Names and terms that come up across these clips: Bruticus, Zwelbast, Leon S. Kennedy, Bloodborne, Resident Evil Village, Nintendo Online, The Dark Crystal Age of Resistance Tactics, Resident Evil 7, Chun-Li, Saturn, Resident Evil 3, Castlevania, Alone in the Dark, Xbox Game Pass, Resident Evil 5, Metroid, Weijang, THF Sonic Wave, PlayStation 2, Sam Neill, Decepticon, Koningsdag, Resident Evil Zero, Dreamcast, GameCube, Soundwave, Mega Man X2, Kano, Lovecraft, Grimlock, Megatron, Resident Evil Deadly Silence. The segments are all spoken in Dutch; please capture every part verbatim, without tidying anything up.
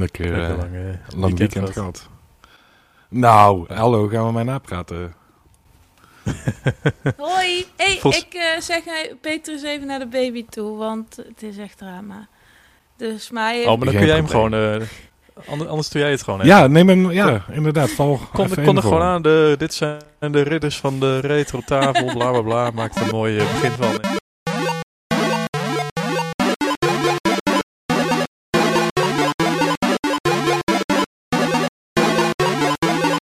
een keer uh, lang, uh, lang weekend, weekend gehad. Nou, ja. Hallo, gaan we mij napraten? Hoi, hey, Vos... ik uh, zeg Peter eens even naar de baby toe, want het is echt drama. Dus mij... Oh, maar dan Geen kun jij probleem. hem gewoon... Uh, Anders doe jij het gewoon even. Ja, neem hem, ja, inderdaad. Val kom er gewoon voor. aan. De, dit zijn de ridders van de retro tafel. Bla bla bla. Maakt een mooi begin van.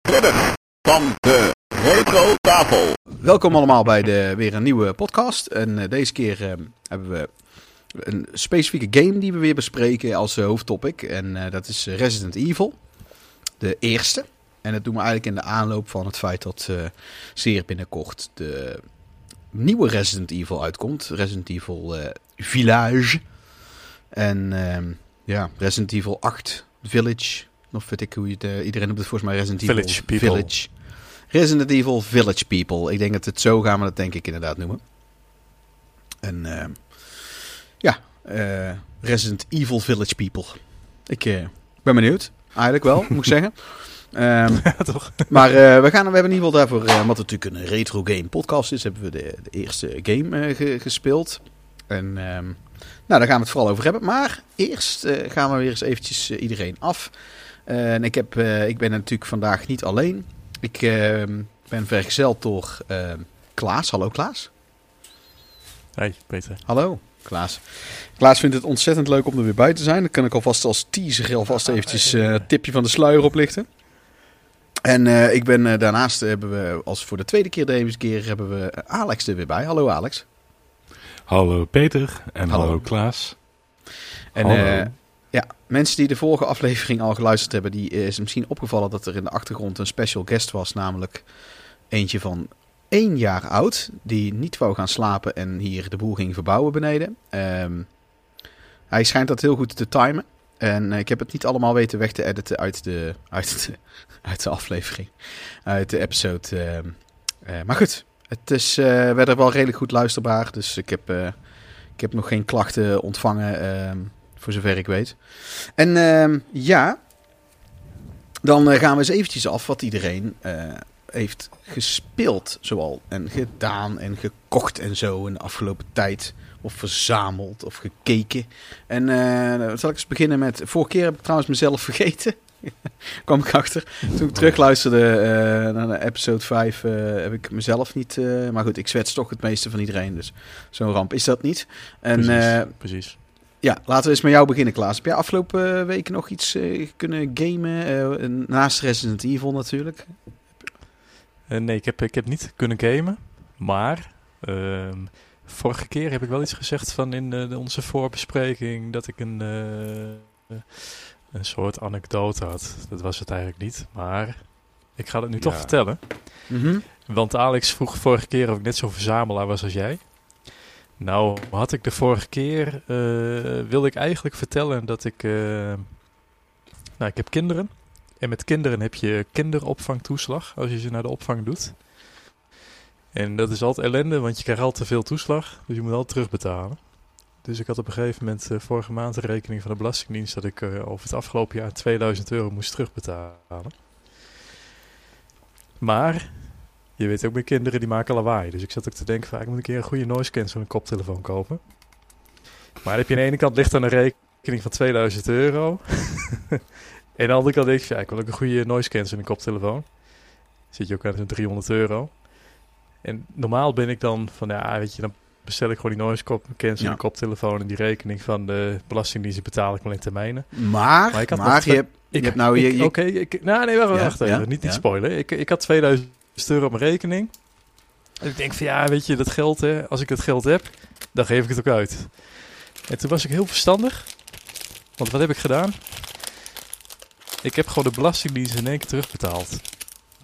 Ridder van de retro tafel. Welkom allemaal bij de, weer een nieuwe podcast. En uh, deze keer uh, hebben we... een specifieke game die we weer bespreken als uh, hoofdtopic. En uh, dat is Resident Evil. De eerste. En dat doen we eigenlijk in de aanloop van het feit dat uh, zeer binnenkort de nieuwe Resident Evil uitkomt. Resident Evil uh, Village. En uh, ja, Resident Evil acht Village. Of weet ik hoe je het... Uh, iedereen noemt het volgens mij Resident Village Evil people. Village. Resident Evil Village People. Ik denk dat het zo gaan we dat denk ik inderdaad noemen. En... Uh, Ja, uh, Resident Evil Village People. Ik uh, ben benieuwd. Eigenlijk wel, moet ik zeggen. Um, ja, toch? Maar uh, we, gaan, we hebben in ieder geval daarvoor... Uh, wat natuurlijk een retro game podcast is... hebben we de, de eerste game uh, ge, gespeeld. En um, nou, daar gaan we het vooral over hebben. Maar eerst uh, gaan we weer eens eventjes uh, iedereen af. Uh, en ik, heb, uh, ik ben natuurlijk vandaag niet alleen. Ik uh, ben vergezeld door uh, Klaas. Hallo Klaas. Hey Peter. Hallo. Klaas. Klaas vindt het ontzettend leuk om er weer bij te zijn. Dan kan ik alvast als teaser alvast eventjes uh, tipje van de sluier oplichten. En uh, ik ben uh, daarnaast hebben we als voor de tweede keer deze keer hebben we Alex er weer bij. Hallo Alex. Hallo Peter en hallo, hallo Klaas. En hallo. Uh, ja, mensen die de vorige aflevering al geluisterd hebben, die uh, is misschien opgevallen dat er in de achtergrond een special guest was, namelijk eentje van één jaar oud, die niet wou gaan slapen en hier de boel ging verbouwen beneden. Um, hij schijnt dat heel goed te timen. En ik heb het niet allemaal weten weg te editen uit de, uit de, uit de aflevering. Uit de episode. Um, uh, maar goed, het is uh, werd er wel redelijk goed luisterbaar. Dus ik heb, uh, ik heb nog geen klachten ontvangen, um, voor zover ik weet. En um, ja, dan gaan we eens eventjes af wat iedereen... Uh, heeft gespeeld zoal en gedaan en gekocht en zo in de afgelopen tijd. Of verzameld of gekeken. En uh, zal ik eens beginnen met... Vorige keer heb ik trouwens mezelf vergeten. Kwam ik achter. Toen ik terugluisterde uh, naar de episode vijf uh, heb ik mezelf niet... Uh, maar goed, ik zwets toch het meeste van iedereen. Dus zo'n ramp is dat niet. En, precies, uh, precies. Ja, laten we eens met jou beginnen, Klaas. Heb jij afgelopen weken nog iets uh, kunnen gamen? Uh, naast Resident Evil natuurlijk. Uh, nee, ik heb, ik heb niet kunnen gamen, maar uh, vorige keer heb ik wel iets gezegd van in de, onze voorbespreking dat ik een, uh, een soort anekdote had. Dat was het eigenlijk niet, maar ik ga het nu ja. toch vertellen. Mm-hmm. Want Alex vroeg vorige keer of ik net zo'n verzamelaar was als jij. Nou, had ik de vorige keer, uh, wilde ik eigenlijk vertellen dat ik, uh, nou ik heb kinderen. En met kinderen heb je kinderopvangtoeslag als je ze naar de opvang doet. En dat is altijd ellende, want je krijgt altijd te veel toeslag. Dus je moet altijd terugbetalen. Dus ik had op een gegeven moment uh, vorige maand een rekening van de Belastingdienst... dat ik uh, over het afgelopen jaar tweeduizend euro moest terugbetalen. Maar, je weet ook, mijn kinderen die maken lawaai. Dus ik zat ook te denken, van, ik moet een keer een goede noise cancelling koptelefoon kopen. Maar heb je aan de ene kant ligt aan een rekening van tweeduizend euro... En aan de andere kant denk ik, ja, ik wil ook een goede noise cancelling koptelefoon. Zit je ook aan zo'n driehonderd euro. En normaal ben ik dan van, ja, weet je, dan bestel ik gewoon die noise cancelling ja. koptelefoon... en die rekening van de Belastingdienst betaal ik maar in termijnen. Maar, maar, ik had maar twee, je, hebt, ik, je hebt nou... Je, je... Oké, okay, nou nee, wacht, ja, wacht even, ja, niet, niet ja. spoilen. Ik, ik had tweeduizend euro op mijn rekening. En ik denk van, ja, weet je, dat geld, hè, als ik dat geld heb, dan geef ik het ook uit. En toen was ik heel verstandig, want wat heb ik gedaan... Ik heb gewoon de Belastingdienst in één keer terugbetaald.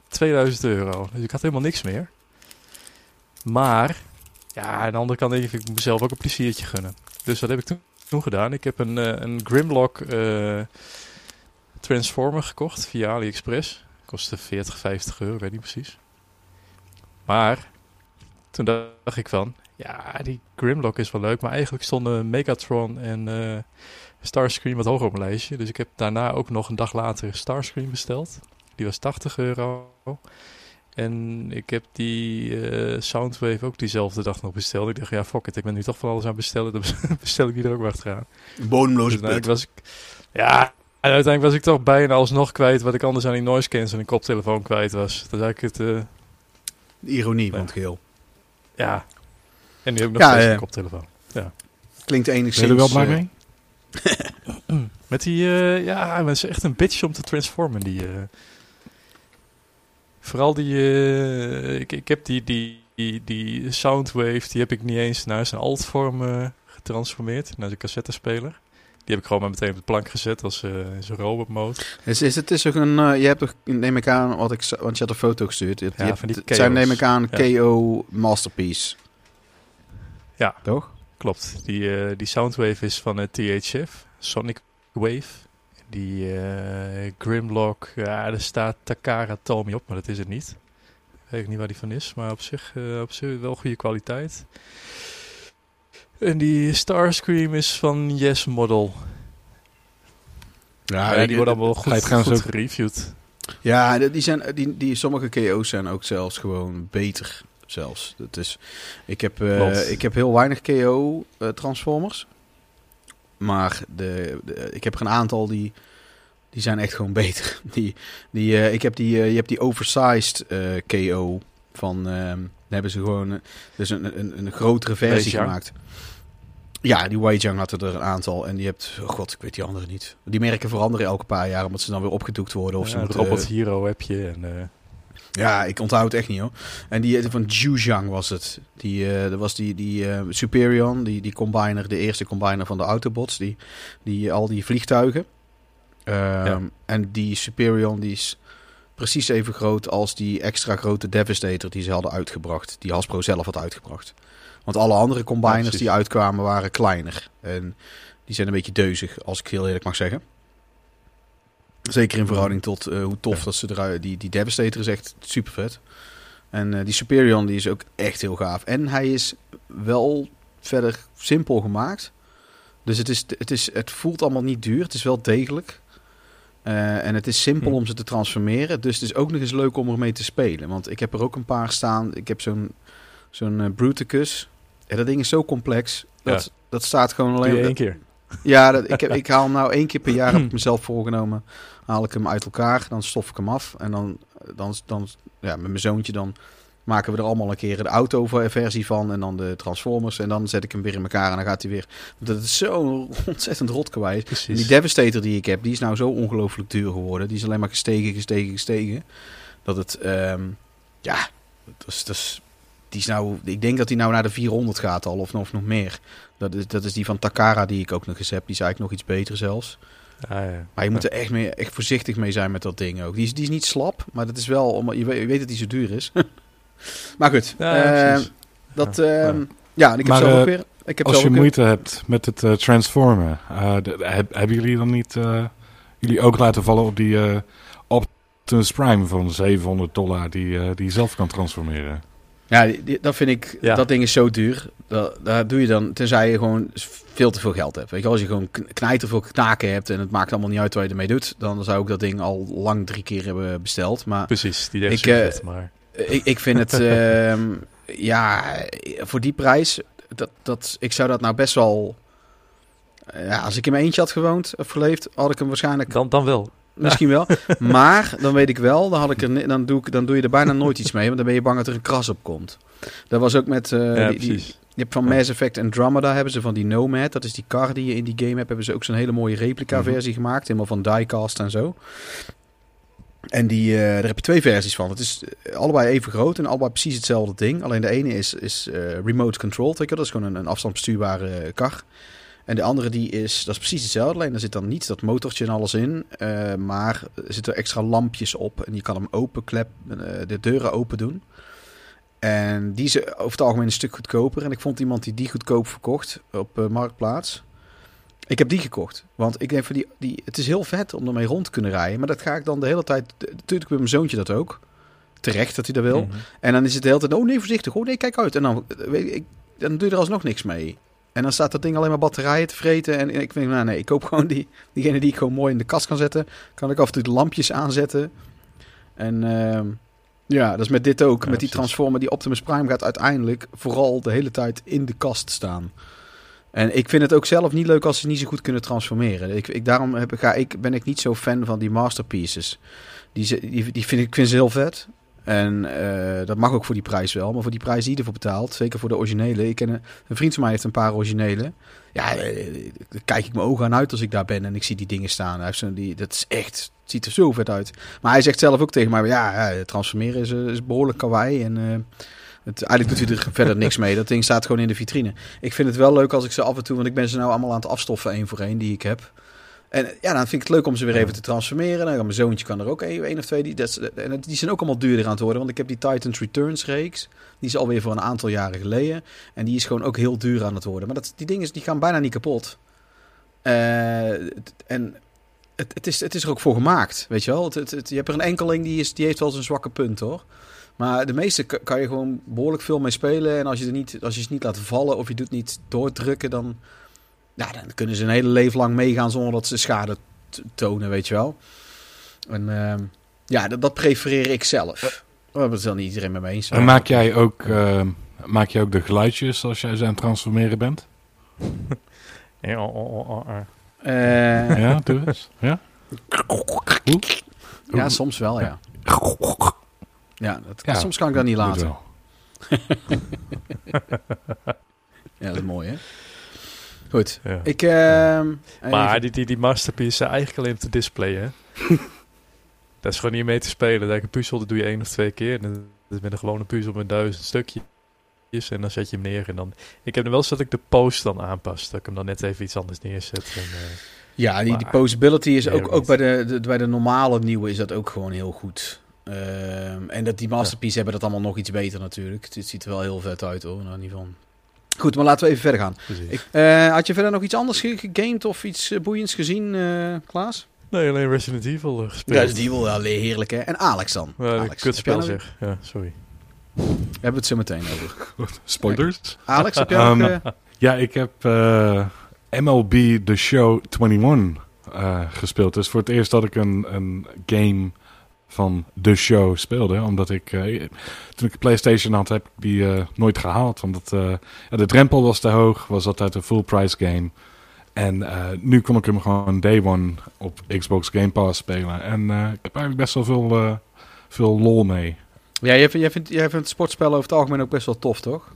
tweeduizend euro. Dus ik had helemaal niks meer. Maar, ja, aan de andere kant denk ik, ik moet mezelf ook een pleziertje gunnen. Dus wat heb ik toen, toen gedaan? Ik heb een, uh, een Grimlock uh, Transformer gekocht via AliExpress. Kostte veertig, vijftig euro, ik weet niet precies. Maar, toen dacht ik van, ja, die Grimlock is wel leuk. Maar eigenlijk stonden Megatron en... Uh, Starscream wat hoger op mijn lijstje. Dus ik heb daarna ook nog een dag later Starscream besteld. Die was tachtig euro. En ik heb die uh, Soundwave ook diezelfde dag nog besteld. Ik dacht, ja, fuck it. Ik ben nu toch van alles aan het bestellen. Dan bestel ik die er ook maar achteraan. Bodemloze dus pret. Was ik, ja, en uiteindelijk was ik toch bijna alsnog kwijt wat ik anders aan die noise cancelling koptelefoon kwijt was. Dat is eigenlijk het... Uh, de ironie van het geheel. Ja. En nu heb ik nog ja, steeds ja. een koptelefoon. Ja. Klinkt enigszins... Ben je er wel blij mee? Met die... Uh, ja, hij is echt een bitch om te transformen, die... Uh, Vooral die, uh, ik, ik heb die, die, die, die Soundwave, die heb ik niet eens naar zijn altvorm uh, getransformeerd, naar de cassettespeler. Die heb ik gewoon maar meteen op de plank gezet als uh, zo'n robot mode. Is, is het is ook een, uh, je hebt toch, neem ik aan, wat ik, want je had een foto gestuurd. Je, ja, je hebt, van die K O's. Zijn neem ik aan, ja. K O masterpiece. Ja, toch? Klopt. Die, uh, die Soundwave is van uh, T H F Sonic Wave. Die uh, Grimlock, ja, er staat Takara Tomy op, maar dat is het niet. Weet ik niet waar die van is, maar op zich, uh, op zich wel goede kwaliteit. En die Starscream is van Yes Model. Ja, ja die de, worden allemaal de, goed, goed, goed gereviewd. Ja, die zijn, die, die, sommige K O's zijn ook zelfs gewoon beter. Zelfs. Dat is, ik, heb, uh, ik heb heel weinig K O uh, Transformers. Maar de, de, ik heb er een aantal die, die zijn echt gewoon beter. Die, die, uh, ik heb die, uh, je hebt die oversized uh, K O. Van, uh, daar hebben ze gewoon dus een, een, een grotere versie Weijang. gemaakt. Ja, die Weijang had er een aantal. En die hebt, oh god, ik weet die andere niet. Die merken veranderen elke paar jaar, omdat ze dan weer opgedoekt worden. Of ja, ze met, Robot uh, Hero heb je. En, uh... Ja, ik onthoud het echt niet hoor. En die van Zhuzhang was het. Die, uh, dat was die, die uh, Superion, die, die combiner, de eerste combiner van de Autobots. Die, die, al die vliegtuigen. Um, ja. En die Superion die is precies even groot als die extra grote Devastator die ze hadden uitgebracht. Die Hasbro zelf had uitgebracht. Want alle andere combiners ja, die uitkwamen waren kleiner. En die zijn een beetje deuzig, als ik heel eerlijk mag zeggen. Zeker in verhouding tot uh, hoe tof ja. dat ze eruit... Die, die Devastator is echt super vet. En uh, die Superion die is ook echt heel gaaf. En hij is wel verder simpel gemaakt. Dus het, is, het, is, het voelt allemaal niet duur. Het is wel degelijk. Uh, en het is simpel hm. om ze te transformeren. Dus het is ook nog eens leuk om ermee te spelen. Want ik heb er ook een paar staan. Ik heb zo'n, zo'n uh, Bruticus. En dat ding is zo complex. Dat, ja. dat staat gewoon alleen... één keer. Ja, dat, ik, heb, ik haal hem nou één keer per jaar, heb ik mezelf voorgenomen. Haal ik hem uit elkaar, dan stof ik hem af. En dan, dan, dan ja, met mijn zoontje, dan maken we er allemaal een keer de auto-versie van. En dan de Transformers. En dan zet ik hem weer in elkaar en dan gaat hij weer... Want dat is zo ontzettend rot kwijt. En die Devastator die ik heb, die is nou zo ongelooflijk duur geworden. Die is alleen maar gestegen, gestegen, gestegen. Dat het, um, ja, dat is... Dat is Die is nou, ik denk dat hij nou naar de vierhonderd gaat al, of, of nog meer. Dat is, dat is die van Takara die ik ook nog eens heb. Die is eigenlijk nog iets beter zelfs. Ah, ja. Maar je moet er echt, mee, echt voorzichtig mee zijn met dat ding ook. Die is, die is niet slap, maar dat is wel... Om, je, weet, je weet dat die zo duur is. Maar goed. Ja, ja, uh, dat, uh, ja. ja ik heb maar, zo ook weer... Ik heb als zo je ook moeite weer... hebt met het uh, transformen... Uh, de, heb, hebben jullie dan niet... Uh, jullie ook laten vallen op die uh, Optimus Prime van zevenhonderd dollar... die uh, die je zelf kan transformeren? Ja, die, die, dat vind ik, ja. dat ding is zo duur. Dat, dat doe je dan, tenzij je gewoon veel te veel geld hebt. Weet je, als je gewoon knijter veel knaken hebt en het maakt allemaal niet uit wat je ermee doet, dan zou ik dat ding al lang drie keer hebben besteld. Maar precies, die ik, uh, het, maar. Ik, ik vind het, uh, ja, voor die prijs, dat, dat, ik zou dat nou best wel, ja, als ik in mijn eentje had gewoond of geleefd, had ik hem waarschijnlijk... Dan, dan wel. Misschien ja. wel, maar dan weet ik wel, dan, had ik er, dan, doe ik, dan doe je er bijna nooit iets mee, want dan ben je bang dat er een kras op komt. Dat was ook met, uh, ja, die, die, je hebt van Mass Effect Andromeda hebben ze van die Nomad, dat is die kar die je in die game hebt, hebben ze ook zo'n hele mooie replica versie mm-hmm. gemaakt, helemaal van diecast en zo. En die, uh, daar heb je twee versies van, het is allebei even groot en allebei precies hetzelfde ding, alleen de ene is, is uh, remote control, dat is gewoon een, een afstandsbestuurbare kar. En de andere die is, dat is precies hetzelfde, alleen daar zit dan niet dat motortje en alles in. Uh, maar er zitten extra lampjes op en je kan hem open klep, uh, de deuren open doen. En die is over het algemeen een stuk goedkoper. En ik vond iemand die die goedkoop verkocht op uh, Marktplaats. Ik heb die gekocht, want ik denk van die, die, het is heel vet om ermee rond te kunnen rijden. Maar dat ga ik dan de hele tijd, natuurlijk wil mijn zoontje dat ook. Terecht dat hij dat wil. Mm-hmm. En dan is het de hele tijd, oh nee, voorzichtig, oh nee, kijk uit. En dan, weet ik, dan doe je er alsnog niks mee. En dan staat dat ding alleen maar batterijen te vreten. En ik denk, nou nee, ik koop gewoon die, diegene die ik gewoon mooi in de kast kan zetten. Kan ik af en toe de lampjes aanzetten. En uh, ja, dat is met dit ook. Ja, met die Transformer, die Optimus Prime gaat uiteindelijk vooral de hele tijd in de kast staan. En ik vind het ook zelf niet leuk als ze niet zo goed kunnen transformeren. Ik, ik, daarom heb, ga, ik, ben ik niet zo fan van die masterpieces. Die, die, die vind, ik vind ze heel vet. En uh, dat mag ook voor die prijs wel. Maar voor die prijs die je ervoor betaalt, zeker voor de originele. Ik ken een, een vriend van mij heeft een paar originele. Ja, uh, daar kijk ik mijn ogen aan uit als ik daar ben en ik zie die dingen staan. Hij heeft zo'n, die, dat is echt, het ziet er zo vet uit. Maar hij zegt zelf ook tegen mij, ja, ja transformeren is, uh, is behoorlijk kawaii. En uh, het, eigenlijk doet hij er verder niks mee. Dat ding staat gewoon in de vitrine. Ik vind het wel leuk als ik ze af en toe, want ik ben ze nou allemaal aan het afstoffen één voor één die ik heb. En ja, dan vind ik het leuk om ze weer even te transformeren. Nou, mijn zoontje kan er ook één of twee. Die, dat, en die zijn ook allemaal duurder aan het worden. Want ik heb die Titans Returns reeks. Die is alweer voor een aantal jaren geleden. En die is gewoon ook heel duur aan het worden. Maar dat, die dingen die gaan bijna niet kapot. Uh, en het, het, is, het is er ook voor gemaakt, weet je wel. Het, het, het, je hebt er een enkeling, die, is, die heeft wel zijn zwakke punt, hoor. Maar de meeste kan je gewoon behoorlijk veel mee spelen. En als je, er niet, als je ze niet laat vallen of je doet niet doordrukken, dan... Nou, dan kunnen ze een hele leven lang meegaan zonder dat ze schade t- tonen, weet je wel. En uh, ja, dat, dat prefereer ik zelf. Oh, dat is dan niet iedereen mee me eens. En maak jij, ook, uh, maak jij ook de geluidjes als jij ze aan het transformeren bent? Ja, oh, oh, oh, oh. Uh, ja, doe eens. Ja? Ja, soms wel, ja. Ja, dat, ja soms kan ik dat niet laten. Ja, dat is mooi, hè? Goed. Ja. Ik, uh, ja. Maar die, die, die masterpiece zijn eigenlijk alleen op de display, hè? Dat is gewoon niet mee te spelen. Dat een puzzel, dat doe je één of twee keer. Dat is met een gewone puzzel met duizend stukjes. En dan zet je hem neer. En dan... Ik heb nu wel eens dat ik de pose dan aanpas. Dat ik hem dan net even iets anders neerzet. En, uh, ja, die, die posability is ook, ook bij, de, de, bij de normale nieuwe is dat ook gewoon heel goed. Uh, en dat die masterpiece ja. hebben dat allemaal nog iets beter natuurlijk. Het, het ziet er wel heel vet uit, hoor. Nou, niet van... Goed, maar laten we even verder gaan. Ik, uh, had je verder nog iets anders gegamed of iets uh, boeiends gezien, uh, Klaas? Nee, alleen Resident Evil uh, gespeeld. Resident Evil, ja, heerlijk hè. En Alex dan? Uh, Alex, kutspel zeg. Ja, sorry. We hebben het zo meteen over. Spoilers. Okay. Alex, heb jij um, ook... Uh... Ja, ik heb uh, M L B The Show eenentwintig uh, gespeeld. Dus voor het eerst dat ik een, een game van The Show speelde. Omdat ik, uh, toen ik een PlayStation had, heb ik die uh, nooit gehaald. Omdat uh, ja, de drempel was te hoog. Was altijd een full price game. En uh, nu kon ik hem gewoon day one op Xbox Game Pass spelen. En uh, ik heb eigenlijk best wel veel, uh, veel lol mee. Ja, jij vindt, vindt, vindt het sportspel over het algemeen ook best wel tof, toch?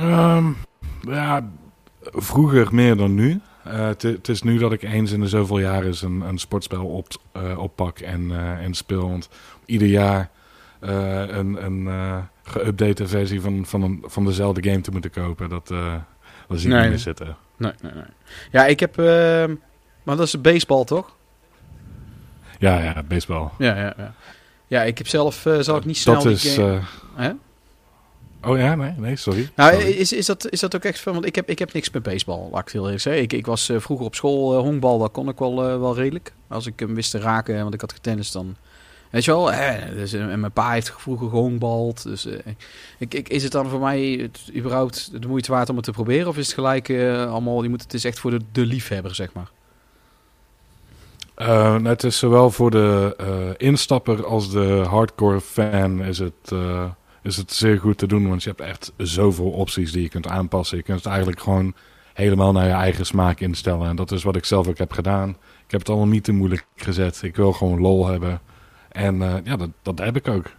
Um, ja, vroeger meer dan nu. Het uh, is nu dat ik eens in de zoveel jaar eens een, een sportspel op, uh, oppak en, uh, en speel. Want ieder jaar uh, een, een uh, geüpdate versie van, van, een, van dezelfde game te moeten kopen. Dat uh, zie ik nee, niet meer zitten. Nee, nee, nee. Ja, ik heb... Uh, maar dat is baseball, toch? Ja, ja, baseball. Ja, ja, ja. Ja, ik heb zelf... Uh, zal ik niet snel dat die is, game... Uh, huh? Oh ja, nee, nee, sorry. Nou, sorry. Is, is, dat, is dat ook echt van... Want ik heb, ik heb niks met baseball, laat ik heel eerlijk zeggen. Ik, ik was uh, vroeger op school, uh, honkbal, dat kon ik wel, uh, wel redelijk. Als ik hem wist te raken, want ik had getennist dan... Weet je wel, eh, dus, en mijn pa heeft vroeger gehonkbald. Dus uh, ik, ik, is het dan voor mij het, überhaupt de moeite waard om het te proberen? Of is het gelijk uh, allemaal... Je moet, het is echt voor de, de liefhebber, zeg maar. Uh, het is zowel voor de uh, instapper als de hardcore fan is het... Uh... is het zeer goed te doen, want je hebt echt zoveel opties die je kunt aanpassen. Je kunt het eigenlijk gewoon helemaal naar je eigen smaak instellen. En dat is wat ik zelf ook heb gedaan. Ik heb het allemaal niet te moeilijk gezet. Ik wil gewoon lol hebben. En uh, ja, dat, dat heb ik ook. Oké,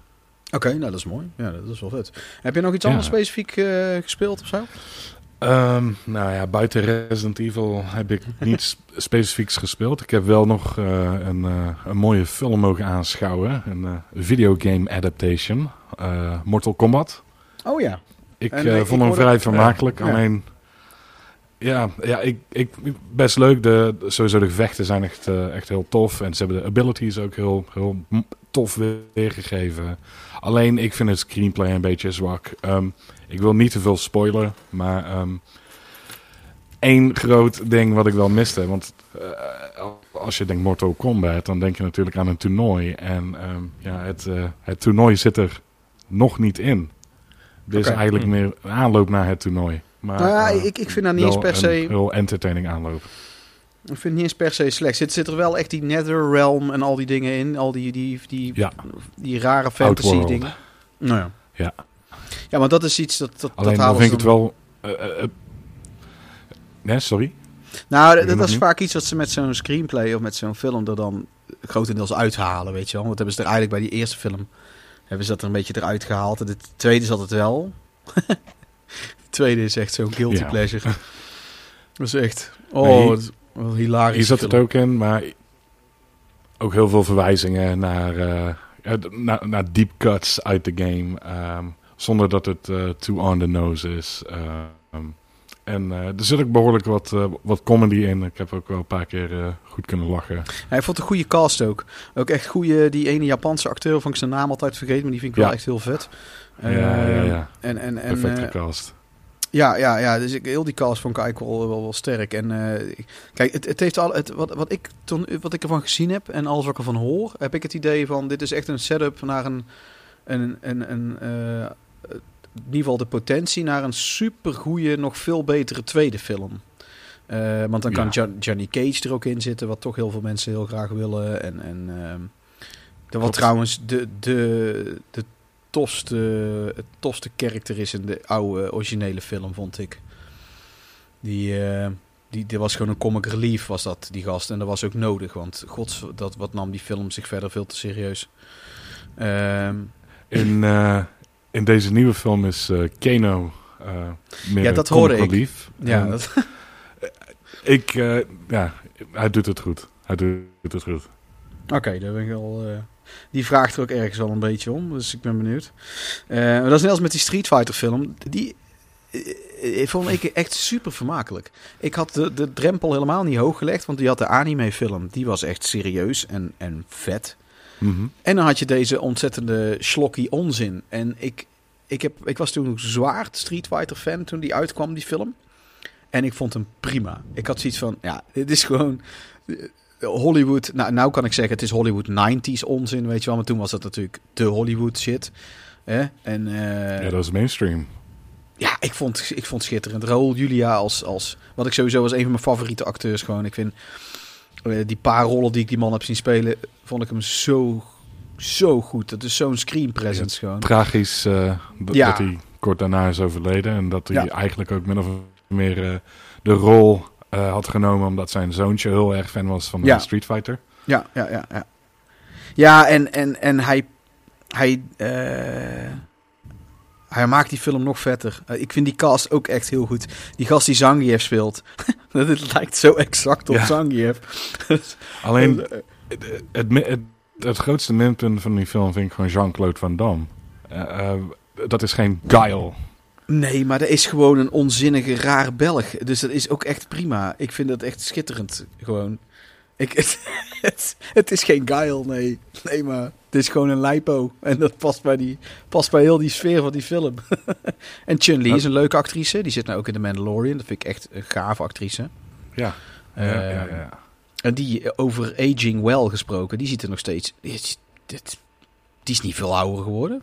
okay, nou dat is mooi. Ja, dat is wel vet. Heb je nog iets ja. anders specifiek uh, gespeeld of zo? Um, nou ja, buiten Resident Evil heb ik niets specifieks gespeeld. Ik heb wel nog uh, een, uh, een mooie film mogen aanschouwen. Een uh, videogame adaptation. Uh, Mortal Kombat. Oh ja. Ik en, uh, nee, vond ik hem vrij het... vermakelijk. Ja. Alleen, ja, ja ik, ik, best leuk. De, sowieso de gevechten zijn echt, uh, echt heel tof. En ze hebben de abilities ook heel, heel tof weergegeven. Alleen, ik vind het screenplay een beetje zwak. Um, ik wil niet te veel spoileren, maar um, één groot ding wat ik wel miste. Want uh, als je denkt Mortal Kombat, dan denk je natuurlijk aan een toernooi. En um, ja, het, uh, het toernooi zit er nog niet in. Er is okay. eigenlijk meer een aanloop naar het toernooi. Maar, nou ja, uh, ik, ik vind dat niet eens per se... heel entertaining aanlopen. Ik vind het niet eens per se slecht. Zit, zit er wel echt die Netherrealm en al die dingen in? Al die, die, die, ja. die rare fantasy dingen. Nou ja. ja. Ja, maar dat is iets dat... dat Alleen dat halen vind ik het wel... Uh, uh, nee, sorry? Nou, dat, dat is vaak iets wat ze met zo'n screenplay of met zo'n film er dan grotendeels uithalen, weet je wel. Want hebben ze er eigenlijk bij die eerste film... hebben ze dat er een beetje eruit gehaald. En de tweede is altijd wel... de tweede is echt zo'n guilty ja. pleasure. Dat is echt... Oh, nee, wat hilarisch. Hier zat het ook in, maar... ook heel veel verwijzingen naar... Uh, naar, naar deep cuts uit de game... Um, zonder dat het uh, too on the nose is. Um, en uh, er zit ook behoorlijk wat, uh, wat comedy in. Ik heb ook wel een paar keer uh, goed kunnen lachen. Hij vond een goede cast ook. Ook echt goede, die ene Japanse acteur, van ik zijn naam altijd vergeten, maar die vind ik ja. wel echt heel vet. Uh, ja, ja, ja. En, en, en, perfecte uh, cast. Ja, ja, ja. Dus ik, heel die cast vond ik eigenlijk wel, wel, wel sterk. En uh, kijk, het, het heeft al, het, wat, wat, ik ton, wat ik ervan gezien heb en alles wat ik ervan hoor, heb ik het idee van dit is echt een setup naar een... een, een, een uh, in ieder geval de potentie naar een supergoeie, nog veel betere tweede film. Uh, want dan kan ja. Johnny Cage er ook in zitten, wat toch heel veel mensen heel graag willen. En, en uh, dat wat trouwens de, de, de tofste, het tofste karakter is in de oude originele film, vond ik. Die, uh, die, die was gewoon een comic relief, was dat, die gast. En dat was ook nodig, want gods, dat, wat nam die film zich verder veel te serieus. Uh, in... Uh... In deze nieuwe film is uh, Kano uh, meer ja, dat hoorde ik. Lief. Ja, uh, dat... ik, uh, ja, hij doet het goed. Hij doet het goed. Oké, okay, daar ben ik al. Uh, die vraagt er ook ergens wel een beetje om, dus ik ben benieuwd. Uh, dat is net als met die Street Fighter film. Die uh, vond ik echt super vermakelijk. Ik had de, de drempel helemaal niet hoog gelegd, want die had de anime film. Die was echt serieus en, en vet. Mm-hmm. En dan had je deze ontzettende schlokkie onzin. En ik, ik, heb, ik was toen een zwaar Street Fighter fan toen die uitkwam, die film. En ik vond hem prima. Ik had zoiets van, ja, dit is gewoon Hollywood. Nou, nou kan ik zeggen, het is Hollywood negentiger jaren onzin, weet je wel. Maar toen was dat natuurlijk de Hollywood shit. Eh? En, uh, ja, dat was mainstream. Ja, ik vond, ik vond schitterend. Raoul Julia als, als, wat ik sowieso was een van mijn favoriete acteurs gewoon. Ik vind... die paar rollen die ik die man heb zien spelen, vond ik hem zo, zo goed. Dat is zo'n screen presence ja, gewoon. Tragisch uh, d- ja. dat hij kort daarna is overleden. En dat hij ja. eigenlijk ook min of meer uh, de rol uh, had genomen... omdat zijn zoontje heel erg fan was van ja. de Street Fighter. Ja, ja, ja. Ja, ja en, en, en hij... hij uh... Hij maakt die film nog vetter. Uh, ik vind die cast ook echt heel goed. Die gast die Zangief speelt. Het lijkt zo exact op ja. Zangief. Alleen het, het, het, het grootste minpunt van die film vind ik gewoon Jean-Claude Van Damme. Uh, uh, dat is geen guile. Nee, maar dat is gewoon een onzinnige, raar Belg. Dus dat is ook echt prima. Ik vind dat echt schitterend. Gewoon. Ik, het, het, het is geen guile, nee. Nee, maar... het is gewoon een lipo. En dat past bij, die, past bij heel die sfeer van die film. En Chun-Li is een leuke actrice. Die zit nou ook in The Mandalorian. Dat vind ik echt een gave actrice. Ja. ja, uh, ja, ja. En die over aging well gesproken. Die ziet er nog steeds... Die, die, die is niet veel ouder geworden.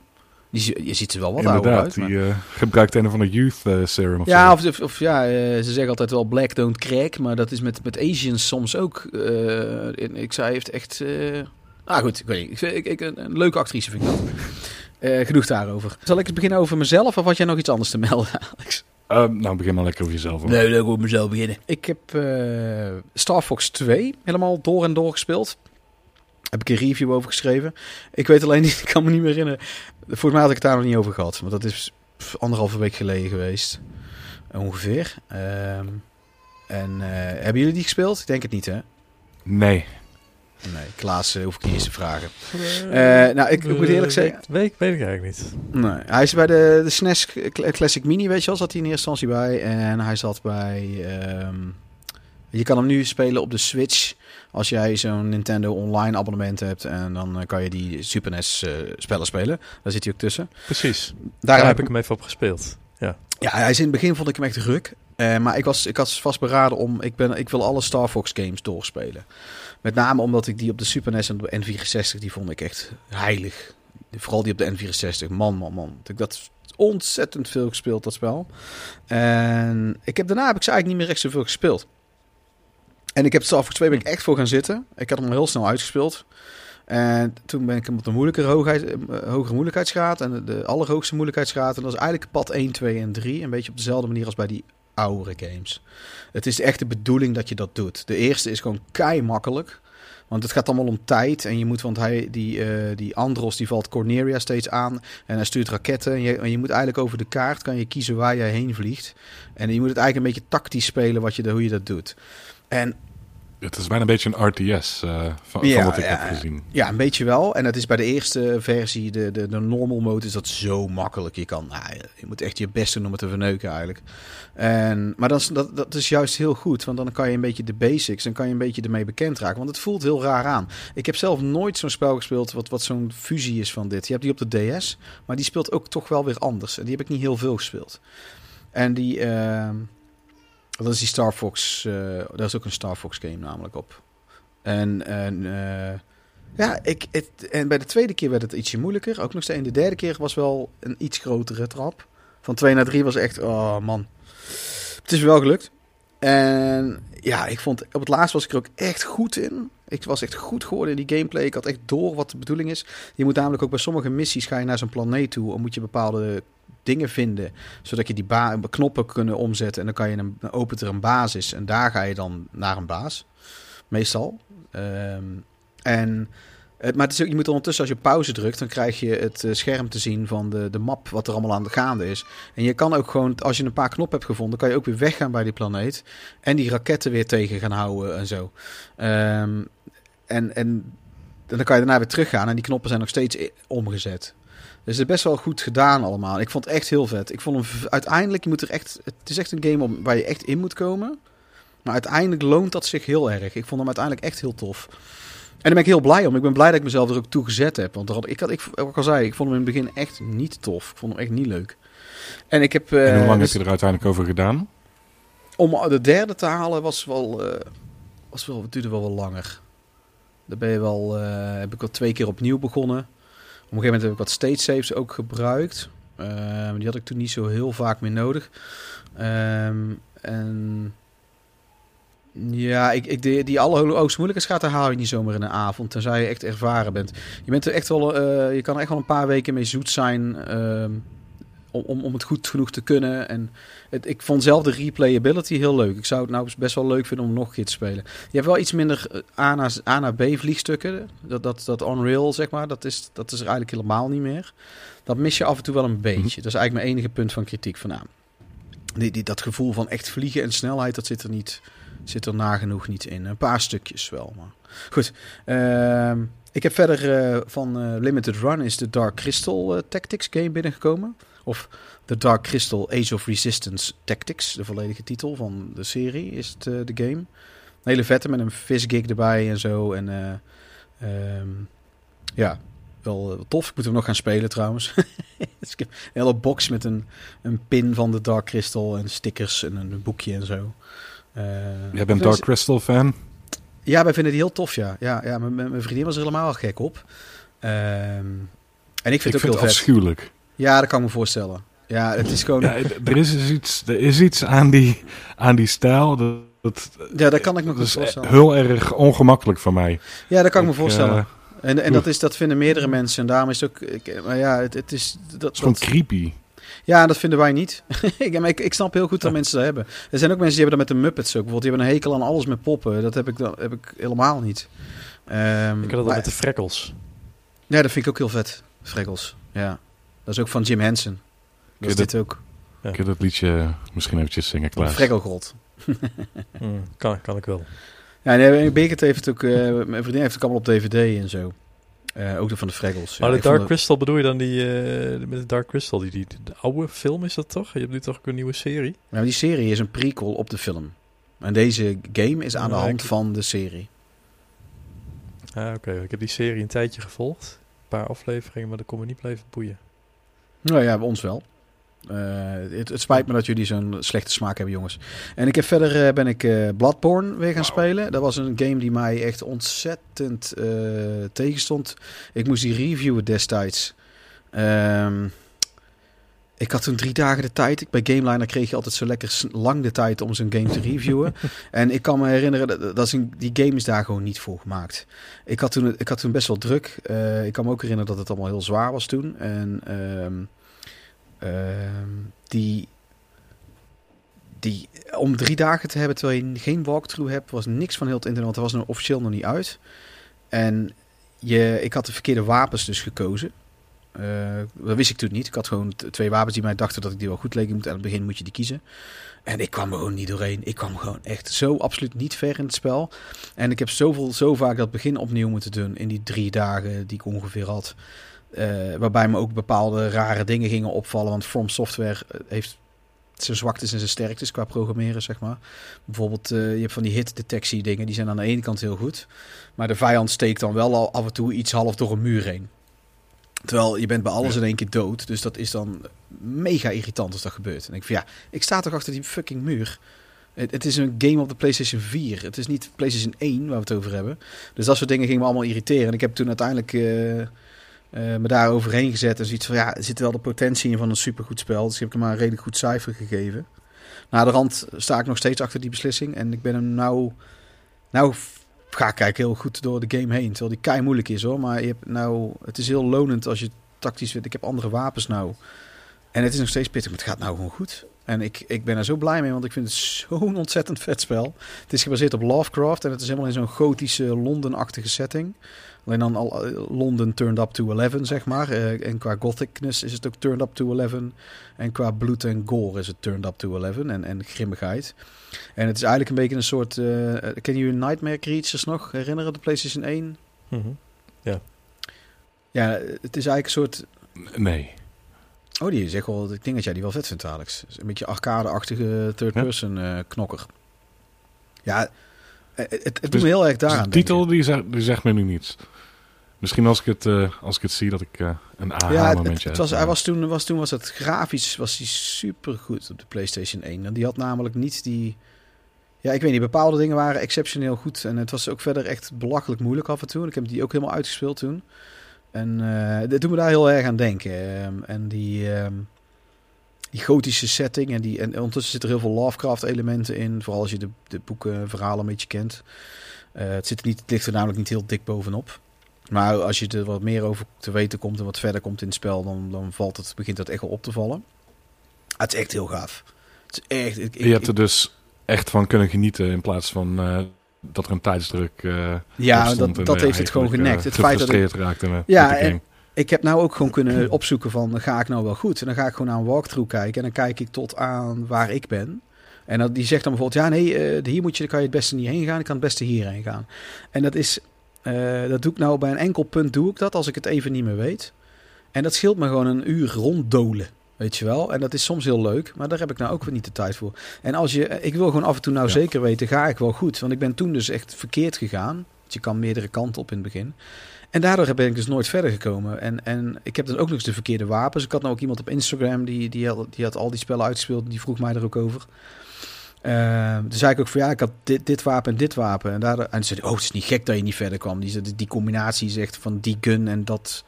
Die, je ziet er wel wat Inderdaad, ouder uit. Die maar... uh, gebruikt een van de youth uh, serum. Of ja, of, of, ja uh, ze zeggen altijd wel black don't crack. Maar dat is met, met Asians soms ook. Uh, in, ik zei, heeft echt... Uh, Ah goed, ik weet niet. Ik, ik, een, een leuke actrice vind ik dat. Uh, genoeg daarover. Zal ik eens beginnen over mezelf of had jij nog iets anders te melden, Alex? Uh, nou, begin maar lekker over jezelf. Hoor. Nee, leuk over mezelf beginnen. Ik heb uh, Star Fox twee helemaal door en door gespeeld. Heb ik een review over geschreven. Ik weet alleen niet, ik kan me niet meer herinneren. Volgens mij had ik het daar nog niet over gehad. Maar dat is anderhalve week geleden geweest. Ongeveer. Uh, en uh, hebben jullie die gespeeld? Ik denk het niet, hè? Nee. Nee, Klaas uh, hoef ik niet eens te vragen. Uh, nou, ik, ik moet eerlijk zeggen... Weet, weet ik eigenlijk niet. Nee, hij is bij de, de S N E S Classic Mini, weet je wel, zat hij in eerste instantie bij. En hij zat bij... Um, je kan hem nu spelen op de Switch. Als jij zo'n Nintendo Online abonnement hebt. En dan kan je die Super N E S uh, spellen spelen. Daar zit hij ook tussen. Precies. Daar, Daar heb ik hem even op gespeeld. Ja, ja hij is in het begin vond ik hem echt ruk. Uh, maar ik was, ik was vastberaden om... Ik, ben, ik wil alle Star Fox games doorspelen. Met name omdat ik die op de Super N E S en de N vierenzestig... die vond ik echt heilig. Vooral die op de N vierenzestig. Man, man, man. Ik dat ontzettend veel gespeeld, dat spel. En ik heb, daarna heb ik ze eigenlijk niet meer echt zoveel gespeeld. En ik heb het zelf twee ben ik echt voor gaan zitten. Ik had hem al heel snel uitgespeeld. En toen ben ik hem op de moeilijkere hoogheid, hogere moeilijkheidsgraad. En de, de allerhoogste moeilijkheidsgraad. En dat is eigenlijk pad één, twee en drie. Een beetje op dezelfde manier als bij die oudere games. Het is echt de bedoeling dat je dat doet. De eerste is gewoon kei makkelijk. Want het gaat allemaal om tijd. En je moet, want hij, die, uh, die Andros, die valt Cornelia steeds aan. En hij stuurt raketten. En je, en je moet eigenlijk over de kaart kan je kiezen waar jij heen vliegt. En je moet het eigenlijk een beetje tactisch spelen wat je, hoe je dat doet. En het is bijna een beetje een R T S uh, van, ja, van wat ik ja, heb gezien. Ja, een beetje wel. En het is bij de eerste versie, de, de, de normal mode, is dat zo makkelijk. Je kan, nou, je moet echt je best doen om het te verneuken eigenlijk. En, maar dat is, dat, dat is juist heel goed. Want dan kan je een beetje de basics, dan kan je een beetje ermee bekend raken. Want het voelt heel raar aan. Ik heb zelf nooit zo'n spel gespeeld wat, wat zo'n fusie is van dit. Je hebt die op de D S, maar die speelt ook toch wel weer anders. En die heb ik niet heel veel gespeeld. En die... Uh, Dat is die Star Fox. Uh, daar is ook een Star Fox game namelijk op. En, en uh, ja, ik, het, en bij de tweede keer werd het ietsje moeilijker. Ook nog steeds. De derde keer was wel een iets grotere trap. Van twee naar drie was echt, oh man. Het is wel gelukt. En ja, ik vond, op het laatst was ik er ook echt goed in. Ik was echt goed geworden in die gameplay. Ik had echt door wat de bedoeling is. Je moet namelijk ook bij sommige missies ga je naar zo'n planeet toe. En moet je bepaalde dingen vinden, zodat je die ba- knoppen kunnen omzetten en dan kan je een, dan opent er een basis en daar ga je dan naar een baas, meestal. Um, en het, maar het is ook, je moet ondertussen als je pauze drukt, dan krijg je het scherm te zien van de, de map wat er allemaal aan de gaande is. En je kan ook gewoon, als je een paar knoppen hebt gevonden, kan je ook weer weggaan bij die planeet en die raketten weer tegen gaan houden en zo. Um, en, en dan kan je daarna weer teruggaan en die knoppen zijn nog steeds omgezet. Dus het is best wel goed gedaan allemaal. Ik vond het echt heel vet. Ik vond hem uiteindelijk, je moet er echt, het is echt een game om, waar je echt in moet komen. Maar uiteindelijk loont dat zich heel erg. Ik vond hem uiteindelijk echt heel tof. En daar ben ik heel blij om. Ik ben blij dat ik mezelf er ook toe gezet heb. Want had, ik had, ik, wat ik al zei, ik vond hem in het begin echt niet tof. Ik vond hem echt niet leuk. En, ik heb, uh, en hoe lang dus, heb je er uiteindelijk over gedaan? Om de derde te halen was wel, uh, was wel, het duurde wel wat langer. Daar ben je wel, uh, heb ik al twee keer opnieuw begonnen. Op een gegeven moment heb ik wat state saves ook gebruikt. Uh, die had ik toen niet zo heel vaak meer nodig. Um, en ja, ik, ik, die, die allerhoogste moeilijkheidsgraad, daar haal je niet zomaar in een avond. Tenzij je echt ervaren bent. Je, bent er echt wel, uh, je kan er echt wel een paar weken mee zoet zijn um, om, om het goed genoeg te kunnen. En het, ik vond zelf de replayability heel leuk. Ik zou het nou best wel leuk vinden om nog een keer te spelen. Je hebt wel iets minder A naar, A naar B vliegstukken. Dat, dat, dat on-rail, zeg maar, dat is, dat is er eigenlijk helemaal niet meer. Dat mis je af en toe wel een beetje. Dat is eigenlijk mijn enige punt van kritiek vandaan. Die, die, dat gevoel van echt vliegen en snelheid, dat zit er, niet, zit er nagenoeg niet in. Een paar stukjes wel, maar goed. Uh, ik heb verder uh, van uh, Limited Run is de Dark Crystal uh, Tactics game binnengekomen. Of The Dark Crystal Age of Resistance Tactics. De volledige titel van de serie is het, uh, de game. Een hele vette met een visgig erbij en zo. En uh, um, ja, wel uh, tof. Ik moet hem nog gaan spelen trouwens. Dus ik heb een hele box met een, een pin van de Dark Crystal en stickers en een boekje en zo. Uh, Jij bent Dark Crystal fan? Ja, wij vinden die heel tof, ja. ja, ja mijn, mijn vriendin was er helemaal gek op. Uh, en ik vind ik het ook vind heel het vet. Afschuwelijk. Ja, dat kan ik me voorstellen. Ja, het is gewoon... Ja, er, is dus iets, er is iets aan die, aan die stijl. Dat, dat, ja, dat kan ik me goed voorstellen. Heel erg ongemakkelijk voor mij. Ja, dat kan ik, ik me voorstellen. Uh, en en dat, is, dat vinden meerdere mensen. En daarom is het ook... Ik, maar ja, het, het is... Dat, het is gewoon dat, creepy. Ja, dat vinden wij niet. ik, maar ik, ik snap heel goed dat ja. mensen dat hebben. Er zijn ook mensen die hebben dat met de Muppets ook. Bijvoorbeeld, die hebben een hekel aan alles met poppen. Dat heb ik, dat heb ik helemaal niet. Um, ik had dat maar, met de Freckles. Ja, dat vind ik ook heel vet. Freckles, ja. Dat is ook van Jim Henson. Dat is dit dat, ook. Ja. Kun je dat liedje misschien eventjes zingen, Klaas? Frekkelgrot. mm, kan, kan ik wel. Ja, nee, Beekert heeft het ook... Uh, mijn vriendin heeft het allemaal op D V D en zo. Uh, ook de van de Freckles. Maar ja, de Dark de... Crystal bedoel je dan die... Uh, met de Dark Crystal, die, die de oude film is dat toch? Je hebt nu toch ook een nieuwe serie? Ja, maar die serie is een prequel op de film. En deze game is aan ja, de hand ik... van de serie. Ah, oké. Okay. Ik heb die serie een tijdje gevolgd. Een paar afleveringen, maar dat kon me niet blijven boeien. Nou ja, bij ons wel. Uh, het, het spijt me dat jullie zo'n slechte smaak hebben, jongens. En ik heb verder uh, ben ik uh, Bloodborne weer gaan wow. spelen. Dat was een game die mij echt ontzettend uh, tegenstond. Ik moest die reviewen destijds. Um, ik had toen drie dagen de tijd. Bij Gameliner kreeg je altijd zo lekker lang de tijd om zo'n game te reviewen. En ik kan me herinneren, dat, dat is een, die game is daar gewoon niet voor gemaakt. Ik had toen, ik had toen best wel druk. Uh, ik kan me ook herinneren dat het allemaal heel zwaar was toen. En... Um, Uh, die, die om drie dagen te hebben terwijl je geen walkthrough hebt, was niks van heel het internet, want dat was officieel nog niet uit. En je, ik had de verkeerde wapens dus gekozen. Uh, dat wist ik toen niet. Ik had gewoon twee wapens die mij dachten dat ik die wel goed leek. En aan het begin moet je die kiezen. En ik kwam er gewoon niet doorheen. Ik kwam gewoon echt zo absoluut niet ver in het spel. En ik heb zoveel, zo vaak dat begin opnieuw moeten doen in die drie dagen die ik ongeveer had. Uh, waarbij me ook bepaalde rare dingen gingen opvallen. Want From Software heeft zijn zwaktes en zijn sterktes qua programmeren, zeg maar. Bijvoorbeeld, uh, je hebt van die hit-detectie dingen. Die zijn aan de ene kant heel goed. Maar de vijand steekt dan wel al af en toe iets half door een muur heen. Terwijl je bent bij alles in één keer dood. Dus dat is dan mega irritant als dat gebeurt. En ik van ja, ik sta toch achter die fucking muur. Het, het is een game op de PlayStation vier. Het is niet PlayStation één waar we het over hebben. Dus dat soort dingen gingen me allemaal irriteren. En ik heb toen uiteindelijk... Uh, Uh, me daar overheen gezet en zoiets van ja, er zit wel de potentie in van een supergoed spel. Dus heb ik hem maar een redelijk goed cijfer gegeven. Na de rand sta ik nog steeds achter die beslissing. En ik ben hem nou... Nou ga ik kijken heel goed door de game heen. Terwijl die kei moeilijk is hoor. Maar je hebt nou, het is heel lonend als je tactisch weet. Ik heb andere wapens nou. En het is nog steeds pittig, maar het gaat nou gewoon goed. En ik, ik ben er zo blij mee, want ik vind het zo'n ontzettend vet spel. Het is gebaseerd op Lovecraft en het is helemaal in zo'n gotische Londen-achtige setting. Alleen dan al, uh, Londen turned up to eleven, zeg maar. Uh, en qua gothicness is het ook turned up to eleven. En qua bloed en gore is het turned up to elf. En, en grimmigheid. En het is eigenlijk een beetje een soort... Uh, ken jullie Nightmare Creatures nog? Herinneren de PlayStation één? Mm-hmm. Ja. Ja, het is eigenlijk een soort... Nee. Oh, die is echt wel... Ik denk dat jij die wel vet vindt, Alex. Is een beetje arcade-achtige third-person ja. uh, knokker. Ja, het, het dus, doet me heel erg daaraan. Dus de titel die zegt, die zegt me nu niets. Misschien als ik het, uh, als ik het zie dat ik uh, een aha-momentje ja, heb. Hij was toen, was toen was het grafisch was die supergoed op de PlayStation één. En die had namelijk niet die... Ja, ik weet niet, bepaalde dingen waren exceptioneel goed. En het was ook verder echt belachelijk moeilijk af en toe. Ik heb die ook helemaal uitgespeeld toen. En uh, dat doet me daar heel erg aan denken. Um, en die, um, die gotische setting. En, die, en ondertussen zitten er heel veel Lovecraft-elementen in. Vooral als je de, de boeken verhalen een beetje kent. Uh, het, zit niet, het ligt er namelijk niet heel dik bovenop. Maar als je er wat meer over te weten komt en wat verder komt in het spel, dan, dan valt het, begint dat echt wel op te vallen. Ah, het is echt heel gaaf. Het is echt, ik, ik, je hebt er dus echt van kunnen genieten in plaats van... Uh... dat er een tijdsdruk uh, ja, dat, en, dat heeft het gewoon genekt. Uh, het feit dat ik, raakte me, ja, met de game. Ik heb nou ook gewoon kunnen opzoeken van, ga ik nou wel goed? En dan ga ik gewoon naar een walkthrough kijken en dan kijk ik tot aan waar ik ben. En dat, die zegt dan bijvoorbeeld, ja nee, uh, hier moet je, daar kan je het beste niet heen gaan, ik kan het beste hierheen gaan. En dat is, uh, dat doe ik nou bij een enkel punt, doe ik dat als ik het even niet meer weet. En dat scheelt me gewoon een uur ronddolen. Weet je wel, en dat is soms heel leuk, maar daar heb ik nou ook weer niet de tijd voor. En als je, ik wil gewoon af en toe nou ja. zeker weten, ga ik wel goed? Want ik ben toen dus echt verkeerd gegaan. Want je kan meerdere kanten op in het begin. En daardoor ben ik dus nooit verder gekomen. En, en ik heb dan ook nog eens de verkeerde wapens. Ik had nou ook iemand op Instagram, die, die, had, die had al die spellen uitgespeeld. Die vroeg mij er ook over. Uh, toen zei ik ook van, ja, ik had dit, dit wapen en dit wapen. En daardoor, en zei, oh, het is niet gek dat je niet verder kwam. Die, die combinatie is echt van die gun en dat...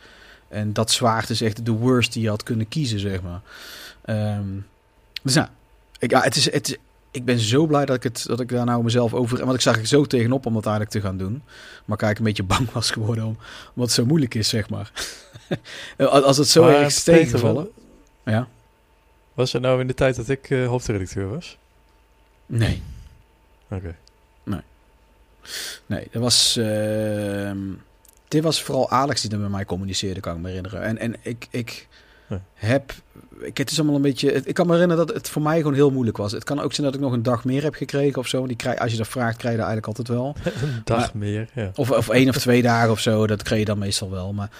En dat zwaard is echt de worst die je had kunnen kiezen, zeg maar. Um, dus nou, ik, ja, het is, het is, ik ben zo blij dat ik, het, dat ik daar nou mezelf over... Want ik zag er zo tegenop om dat eigenlijk te gaan doen. Maar ik eigenlijk een beetje bang was geworden om... Wat zo moeilijk is, zeg maar. Als het zo maar erg is tegengevallen. Ja. Was het nou in de tijd dat ik uh, hoofdredacteur was? Nee. Oké. Okay. Nee. Nee, dat was... Uh, Dit was vooral Alex die dan met mij communiceerde, kan ik me herinneren. En, en ik, ik heb... Ik, het is allemaal een beetje... Ik kan me herinneren dat het voor mij gewoon heel moeilijk was. Het kan ook zijn dat ik nog een dag meer heb gekregen of zo. Die krijg, als je dat vraagt, krijg je dat eigenlijk altijd wel. Een dag maar, meer, ja. Of, of één of twee dagen of zo, dat kreeg je dan meestal wel. Maar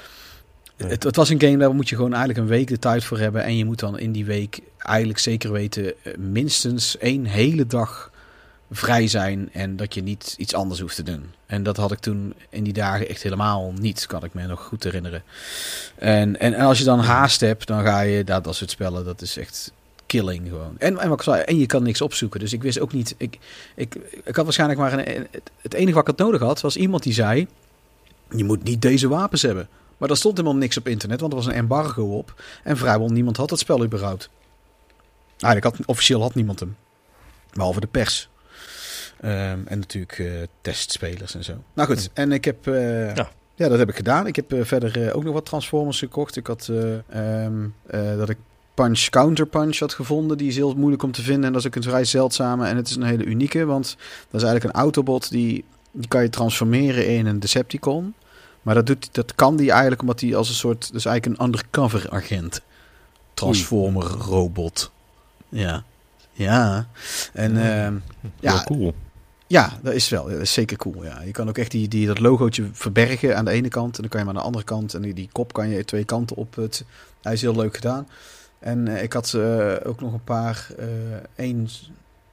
ja. het, het was een game, daar moet je gewoon eigenlijk een week de tijd voor hebben. En je moet dan in die week eigenlijk zeker weten... minstens één hele dag vrij zijn en dat je niet iets anders hoeft te doen. En dat had ik toen in die dagen echt helemaal niet, kan ik me nog goed herinneren. En, en, en als je dan haast hebt, dan ga je dat, dat soort spellen, dat is echt killing gewoon. En, en, wat ik zei, en je kan niks opzoeken, dus ik wist ook niet, ik, ik, ik had waarschijnlijk maar, een, het enige wat ik had nodig had, was iemand die zei, je moet niet deze wapens hebben. Maar daar stond helemaal niks op internet, want er was een embargo op en vrijwel niemand had dat spel überhaupt. Eigenlijk had, officieel had niemand hem, behalve de pers. Um, en natuurlijk uh, testspelers en zo. Nou goed, en ik heb... Uh, ja. ja, dat heb ik gedaan. Ik heb uh, verder uh, ook nog wat Transformers gekocht. Ik had uh, um, uh, dat ik Punch Counter Punch had gevonden. Die is heel moeilijk om te vinden. En dat is ook een vrij zeldzame. En het is een hele unieke, want dat is eigenlijk een Autobot. Die, die kan je transformeren in een Decepticon. Maar dat, doet, dat kan die eigenlijk omdat hij als een soort... Dus eigenlijk een undercover agent. Transformer robot. Ja. Ja. En uh, ja... Cool. Ja, dat is wel. Dat is zeker cool, ja. Je kan ook echt die, die, dat logootje verbergen aan de ene kant. En dan kan je hem aan de andere kant. En die, die kop kan je twee kanten op. Het, hij is heel leuk gedaan. En uh, ik had uh, ook nog een paar... Uh, één,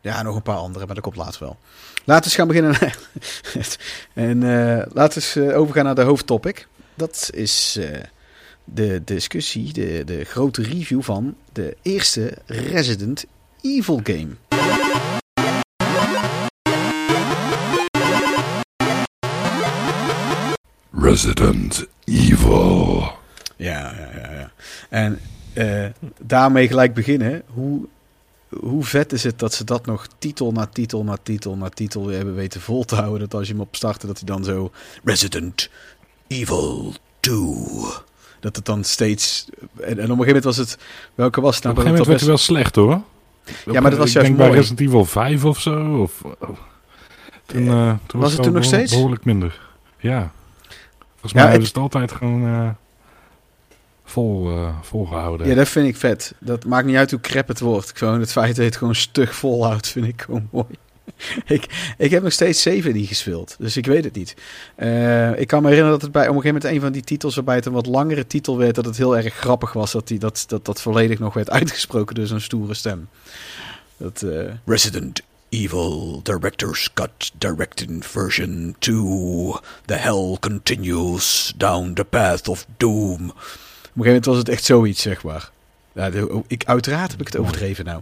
ja, nog een paar andere. Maar dat komt later wel. Laten we eens gaan beginnen. en uh, laten we eens overgaan naar de hoofdtopic. Dat is uh, de discussie. De, de grote review van de eerste Resident Evil game. Resident Evil. Ja, ja, ja. ja. En uh, daarmee gelijk beginnen. Hoe, hoe vet is het dat ze dat nog titel na titel na titel na titel hebben weten vol te houden. Dat als je hem op startte, dat hij dan zo... Resident Evil twee. Dat het dan steeds... En, en op een gegeven moment was het... Welke was het nou? Op een gegeven moment werd het wel slecht, hoor. Ja, maar dat was juist mooi. Ik denk bij Resident Evil vijf of zo. Of, oh. toen, uh, toen was, was het toen nog steeds? Behoorlijk minder. Ja. Volgens mij ja, hebben ze het altijd gewoon uh, vol, uh, volgehouden. Ja, dat vind ik vet. Dat maakt niet uit hoe crap het wordt. Gewoon het feit dat het gewoon stug volhoudt, vind ik gewoon mooi. ik, ik heb nog steeds zeven die gespeeld, dus ik weet het niet. Uh, ik kan me herinneren dat het bij op een gegeven moment een van die titels waarbij het een wat langere titel werd, dat het heel erg grappig was dat die, dat, dat, dat volledig nog werd uitgesproken door zo'n stoere stem. Dat, uh, Resident Evil Director's Cut Directed Version two. The hell continues down the path of doom. Op een gegeven moment was het echt zoiets, zeg maar. Ja, ik, uiteraard heb ik het overdreven nou.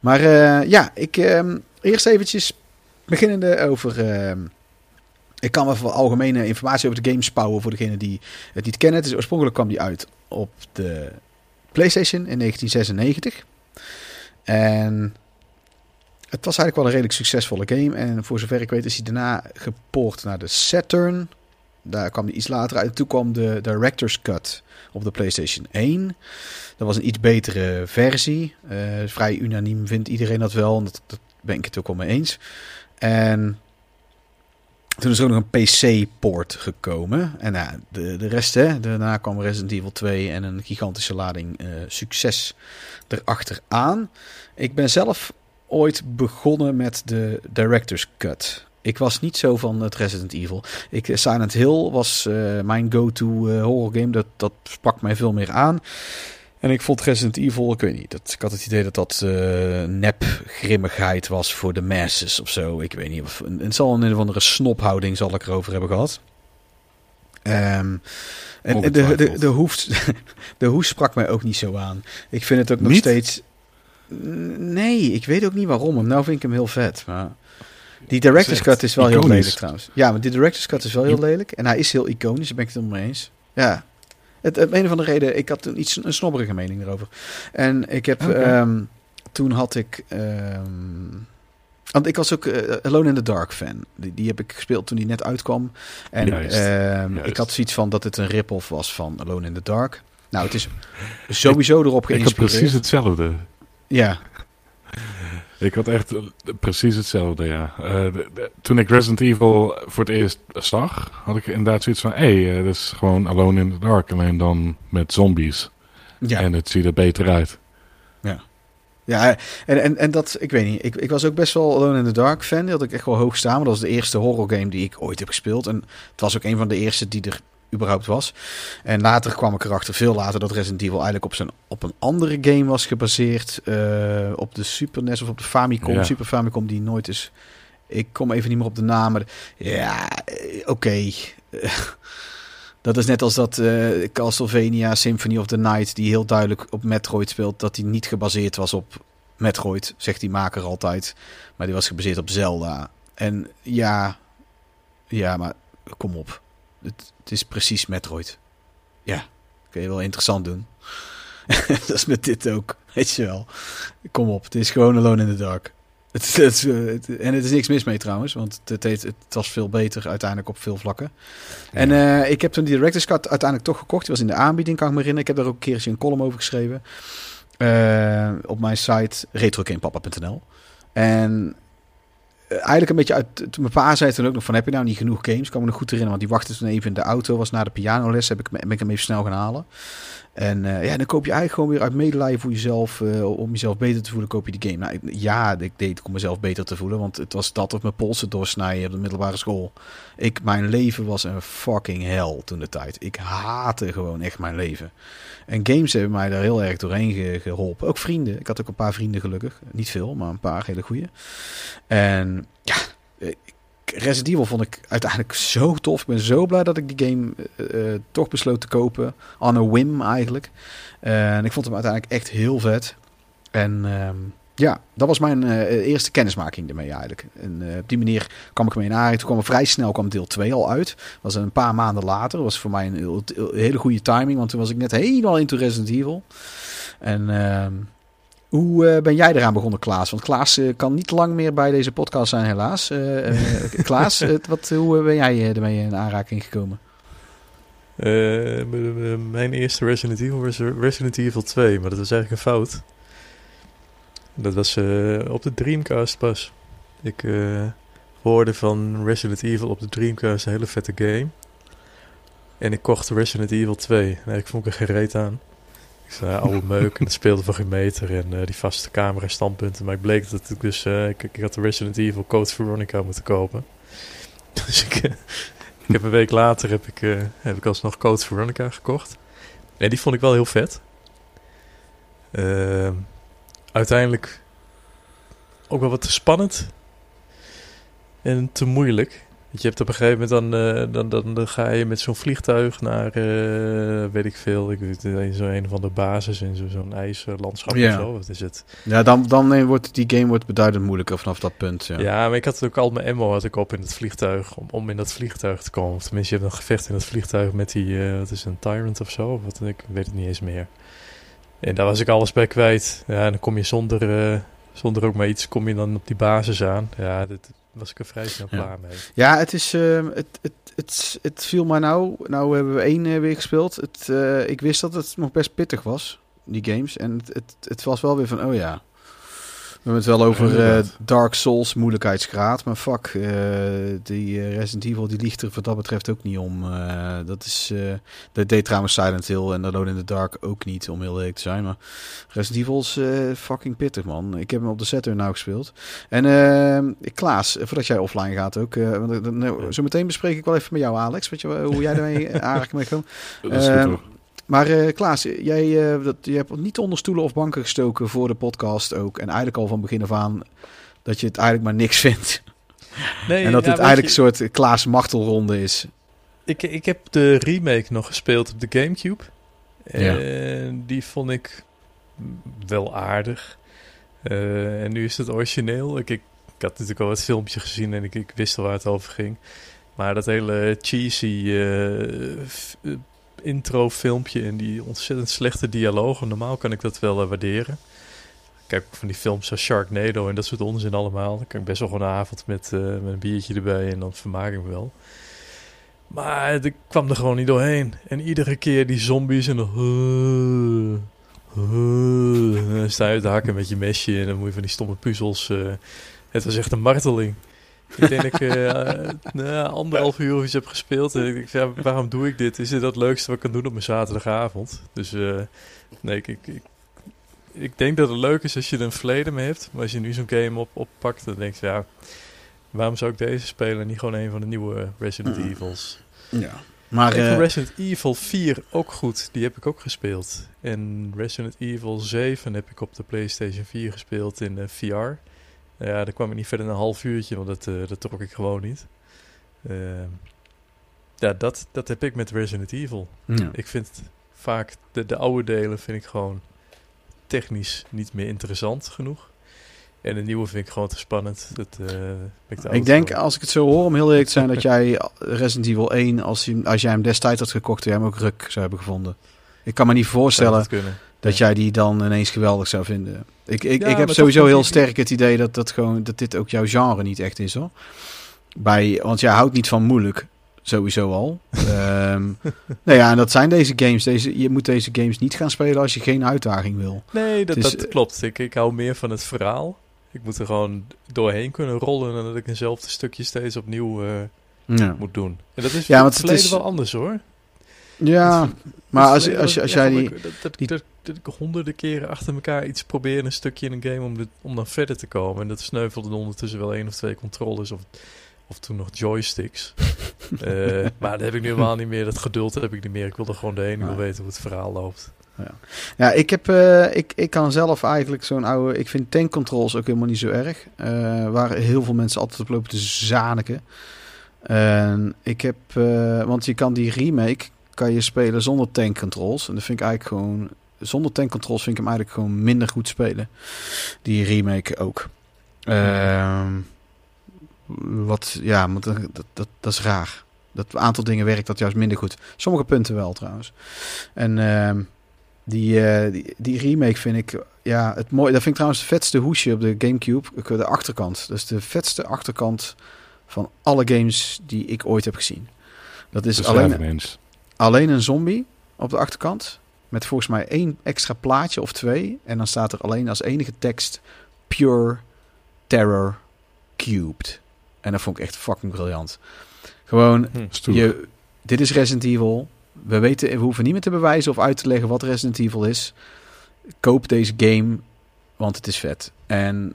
Maar uh, ja, ik um, eerst eventjes beginnende over... Uh, ik kan wel voor algemene informatie over de game spouwen voor degenen die het niet kennen. Dus oorspronkelijk kwam die uit op de PlayStation in negentien zesennegentig. En... Het was eigenlijk wel een redelijk succesvolle game. En voor zover ik weet is hij daarna gepoord naar de Saturn. Daar kwam hij iets later uit. Toen kwam de Director's Cut op de PlayStation één. Dat was een iets betere versie. Uh, vrij unaniem vindt iedereen dat wel. En dat, dat ben ik het ook wel mee eens. En toen is er ook nog een P C-poort gekomen. En uh, de, de rest, hè. Daarna kwam Resident Evil twee en een gigantische lading uh, succes erachteraan. Ik ben zelf... ooit begonnen met de Director's Cut. Ik was niet zo van het Resident Evil. Ik, Silent Hill was uh, mijn go-to uh, horror game. Dat, dat sprak mij veel meer aan. En ik vond Resident Evil, ik weet niet. Dat, ik had het idee dat dat uh, nepgrimmigheid was voor de masses of zo. Ik weet niet. Of, het zal een, een of andere snophouding zal ik erover hebben gehad. Um, en de, de, de, de, hoef, de hoef sprak mij ook niet zo aan. Ik vind het ook nog niet? steeds... Nee, ik weet ook niet waarom. En nou vind ik hem heel vet. Maar die Director's Cut is wel iconisch. Heel lelijk trouwens. Ja, maar die Director's Cut is wel heel lelijk. En hij is heel iconisch, daar ben ik het mee eens. Ja, het, het een of andere reden. Ik had iets een snobberige mening erover. En ik heb... Okay. Um, toen had ik... Um, want ik was ook uh, Alone in the Dark fan. Die, die heb ik gespeeld toen die net uitkwam. En juist, um, juist. Ik had zoiets van dat het een rip-off was van Alone in the Dark. Nou, het is sowieso ik, erop geïnspireerd. Ik had precies hetzelfde... Ja. Ik had echt precies hetzelfde, ja. Uh, de, de, toen ik Resident Evil voor het eerst zag, had ik inderdaad zoiets van... Hé, hey, uh, dat is gewoon Alone in the Dark, alleen dan met zombies. Ja. En het ziet er beter uit. Ja. Ja, en, en, en dat, ik weet niet. Ik, ik was ook best wel Alone in the Dark fan. Die had ik echt wel hoog staan. Maar dat was de eerste horror game die ik ooit heb gespeeld. En het was ook een van de eerste die er... überhaupt was. En later kwam ik erachter, veel later, dat Resident Evil eigenlijk op, zijn, op een andere game was gebaseerd. Uh, op de Super N E S of op de Famicom, ja. Super Famicom, die nooit is Ik kom even niet meer op de naam. Maar ja, oké. Okay. Dat is net als dat uh, Castlevania Symphony of the Night, die heel duidelijk op Metroid speelt, dat die niet gebaseerd was op Metroid, zegt die maker altijd. Maar die was gebaseerd op Zelda. En ja, ja, maar kom op. Het, het is precies Metroid. Ja, kun je wel interessant doen. Dat is met dit ook, weet je wel. Kom op, het is gewoon Alone in the Dark. Het, het, het, en het is niks mis mee trouwens, want het, het, het was veel beter uiteindelijk op veel vlakken. Ja. En uh, ik heb toen die Director's Cut uiteindelijk toch gekocht. Die was in de aanbieding, kan ik me herinneren. Ik heb daar ook een keertje een column over geschreven. Uh, op mijn site retrogamepapa punt n l. En uh, eigenlijk een beetje uit... Mijn pa zei toen ook nog van, heb je nou niet genoeg games? Ik kan me nog goed herinneren, want die wachtte toen even in de auto. Was na de pianoles, heb ik, ben ik hem even snel gaan halen. En uh, ja, dan koop je eigenlijk gewoon weer uit medelijden voor jezelf. Uh, om jezelf beter te voelen, koop je die game. Nou, ik, ja, ik deed het om mezelf beter te voelen. Want het was dat of mijn polsen doorsnijden op de middelbare school. Ik, mijn leven was een fucking hell toen de tijd. Ik haatte gewoon echt mijn leven. En games hebben mij daar heel erg doorheen ge- geholpen. Ook vrienden. Ik had ook een paar vrienden gelukkig. Niet veel, maar een paar hele goeie. En ja... Ik, Resident Evil vond ik uiteindelijk zo tof. Ik ben zo blij dat ik die game uh, toch besloot te kopen. On a whim eigenlijk. Uh, en ik vond hem uiteindelijk echt heel vet. En uh, ja, dat was mijn uh, eerste kennismaking ermee eigenlijk. En uh, op die manier kwam ik mee in aanraking. Toen kwam er vrij snel kwam deel twee al uit. Dat was een paar maanden later. Dat was voor mij een, een hele goede timing. Want toen was ik net helemaal into Resident Evil. En... Uh, Hoe uh, ben jij eraan begonnen, Klaas? Want Klaas uh, kan niet lang meer bij deze podcast zijn, helaas. Uh, uh, Klaas, uh, wat, hoe uh, ben jij ermee in aanraking gekomen? Uh, m- m- mijn eerste Resident Evil was Resident Evil twee, maar dat was eigenlijk een fout. Dat was uh, op de Dreamcast pas. Ik uh, hoorde van Resident Evil op de Dreamcast, een hele vette game. En ik kocht Resident Evil twee. Nou, ik vond er geen reet aan. Uh, oude meuk en het speelde voor geen meter en uh, die vaste camera standpunten. Maar ik bleek dat ik dus... Uh, ik, ik had de Resident Evil Code Veronica moeten kopen. Dus ik, uh, ik heb een week later heb ik, uh, heb ik alsnog Code Veronica gekocht. En die vond ik wel heel vet. Uh, uiteindelijk ook wel wat te spannend. En te moeilijk. Want je hebt op een gegeven moment, dan, uh, dan, dan, dan ga je met zo'n vliegtuig naar, uh, weet ik veel, ik weet niet, zo'n een of andere basis in zo, zo'n ijslandschap yeah. of zo. Wat is het? Ja, dan, dan wordt die game wordt beduidend moeilijker vanaf dat punt. Ja, ja, maar ik had ook al mijn ammo had ik op in het vliegtuig, om, om in dat vliegtuig te komen. Of tenminste, je hebt een gevecht in het vliegtuig met die, uh, wat is een Tyrant of zo? Wat, ik weet het niet eens meer. En daar was ik alles bij kwijt. Ja, en dan kom je zonder, uh, zonder ook maar iets, kom je dan op die basis aan. Ja, dit... was ik er vrij snel klaar mee. Ja, het is... Uh, het, het, het, het viel mij nou... Nou hebben we één uh, weer gespeeld. Het, uh, ik wist dat het nog best pittig was, die games. En het, het, het was wel weer van... Oh ja. We hebben het wel over uh, Dark Souls moeilijkheidsgraad. Maar fuck, uh, die uh, Resident Evil die liegt er wat dat betreft ook niet om. Uh, dat is... Uh, dat deed trouwens Silent Hill en Alone in the Dark ook niet, om heel eerlijk te zijn. Maar Resident Evil is uh, fucking pittig, man. Ik heb hem op de Saturn nou gespeeld. En uh, Klaas, voordat jij offline gaat ook. Uh, want, uh, nou, zo meteen bespreek ik wel even met jou, Alex. Weet je hoe jij daarmee aanraakt mee komt. Dat is goed, hoor. Maar uh, Klaas, jij uh, dat, je hebt niet onder stoelen of banken gestoken voor de podcast ook. En eigenlijk al van begin af aan dat je het eigenlijk maar niks vindt. Nee, en dat ja, dit eigenlijk je... een soort Klaas-Machtelronde is. Ik, ik heb de remake nog gespeeld op de GameCube. Ja. En die vond ik wel aardig. Uh, en nu is het origineel. Ik, ik, ik had natuurlijk al het filmpje gezien en ik, ik wist al waar het over ging. Maar dat hele cheesy... Uh, f- intro-filmpje en die ontzettend slechte dialogen. Normaal kan ik dat wel uh, waarderen. Kijk ook van die films als Sharknado en dat soort onzin allemaal. Dan kan ik best wel gewoon een avond met, uh, met een biertje erbij en dan vermaak ik me wel. Maar ik kwam er gewoon niet doorheen. En iedere keer die zombies en dan... Uh, uh, en dan sta je te hakken met je mesje en dan moet je van die stomme puzzels. Uh, het was echt een marteling. Ik denk dat ik uh, na anderhalf uur iets heb gespeeld. En ik denk, ja, waarom doe ik dit? Is dit dat leukste wat ik kan doen op mijn zaterdagavond? Dus uh, nee, ik, ik, ik, ik denk dat het leuk is als je er een verleden mee hebt. Maar als je nu zo'n game op, oppakt, dan denk je, ja, waarom zou ik deze spelen en niet gewoon een van de nieuwe Resident uh, Evils? Ja, maar uh, Resident Evil vier ook goed. Die heb ik ook gespeeld. En Resident Evil zeven heb ik op de PlayStation vier gespeeld in uh, V R. Ja, daar kwam ik niet verder dan een half uurtje, want dat, uh, dat trok ik gewoon niet. Uh, ja, dat, dat heb ik met Resident Evil. Ja. Ik vind vaak de, de oude delen vind ik gewoon technisch niet meer interessant genoeg. En de nieuwe vind ik gewoon te spannend. Dat, uh, ik, de ik denk, voor. Als ik het zo hoor, om heel eerlijk te zijn, dat jij Resident Evil één, als, je, als jij hem destijds had gekocht, jij hem ook ruk zou hebben gevonden. Ik kan me niet voorstellen dat, dat ja. jij die dan ineens geweldig zou vinden. Ik, ik, ja, ik heb sowieso heel sterk het idee dat, dat, gewoon, dat dit ook jouw genre niet echt is, hoor. Bij, want jij houdt niet van moeilijk, sowieso al. um, nou ja, en dat zijn deze games. Deze, je moet deze games niet gaan spelen als je geen uitdaging wil. Nee, dat, is, dat klopt. Ik, ik hou meer van het verhaal. Ik moet er gewoon doorheen kunnen rollen en dat ik eenzelfde stukje steeds opnieuw uh, ja. moet doen. En dat is ja, want het verleden is wel anders, hoor. Ja, dat, maar dat als, verleden, als, als ja, jij die... Dat, dat, die dat, dat ik honderden keren achter elkaar iets probeer, een stukje in een game, om, de, om dan verder te komen. En dat sneuvelde ondertussen wel één of twee controllers of, of toen nog joysticks. uh, maar dat heb ik nu helemaal niet meer. Dat geduld heb ik niet meer. Ik wil er gewoon de heen. Ik wil weten hoe het verhaal loopt. Ja, ja ik, heb, uh, ik, ik kan zelf eigenlijk zo'n oude... Ik vind tank controls ook helemaal niet zo erg. Uh, waar heel veel mensen altijd op lopen te zaniken. Uh, ik heb... Uh, want je kan die remake kan je spelen zonder tank controls. En dat vind ik eigenlijk gewoon... Zonder tank controls vind ik hem eigenlijk gewoon minder goed spelen. Die remake ook. Uh, wat, ja, want dat, dat, dat is raar. Dat aantal dingen werkt dat juist minder goed. Sommige punten wel, trouwens. En uh, die, uh, die, die remake vind ik... Ja, het mooie. Dat vind ik trouwens het vetste hoesje op de GameCube. De achterkant. Dat is de vetste achterkant van alle games die ik ooit heb gezien. Dat is alleen, alleen een zombie op de achterkant. Met volgens mij één extra plaatje of twee. En dan staat er alleen als enige tekst... Pure Terror Cubed. En dat vond ik echt fucking briljant. Gewoon, hm, je, dit is Resident Evil. We, weten, we hoeven niet meer te bewijzen of uit te leggen wat Resident Evil is. Koop deze game, want het is vet. En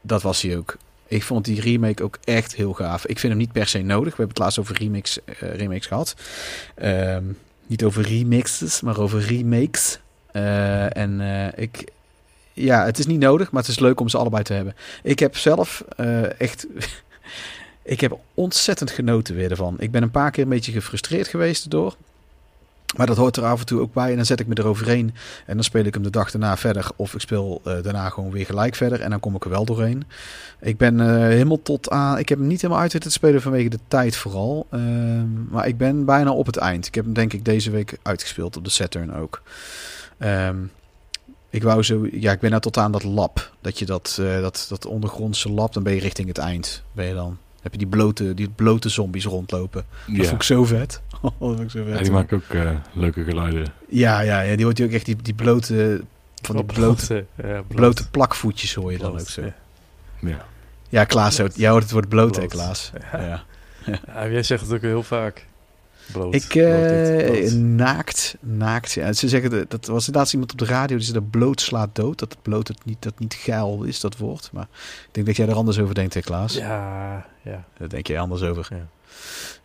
dat was hij ook. Ik vond die remake ook echt heel gaaf. Ik vind hem niet per se nodig. We hebben het laatst over remix, uh, remakes gehad. Um, Niet over remixes, maar over remakes. Uh, en uh, ik... Ja, het is niet nodig, maar het is leuk om ze allebei te hebben. Ik heb zelf uh, echt... ik heb ontzettend genoten weer ervan. Ik ben een paar keer een beetje gefrustreerd geweest door. Maar dat hoort er af en toe ook bij. En dan zet ik me eroverheen. En dan speel ik hem de dag daarna verder. Of ik speel uh, daarna gewoon weer gelijk verder. En dan kom ik er wel doorheen. Ik ben uh, helemaal tot aan... Ik heb hem niet helemaal uit te spelen vanwege de tijd vooral. Uh, maar ik ben bijna op het eind. Ik heb hem denk ik deze week uitgespeeld op de Saturn ook. Um, ik wou zo... Ja, ik ben nou tot aan dat lab. Dat je dat, uh, dat, dat ondergrondse lab... Dan ben je richting het eind. Ben je dan... heb je die blote, die blote zombies rondlopen. Dat ja. vond ik zo vet. dat vond ik zo vet. Ja, die maken ook uh, leuke geluiden. Ja, ja, ja, die hoort je ook echt die, die blote... Van die blote, ja, blote plakvoetjes hoor je bloot, dan ook zo. Ja, ja. ja Klaas, bloot. Jij hoort het woord bloot, bloot. Hè, Klaas? Ja. Ja. Ja. Ja, jij zegt het ook heel vaak. Bloot. Ik, uh, bloot bloot. Naakt, naakt. Ja. Ze zeggen, dat was inderdaad iemand op de radio die zei dat bloot slaat dood. Dat het bloot het niet, dat niet geil is, dat woord. Maar ik denk dat jij er anders over denkt, hè, Klaas? Ja, ja. Daar denk jij anders over. Ja.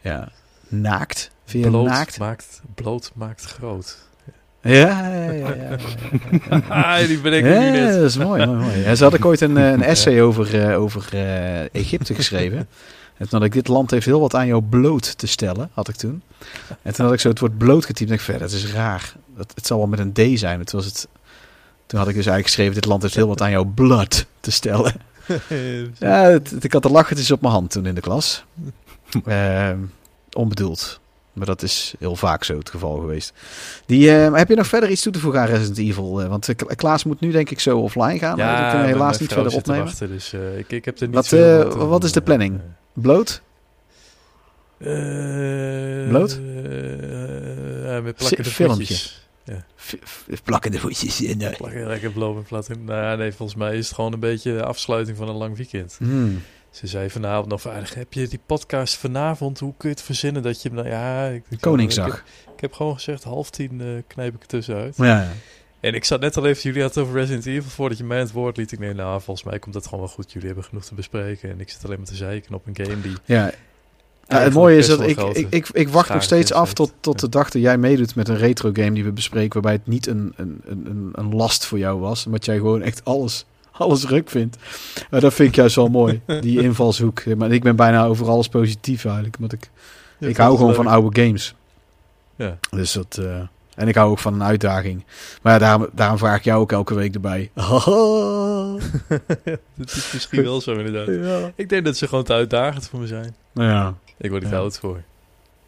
ja. Naakt. Vind je bloot, naakt? Maakt, bloot maakt groot. Ja, ja, ja. ja, ja. ah, die bedenk ik ja, niet net. Dat is mooi, mooi, mooi. Ja, ze had ik ooit een, een essay over, uh, over uh, Egypte geschreven. En toen had ik, dit land heeft heel wat aan jou bloot te stellen, had ik toen. En toen had ik zo het woord bloot getypt en dacht ik, ja, dat is raar. Dat, het zal wel met een D zijn. Maar toen, was het, toen had ik dus eigenlijk geschreven, dit land heeft heel wat aan jou blood te stellen. Ja, het, ik had de lachetjes op mijn hand toen in de klas. Uh, onbedoeld. Maar dat is heel vaak zo het geval geweest. Die, uh, heb je nog verder iets toe te voegen aan Resident Evil? Uh, want Klaas moet nu denk ik zo offline gaan. Ja, we kunnen helaas niet verder opnemen. Wachten, dus, uh, ik, ik heb er niet wat, uh, wat, wat is de planning? Uh, Bloot? Uh, Bloot? Uh, uh, met plakkende voetjes. Ja. Plakkende voetjes. Nee. Plakken, lekker bloot en plat. Nou, nee, volgens mij is het gewoon een beetje de afsluiting van een lang weekend. Hmm. Ze zei vanavond nog, heb je die podcast vanavond, hoe kun je het verzinnen dat je... Nou, ja, ik, ik, Koningsdag. Ik, ik, ik heb gewoon gezegd, half tien uh, knijp ik er tussenuit. Ja, ja. En ik zat net al even, jullie hadden het over Resident Evil, voordat je mij het woord liet. Ik denk, nou, volgens mij komt dat gewoon wel goed. Jullie hebben genoeg te bespreken. En ik zit alleen maar te zeiken op een game die... Ja. Ja, het mooie is dat ik, ik, ik, ik wacht nog steeds af tot, tot de dag dat jij meedoet met een retro game die we bespreken, waarbij het niet een, een, een, een last voor jou was, maar jij gewoon echt alles... alles ruk vindt. Maar dat vind ik juist wel mooi, die invalshoek. Maar ik ben bijna over alles positief eigenlijk. Want ik, ja, ik hou gewoon leuk. van oude games. Ja. Dus dat... Uh, en ik hou ook van een uitdaging. Maar ja, daarom, daarom vraag ik jou ook elke week erbij. Oh. Dat is misschien wel zo, inderdaad. Ja. Ik denk dat ze gewoon te uitdagend voor me zijn. Ja. Ik word er ja. oud voor.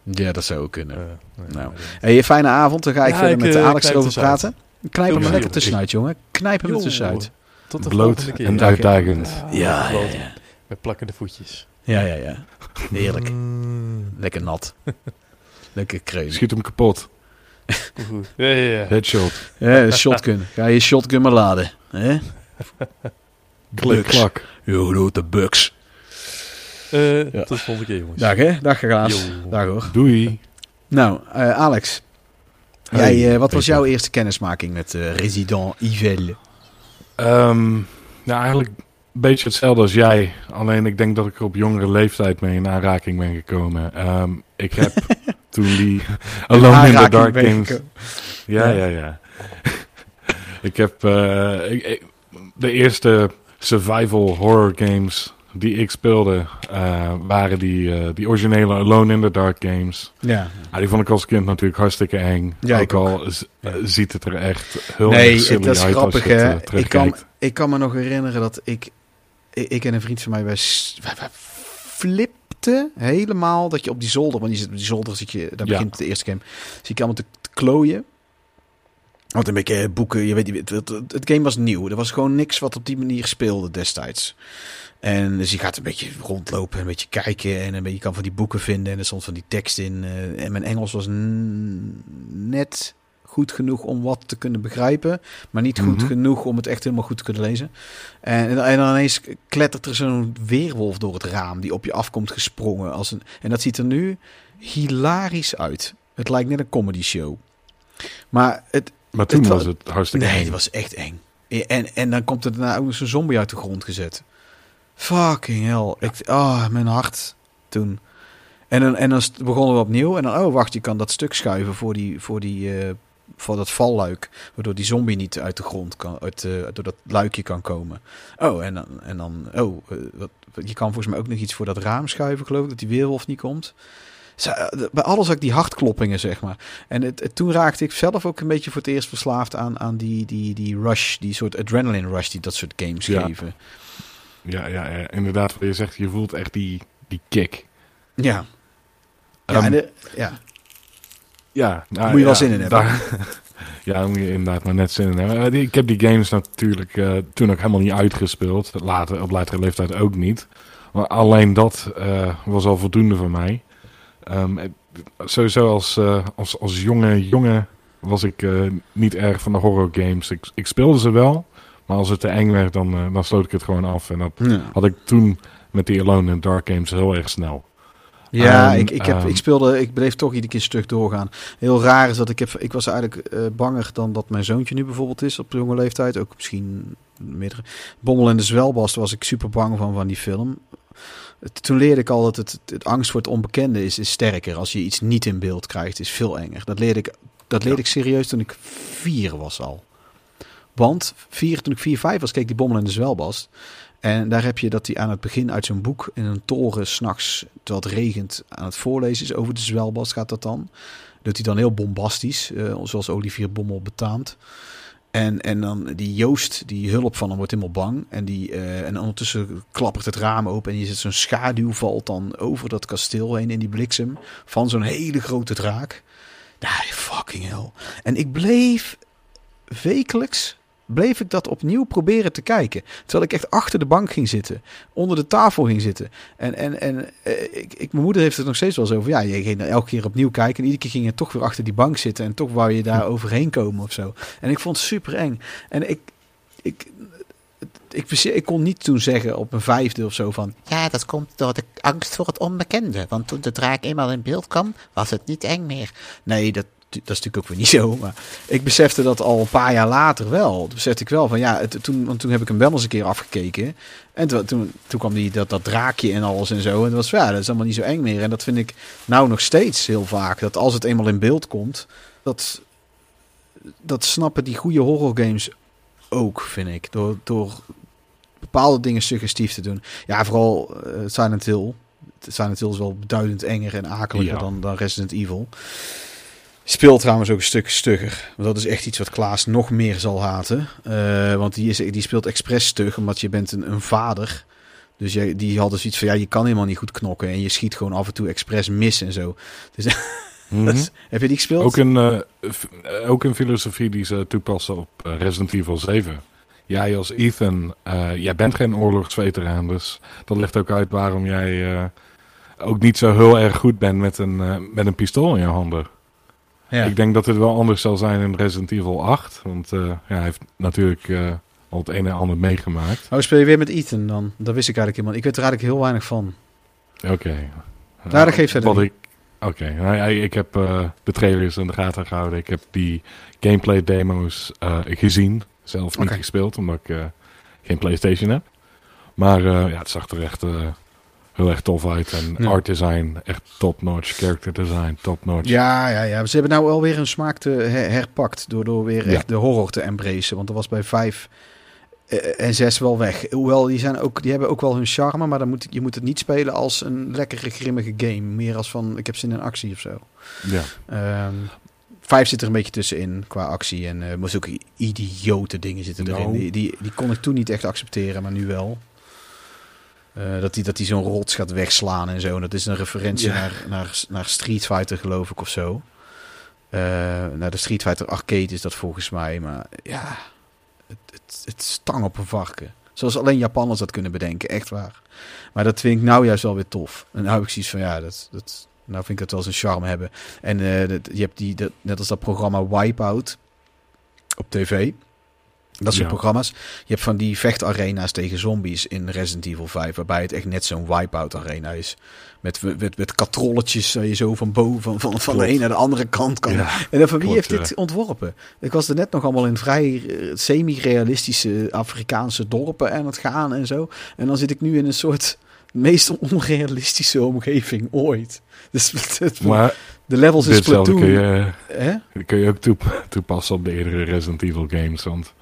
Ja, dat zou ook kunnen. Uh, nee, nou. Hey, fijne avond. Dan ga ik ja, verder ik, met uh, Alex erover praten. Knijp hem lekker tussenuit, jongen. Knijp hem er tussenuit. Tot de Bloot keer. En uitdagend. Ja, ja, ja. Met plakkende voetjes. Ja, ja, ja. Heerlijk. Mm. Lekker nat. Lekker kreeg. Schiet hem kapot. Ja, ja, ja. Headshot. Ja, shotgun. Ga je shotgun maar laden. Hè? Klik-klak. Yo, doe de bugs. Uh, ja. Tot de volgende keer, jongens. Dag, hè? Dag, geraas. Dag, hoor. Doei. Nou, uh, Alex. Hey, jij, uh, wat was jouw eerste kennismaking met uh, Resident Evil? Um, nou, eigenlijk een beetje hetzelfde als jij. Alleen ik denk dat ik er op jongere leeftijd mee in aanraking ben gekomen. Um, ik heb toen die Alone in the Dark games... Ja, ja, ja, ja. Ik heb uh, ik, ik, de eerste survival horror games die ik speelde, uh, waren die, uh, die originele Alone in the Dark games. Ja. Ah, die vond ik als kind natuurlijk hartstikke eng. Ja, ook, ik ook al z- ja. ziet het er echt heel nee, silly uit. Nee, dat is grappig, hè. Uh, ik, kan, ik kan me nog herinneren dat ik... Ik, ik en een vriend van mij, wij, wij, wij flipten helemaal dat je op die zolder... Want je zit op die zolder, zit je, daar begint ja. de eerste game. Zie ik allemaal te, te klooien. Want een beetje boeken, je weet, het, het game was nieuw. Er was gewoon niks wat op die manier speelde destijds. En dus je gaat een beetje rondlopen, een beetje kijken en een beetje, je kan van die boeken vinden en er stond van die tekst in. Uh, en mijn Engels was n- net goed genoeg om wat te kunnen begrijpen, maar niet mm-hmm. goed genoeg om het echt helemaal goed te kunnen lezen. En, en, en dan ineens klettert er zo'n weerwolf door het raam die op je afkomt gesprongen. Als een, en dat ziet er nu hilarisch uit. Het lijkt net een comedy show. Maar, het, maar toen het, was het hartstikke nee, eng. Het was echt eng. En, en dan komt er daarna ook zo'n zombie uit de grond gezet. Fucking hell. Ik, oh, mijn hart toen. En dan, en dan begonnen we opnieuw. En dan, oh wacht, je kan dat stuk schuiven voor, die, voor, die, uh, voor dat valluik. Waardoor die zombie niet uit de grond kan, uit, uh, door dat luikje kan komen. Oh, en dan, en dan oh, uh, wat, je kan volgens mij ook nog iets voor dat raam schuiven, geloof ik. Dat die weerwolf niet komt. Bij alles had ik die hartkloppingen, zeg maar. En het, het, toen raakte ik zelf ook een beetje voor het eerst verslaafd aan, aan die, die, die rush, die soort adrenaline rush die dat soort games ja. geven. Ja, ja, ja, inderdaad. Wat je zegt, je voelt echt die, die kick. Ja. Um, ja, de, ja. ja nou, moet je ja, wel zin in hebben. Daar, ja, moet je inderdaad maar net zin in hebben. Ik heb die games natuurlijk uh, toen ook helemaal niet uitgespeeld. Later, op latere leeftijd ook niet. Maar alleen dat uh, was al voldoende voor mij. Um, sowieso als, uh, als, als jonge jongen was ik uh, niet erg van de horror games. Ik, ik speelde ze wel. Maar als het te eng werd, dan, uh, dan sloot ik het gewoon af. En dat ja. had ik toen met die Alone in Dark Games heel erg snel. Ja, um, ik, ik, heb, um, ik speelde, ik bleef toch iedere keer stuk doorgaan. Heel raar is dat ik heb, ik was eigenlijk uh, banger dan dat mijn zoontje nu bijvoorbeeld is op de jonge leeftijd. Ook misschien meerdere. Bommel en de Zwelbast was ik super bang van, van die film. Toen leerde ik al dat het, het angst voor het onbekende is, is sterker. Als je iets niet in beeld krijgt, is veel enger. Dat leerde ik, dat leerde ja. ik serieus toen ik vier was al. Want vier, toen ik vier, vijf was, keek die Bommel en de Zwelbast. En daar heb je dat hij aan het begin uit zijn boek in een toren s'nachts, terwijl het regent, aan het voorlezen is. Over de Zwelbast gaat dat dan. Doet hij dan heel bombastisch, uh, zoals Olivier Bommel betaamt. En, en dan die Joost, die hulp van hem, wordt helemaal bang. En, die, uh, en ondertussen klappert het raam open en je zit zo'n schaduw valt dan over dat kasteel heen in die bliksem van zo'n hele grote draak. Nou, nah, fucking hell. En ik bleef wekelijks... bleef ik dat opnieuw proberen te kijken. Terwijl ik echt achter de bank ging zitten. Onder de tafel ging zitten. En, en, en ik, ik, mijn moeder heeft het nog steeds wel zo over. Ja, je ging elke keer opnieuw kijken. En iedere keer ging je toch weer achter die bank zitten. En toch wou je daar overheen komen of zo. En ik vond het super eng. En ik, ik, ik, ik, ik kon niet toen zeggen op mijn vijfde of zo van... Ja, dat komt door de angst voor het onbekende. Want toen de draak eenmaal in beeld kwam, was het niet eng meer. Nee, dat... Dat is natuurlijk ook weer niet zo, maar ik besefte dat al een paar jaar later wel. Dat besefte ik wel van ja, het, toen, want toen heb ik hem wel eens een keer afgekeken. En toen, toen, toen kwam die, dat, dat draakje en alles en zo. En dat was ja, dat is allemaal niet zo eng meer. En dat vind ik nou nog steeds heel vaak. Dat als het eenmaal in beeld komt, dat, dat snappen die goede horrorgames ook, vind ik. Door, door bepaalde dingen suggestief te doen. Ja, vooral uh, Silent Hill. Silent Hill is wel beduidend enger en akeliger ja. dan, dan Resident Evil. Speelt trouwens ook een stuk stugger. Want dat is echt iets wat Klaas nog meer zal haten. Uh, want die, is, die speelt expres stug, omdat je bent een, een vader. Dus jij, die had dus iets van, ja, je kan helemaal niet goed knokken. En je schiet gewoon af en toe expres mis en zo. Dus, mm-hmm. dat, heb je die gespeeld? Ook een, uh, f- ook een filosofie die ze toepassen op uh, Resident Evil zeven. Jij als Ethan, uh, jij bent geen oorlogsveteraan. Dus dat legt ook uit waarom jij uh, ook niet zo heel erg goed bent met een, uh, met een pistool in je handen. Ja. Ik denk dat het wel anders zal zijn in Resident Evil acht. Want uh, ja, hij heeft natuurlijk uh, al het een en ander meegemaakt. Oh, speel je weer met Ethan dan? Dat wist ik eigenlijk helemaal. Ik weet er eigenlijk heel weinig van. Oké. Okay. Uh, nou, dat geeft verder niet. Oké, okay. nou, ja, ik heb uh, de trailers in de gaten gehouden. Ik heb die gameplay demo's uh, gezien. Zelf niet okay. gespeeld, omdat ik uh, geen PlayStation heb. Maar uh, ja, het zag er echt... Uh, heel erg tof uit. En ja. art design, echt top-notch. Character design, top-notch. Ja, ja, ja. Ze hebben nou alweer hun smaak te her- herpakt. Door, door weer echt ja. de horror te embracen. Want dat was bij vijf eh, en zes wel weg. Hoewel, die, zijn ook, die hebben ook wel hun charme. Maar dan moet, je moet het niet spelen als een lekkere, grimmige game. Meer als van, ik heb zin in actie of zo. Ja. Um, vijf zit er een beetje tussenin qua actie. En uh, maar ook idiote dingen zitten erin. No. Die, die, die kon ik toen niet echt accepteren, maar nu wel. Uh, dat hij dat die zo'n rots gaat wegslaan en zo. En dat is een referentie ja. naar, naar, naar Street Fighter, geloof ik, of zo. Uh, naar de Street Fighter arcade is dat volgens mij. Maar ja, het, het, het stang op een varken. Zoals alleen Japanners dat kunnen bedenken, echt waar. Maar dat vind ik nou juist wel weer tof. En nou heb ik zoiets van, ja, dat, dat, nou vind ik dat wel eens een charme hebben. En uh, dat, je hebt die, dat, net als dat programma Wipeout op tv... Dat soort ja. programma's. Je hebt van die vechtarena's tegen zombies in Resident Evil vijf, waarbij het echt net zo'n wipeout arena is. Met, met, met katrolletjes waar je zo van boven van, van, van de een naar de andere kant kan. Ja, en dan van wie klopt, heeft dit ontworpen? Ik was er net nog allemaal in vrij semi-realistische Afrikaanse dorpen aan het gaan en zo. En dan zit ik nu in een soort meest onrealistische omgeving ooit. Dus het, het, maar de levels in Splatoon. Kun je, eh? kun je ook toepassen op de eerdere Resident Evil games, want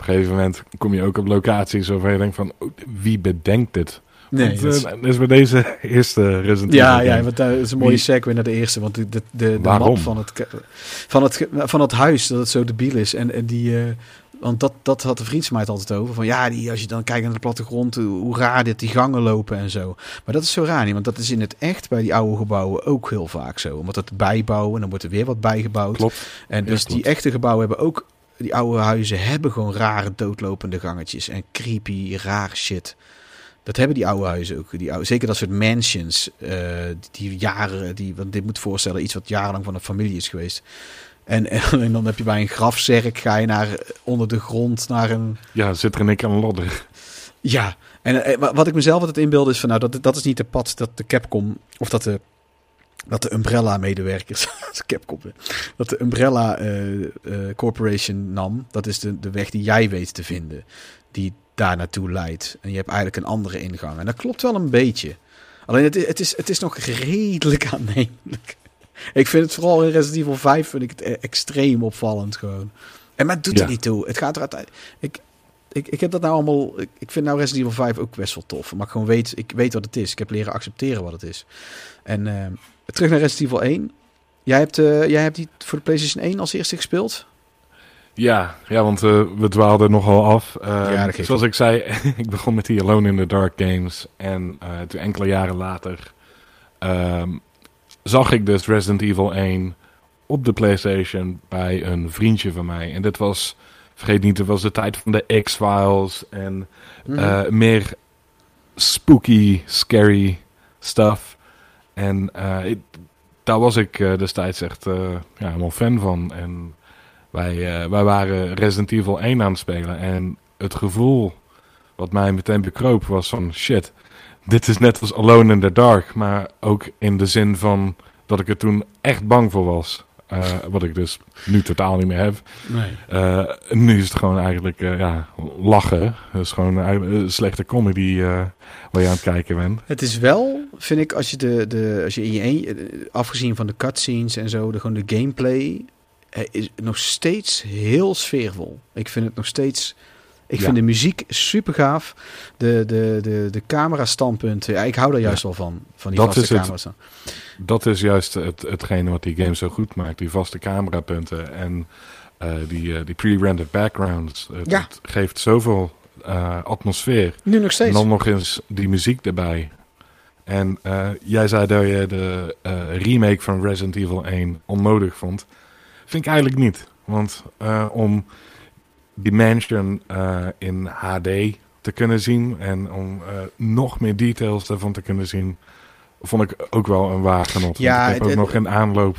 op een gegeven moment kom je ook op locaties waarvan je denkt van, oh, wie bedenkt dit? Nee, want, uh, dus bij deze eerste Resident Evil. Ja, ja, want dat is een mooie wie... segue naar de eerste. Want de, de, de, de map van het, van, het, van het huis, dat het zo debiel is. En, en die, uh, want dat, dat had de vriend van mij het altijd over. Van ja, die, als je dan kijkt naar de plattegrond, hoe raar dit, die gangen lopen en zo. Maar dat is zo raar niet, want dat is in het echt bij die oude gebouwen ook heel vaak zo. Omdat het bijbouwen en dan wordt er weer wat bijgebouwd. Klopt. En dus ja, klopt. Die echte gebouwen hebben ook... Die oude huizen hebben gewoon rare doodlopende gangetjes. En creepy, raar shit. Dat hebben die oude huizen ook. Die oude, zeker dat soort mansions. Uh, die, die jaren, die, want dit moet voorstellen iets wat jarenlang van een familie is geweest. En, en, en dan heb je bij een grafzerk, ga je naar onder de grond naar een... Ja, zit er een ik aan een ladder. Ja, en, en wat ik mezelf altijd inbeelde is van, nou, dat, dat is niet de pad dat de Capcom, of dat de... Dat de Umbrella-medewerkers, Capcom, dat de Umbrella uh, uh, Corporation nam, dat is de, de weg die jij weet te vinden, die daar naartoe leidt. En je hebt eigenlijk een andere ingang. En dat klopt wel een beetje. Alleen het, het, is, het is nog redelijk aannemelijk. Ik vind het vooral in Resident Evil vijf vind ik het extreem opvallend gewoon. En maar het doet ja. er niet toe. Het gaat eruit. Ik, ik, ik heb dat nou allemaal. Ik, ik vind nou Resident Evil vijf ook best wel tof. Maar ik gewoon weet, ik weet wat het is. Ik heb leren accepteren wat het is. En uh, terug naar Resident Evil één. Jij hebt, uh, jij hebt die voor de PlayStation één als eerste gespeeld? Ja, ja, want uh, we dwaalden nogal af. Uh, ja, zoals ik zei, ik begon met die Alone in the Dark games. En uh, toen enkele jaren later uh, zag ik dus Resident Evil één op de PlayStation bij een vriendje van mij. En dit was, vergeet niet, het was de tijd van de X-Files en uh, mm. meer spooky, scary stuff. En uh, ik, daar was ik uh, destijds echt uh, ja, helemaal fan van. En wij, uh, wij waren Resident Evil één aan het spelen. En het gevoel wat mij meteen bekroop was van... Shit, dit is net als Alone in the Dark. Maar ook in de zin van dat ik er toen echt bang voor was. Uh, wat ik dus nu totaal niet meer heb. Nee. Uh, nu is het gewoon eigenlijk uh, ja, lachen. Het is gewoon een slechte comedy uh, waar je aan het kijken bent. Het is wel, vind ik, als je de, de als je in je, afgezien van de cutscenes en zo, de, gewoon de gameplay, is nog steeds heel sfeervol. Ik vind het nog steeds Ik ja. vind de muziek super gaaf. De, de, de, de camera standpunten. Ja, ik hou daar juist ja. al van. Van die dat vaste camera's. Het, dat is juist het, hetgeen wat die game zo goed maakt. Die vaste camerapunten. En uh, die, uh, die pre-rendered backgrounds. Het, ja. het geeft zoveel uh, atmosfeer. Nu nog steeds. En dan nog eens die muziek erbij. En uh, jij zei dat je de uh, remake van Resident Evil één onnodig vond. Vind ik eigenlijk niet. Want uh, om... die mansion uh, in H D te kunnen zien en om uh, nog meer details daarvan te kunnen zien, vond ik ook wel een waar genot. Ja, ik heb het, ook het, nog een aanloop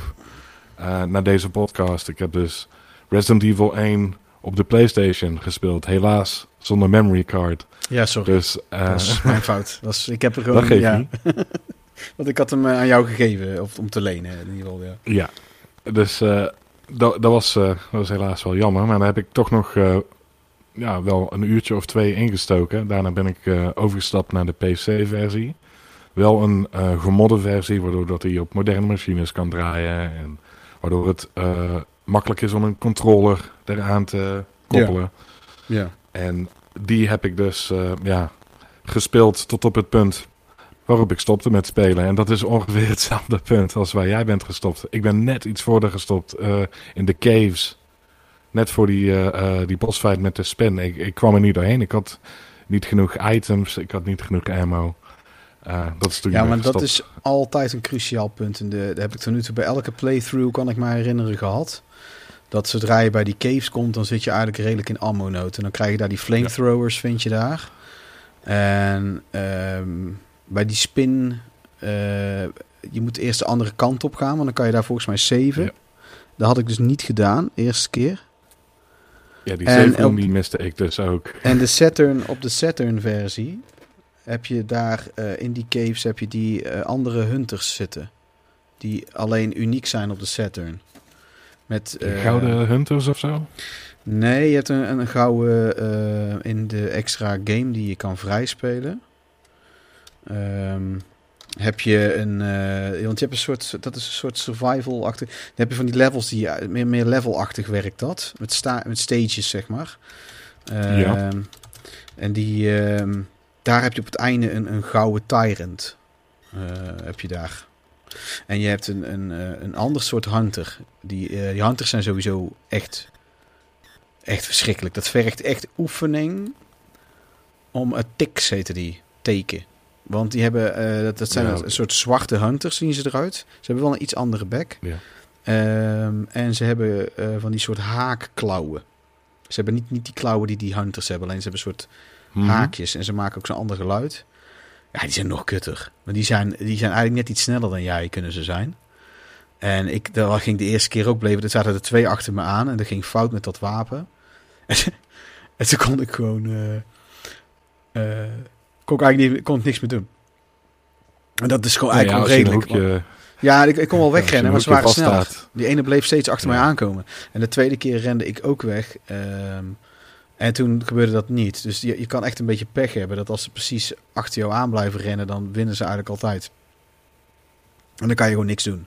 uh, naar deze podcast. Ik heb dus Resident Evil één op de PlayStation gespeeld. Helaas zonder memory card. Ja, sorry. Dus, uh, dat is mijn fout. Dat is, ik heb er gewoon. Dat geeft ja. niet. Want ik had hem aan jou gegeven of, om te lenen. In ieder geval, ja. ja, dus... Uh, Dat, dat, was, uh, dat was helaas wel jammer. Maar daar heb ik toch nog uh, ja, wel een uurtje of twee ingestoken. Daarna ben ik uh, overgestapt naar de P C-versie. Wel een uh, gemodde versie, waardoor dat hij op moderne machines kan draaien. En waardoor het uh, makkelijk is om een controller eraan te koppelen. Ja. Ja. En die heb ik dus uh, ja, gespeeld tot op het punt waarop ik stopte met spelen. En dat is ongeveer hetzelfde punt als waar jij bent gestopt. Ik ben net iets voorder gestopt uh, in de caves. Net voor die, uh, uh, die bossfight met de spin. Ik, ik kwam er niet doorheen. Ik had niet genoeg items. Ik had niet genoeg ammo. Uh, dat is toen ja, maar gestopt. Dat is altijd een cruciaal punt. En dat heb ik tot nu toe bij elke playthrough, kan ik me herinneren, gehad. Dat zodra je bij die caves komt, dan zit je eigenlijk redelijk in ammo-nood. En dan krijg je daar die flamethrowers, ja. vind je daar. En... Um, bij die spin, uh, je moet eerst de andere kant op gaan, want dan kan je daar volgens mij saven. Ja. Dat had ik dus niet gedaan, eerste keer. Ja, die save die miste ik dus ook. En de Saturn, op de Saturn-versie heb je daar uh, in die caves heb je die uh, andere hunters zitten. Die alleen uniek zijn op de Saturn. Met uh, gouden hunters of zo? Nee, je hebt een, een gouden uh, in de extra game die je kan vrijspelen. Um, heb je een, uh, want je hebt een soort, dat is een soort survival-achtig. Dan heb je van die levels die uh, meer, meer level-achtig werkt dat met, sta- met stages zeg maar. Uh, ja. En die, uh, daar heb je op het einde een, een gouden tyrant. Uh, heb je daar. En je hebt een, een, een ander soort hunter. Die, uh, die hunters zijn sowieso echt, echt verschrikkelijk. Dat vergt echt oefening om het tics heten die teken. Want die hebben, uh, dat, dat zijn ja, een soort zwarte hunters, zien ze eruit. Ze hebben wel een iets andere bek. Ja. Um, en ze hebben uh, van die soort haakklauwen. Ze hebben niet, niet die klauwen die die hunters hebben. Alleen ze hebben een soort mm-hmm. haakjes. En ze maken ook zo'n ander geluid. Ja, die zijn nog kutter. Maar die zijn, die zijn eigenlijk net iets sneller dan jij, kunnen ze zijn. En ik, dat ging de eerste keer ook bleven. Er zaten er twee achter me aan. En dat ging fout met dat wapen. En toen kon ik gewoon... Uh, uh, Ik eigenlijk niet, kon niks meer doen. En dat is gewoon eigenlijk nee, ja, onredelijk. Hoekje, want, ja, ik, ik kon wel wegrennen, maar ze waren snel. Die ene bleef steeds achter ja. mij aankomen. En de tweede keer rende ik ook weg. Um, en toen gebeurde dat niet. Dus je, je kan echt een beetje pech hebben. Dat als ze precies achter jou aan blijven rennen, dan winnen ze eigenlijk altijd. En dan kan je gewoon niks doen.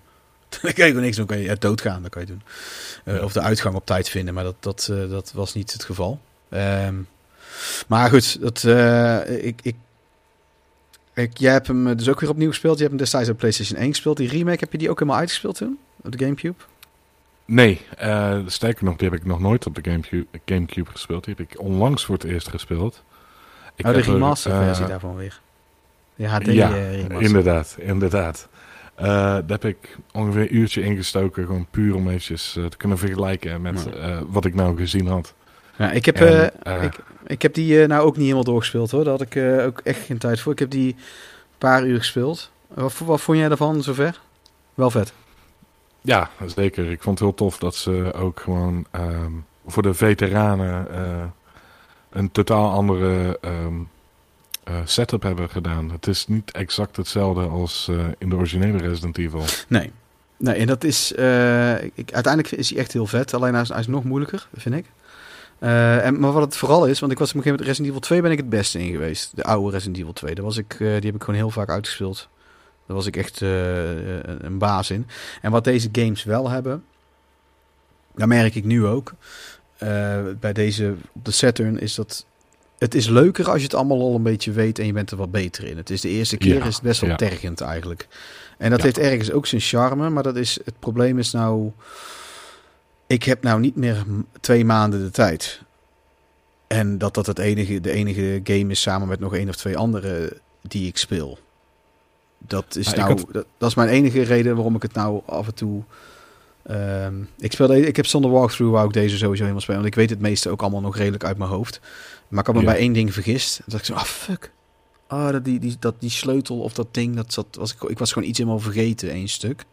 Dan kan je gewoon niks doen. Dan kan je doodgaan, dan kan je doen. Uh, ja. Of de uitgang op tijd vinden. Maar dat, dat, uh, dat was niet het geval. Um, maar goed, dat, uh, ik... ik Ik, jij hebt hem dus ook weer opnieuw gespeeld. Je hebt hem destijds op PlayStation één gespeeld. Die remake, heb je die ook helemaal uitgespeeld toen? Op de Gamecube? Nee, uh, sterker nog, die heb ik nog nooit op de Gamecube, Gamecube gespeeld. Die heb ik onlangs voor het eerst gespeeld. Ik oh, de remaster versie uh, daarvan weer. De H D ja, remaster. inderdaad. inderdaad. Uh, daar heb ik ongeveer een uurtje ingestoken. Gewoon puur om eventjes uh, te kunnen vergelijken met ja. uh, wat ik nou gezien had. Nou, ik, heb, en, uh, uh, ik, ik heb die uh, nou ook niet helemaal doorgespeeld hoor. Daar had ik uh, ook echt geen tijd voor. Ik heb die een paar uur gespeeld. Wat, wat vond jij daarvan zover? Wel vet. Ja, zeker. Ik vond het heel tof dat ze ook gewoon um, voor de veteranen uh, een totaal andere um, uh, setup hebben gedaan. Het is niet exact hetzelfde als uh, in de originele Resident Evil. Nee, nee en dat is... Uh, ik, uiteindelijk is hij echt heel vet. Alleen hij is, hij is nog moeilijker, vind ik. Uh, en, maar wat het vooral is, want ik was op een gegeven moment Resident Evil twee ben ik het beste in geweest. De oude Resident Evil twee. Daar was ik, uh, die heb ik gewoon heel vaak uitgespeeld. Daar was ik echt uh, een baas in. En wat deze games wel hebben, dat merk ik nu ook. Uh, bij deze, op de Saturn, is dat het is leuker als je het allemaal al een beetje weet en je bent er wat beter in. Het is de eerste keer ja, is het best wel ja. tergend eigenlijk. En dat ja. heeft ergens ook zijn charme, maar dat is, het probleem is nou... Ik heb nou niet meer twee maanden de tijd. En dat dat het enige, de enige game is samen met nog één of twee andere die ik speel. Dat is, nou, nou, had... dat, dat is mijn enige reden waarom ik het nou af en toe... Um, ik, speelde, ik heb zonder walkthrough wou ik deze sowieso helemaal spelen. Want ik weet het meeste ook allemaal nog redelijk uit mijn hoofd. Maar ik had me ja. bij één ding vergist. Dat ik zo, ah oh, fuck. Ah, oh, dat, die, die, dat die sleutel of dat ding, dat zat, was, ik, ik was gewoon iets helemaal vergeten, één stuk.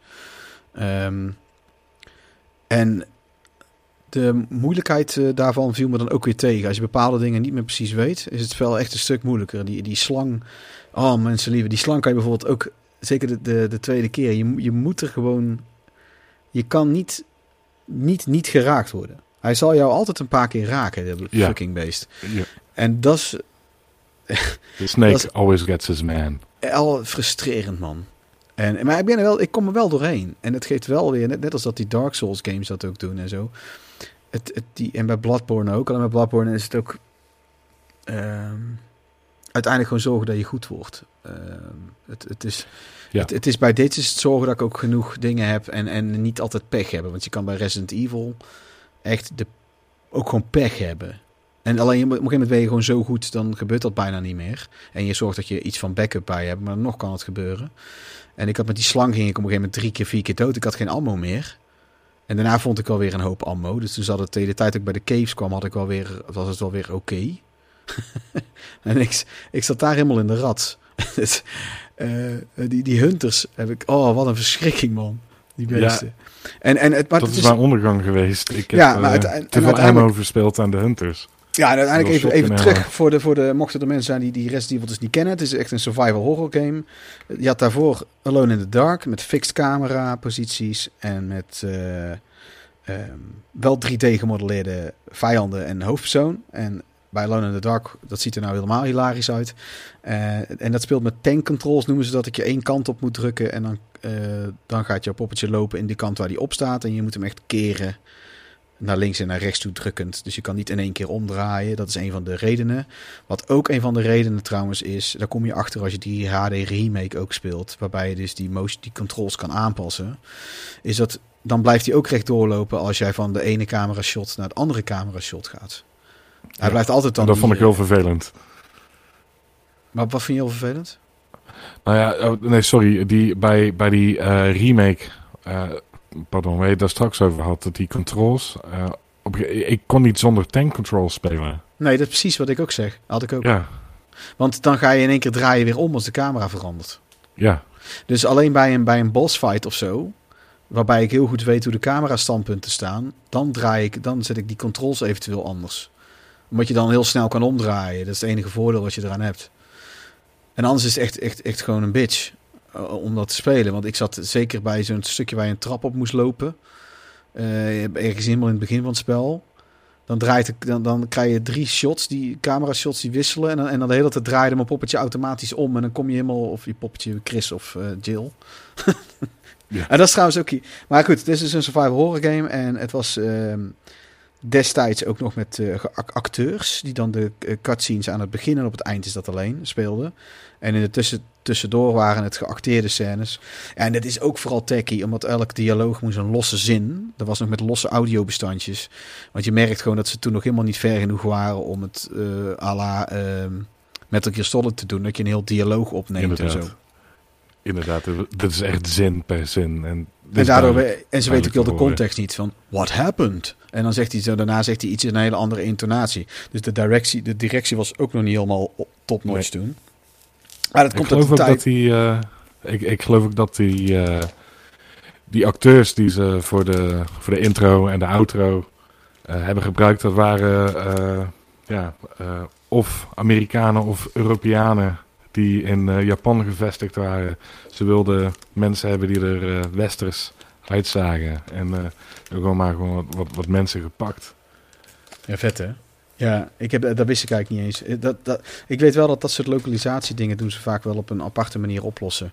Um, en de moeilijkheid uh, daarvan viel me dan ook weer tegen. Als je bepaalde dingen niet meer precies weet, is het spel echt een stuk moeilijker. Die, die slang, oh mensen lieve, die slang kan je bijvoorbeeld ook, zeker de, de, de tweede keer, je, je moet er gewoon... Je kan niet, niet, niet geraakt worden. Hij zal jou altijd een paar keer raken, de ja. fucking beest. Ja. En dat is... The snake dat's, always gets his man. Al frustrerend, man. En, maar ik, ben er wel, ik kom er wel doorheen. En dat geeft wel weer, net, net als dat die Dark Souls games dat ook doen en zo. Het, het, die, en bij Bloodborne ook. Alleen bij Bloodborne is het ook... Um, uiteindelijk gewoon zorgen dat je goed wordt. Uh, het, het is... Ja. Het, het is bij dit is het zorgen dat ik ook genoeg dingen heb en, en niet altijd pech hebben. Want je kan bij Resident Evil echt de, ook gewoon pech hebben. En alleen op een gegeven moment ben je gewoon zo goed, dan gebeurt dat bijna niet meer. En je zorgt dat je iets van backup bij hebt, maar nog kan het gebeuren. En ik had met die slang ging ik op een gegeven moment drie keer, vier keer dood. Ik had geen ammo meer. En daarna vond ik alweer een hoop ammo. Dus toen zat het de hele tijd dat ik bij de caves kwam, had ik wel weer, was het wel weer oké. Okay. En ik, ik zat daar helemaal in de rat. Dus... Uh, die, die hunters heb ik... Oh, wat een verschrikking, man. Die beesten. Ja, en, en het, maar dat het is mijn ondergang geweest. Ik heb ja, maar het, uh, en, te en veel ammo verspeeld aan de hunters. Ja, en uiteindelijk even, even terug. Voor de, voor de, mochten er mensen zijn die, die Resident Evil dus niet kennen. Het is echt een survival horror game. Je had daarvoor Alone in the Dark. Met fixed camera posities. En met uh, um, wel drie D gemodelleerde vijanden en hoofdpersoon. En... Bij Alone in the Dark, dat ziet er nou helemaal hilarisch uit. Uh, en dat speelt met tank controls, noemen ze dat. Ik je één kant op moet drukken en dan, uh, dan gaat jouw poppetje lopen in die kant waar die op staat. En je moet hem echt keren naar links en naar rechts toe drukkend. Dus je kan niet in één keer omdraaien. Dat is een van de redenen. Wat ook een van de redenen trouwens is, daar kom je achter als je die H D remake ook speelt. Waarbij je dus die, motion, die controls kan aanpassen. Is dat, dan blijft hij ook rechtdoor lopen als jij van de ene camera shot naar de andere camera shot gaat. Hij ja, blijft altijd dan. Dat die, vond ik heel vervelend. Maar wat vind je heel vervelend? Nou ja, oh, nee, sorry. Die, bij, bij die uh, remake, uh, pardon, waar je daar straks over had, dat die controls. Uh, op, ik kon niet zonder tank controls spelen. Nee, dat is precies wat ik ook zeg. Had ik ook. Ja. Want dan ga je in één keer draaien weer om als de camera verandert. Ja. Dus alleen bij een, bij een boss fight of zo, waarbij ik heel goed weet hoe de camera standpunten staan, dan draai ik, dan zet ik die controls eventueel anders. Omdat je dan heel snel kan omdraaien. Dat is het enige voordeel wat je eraan hebt. En anders is het echt, echt, echt gewoon een bitch om dat te spelen. Want ik zat zeker bij zo'n stukje waar je een trap op moest lopen. Uh, ergens helemaal in het begin van het spel. Dan, draait de, dan, dan krijg je drie shots, die camera shots die wisselen. En dan, en dan de hele tijd draaide mijn poppetje automatisch om. En dan kom je helemaal, of je poppetje Chris of uh, Jill. Ja. En dat is trouwens ook... Maar goed, dit is een survival horror game. En het was... Uh, destijds ook nog met uh, acteurs die dan de uh, cutscenes aan het begin en op het eind is dat alleen speelden. En in de tussen, tussendoor waren het geacteerde scènes. En dat is ook vooral techie, omdat elk dialoog moest een losse zin. Dat was nog met losse audiobestandjes. Want je merkt gewoon dat ze toen nog helemaal niet ver genoeg waren om het uh, à la uh, Metal Gear Solid te doen. Dat je een heel dialoog opneemt en zo. Inderdaad, dat is echt zin per zin. En, en, daardoor, we, en ze weten ook heel de context niet van, what happened? En dan zegt hij zo, daarna zegt hij iets in een hele andere intonatie. Dus de directie, de directie was ook nog niet helemaal topnotch nee. toen. Maar dat ik komt geloof uit de tijd. Dat die, uh, ik, ik geloof ook dat die, uh, die acteurs die ze voor de, voor de intro en de outro uh, hebben gebruikt, dat waren uh, ja, uh, of Amerikanen of Europeanen. Die in uh, Japan gevestigd waren. Ze wilden mensen hebben die er uh, westers uitzagen. En uh, gewoon maar gewoon wat, wat, wat mensen gepakt. Ja, vet hè? Ja, ik heb, dat wist ik eigenlijk niet eens. Dat, dat, ik weet wel dat dat soort localisatiedingen doen ze vaak wel op een aparte manier oplossen.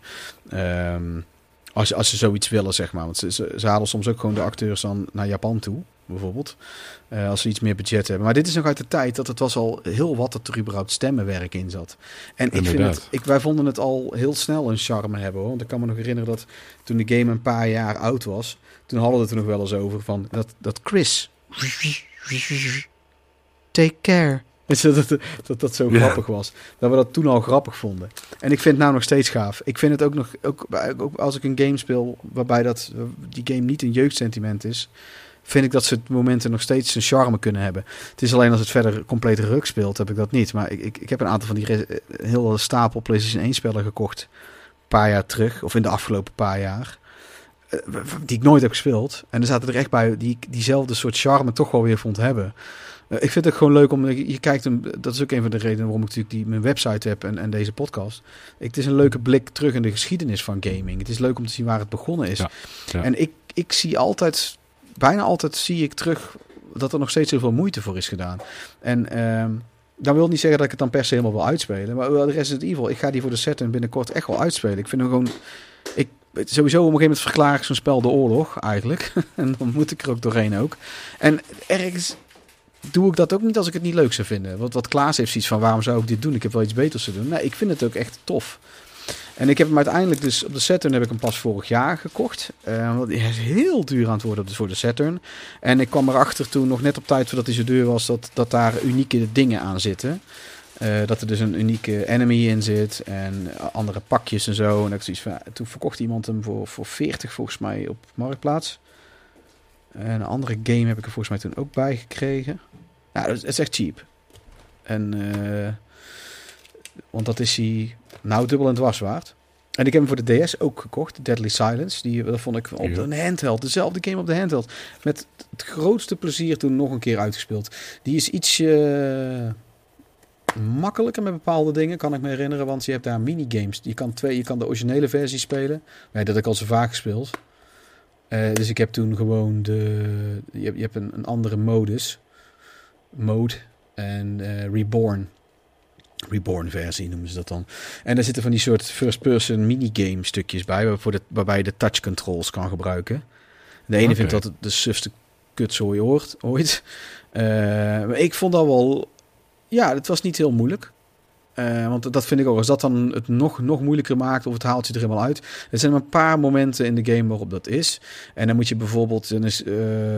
Um, als, als ze zoiets willen, zeg maar. Want ze, ze, ze halen soms ook gewoon de acteurs dan naar Japan toe. bijvoorbeeld. Uh, als ze iets meer budget hebben. Maar dit is nog uit de tijd dat het was al heel wat dat er überhaupt stemmenwerk in zat. En ik vind het, ik, wij vonden het al heel snel een charme hebben, hoor. Want ik kan me nog herinneren dat toen de game een paar jaar oud was, toen hadden we het er nog wel eens over van dat, dat Chris... Take care. Dat, dat, dat dat zo grappig was. Dat we dat toen al grappig vonden. En ik vind het nou nog steeds gaaf. Ik vind het ook nog... Ook, ook als ik een game speel waarbij dat, die game niet een jeugdsentiment is, vind ik dat ze momenten nog steeds een charme kunnen hebben. Het is alleen als het verder compleet ruk speelt, heb ik dat niet. Maar ik, ik, ik heb een aantal van die re- hele stapel PlayStation één spellen gekocht een paar jaar terug. Of in de afgelopen paar jaar. Die ik nooit heb gespeeld. En er zaten er echt bij die ik diezelfde soort charme toch wel weer vond hebben. Ik vind het gewoon leuk om... Je kijkt hem, dat is ook een van de redenen waarom ik natuurlijk die, mijn website heb en, en deze podcast. Ik, het is een leuke blik terug in de geschiedenis van gaming. Het is leuk om te zien waar het begonnen is. Ja, ja. En ik, ik zie altijd... Bijna altijd zie ik terug dat er nog steeds heel veel moeite voor is gedaan. En uh, dat wil niet zeggen dat ik het dan per se helemaal wil uitspelen. Maar de Resident Evil, ik ga die voor de Saturn binnenkort echt wel uitspelen. Ik vind hem gewoon... Ik, sowieso op een gegeven moment verklaar ik zo'n spel de oorlog eigenlijk. En dan moet ik er ook doorheen ook. En ergens... doe ik dat ook niet als ik het niet leuk zou vinden. Want wat Klaas heeft zoiets van, waarom zou ik dit doen? Ik heb wel iets beters te doen. Nou, ik vind het ook echt tof. En ik heb hem uiteindelijk dus... Op de Saturn heb ik hem pas vorig jaar gekocht. Uh, want hij is heel duur aan het worden voor de Saturn. En ik kwam erachter toen, nog net op tijd voordat hij zo duur was, dat, dat daar unieke dingen aan zitten. Uh, dat er dus een unieke enemy in zit. En andere pakjes en zo. En dat is iets van, toen verkocht iemand hem voor, voor veertig volgens mij op Marktplaats. En een andere game heb ik er volgens mij toen ook bij gekregen. Nou, dat is echt cheap. En, uh, want dat is hij nou dubbel en dwars waard. En ik heb hem voor de D S ook gekocht. Deadly Silence. Die dat vond ik op de handheld. Dezelfde game op de handheld. Met het grootste plezier toen nog een keer uitgespeeld. Die is iets uh, makkelijker met bepaalde dingen, kan ik me herinneren. Want je hebt daar minigames. Je kan, twee, je kan de originele versie spelen. Nee, dat heb ik al zo vaak gespeeld. Uh, dus ik heb toen gewoon de... Je hebt, je hebt een, een andere modus. Mode. En uh, Reborn. Reborn versie noemen ze dat dan. En daar zitten van die soort first-person minigame stukjes bij. Waarvoor de, waarbij je de touch controls kan gebruiken. De ene okay. vindt dat het de sufste kutzooi hoort, ooit. Uh, maar ik vond dat wel... Ja, het was niet heel moeilijk. Uh, want dat vind ik ook, als dat dan het nog, nog moeilijker maakt of het haalt je er helemaal uit. Er zijn maar een paar momenten in de game waarop dat is. En dan moet je bijvoorbeeld, dan is, uh,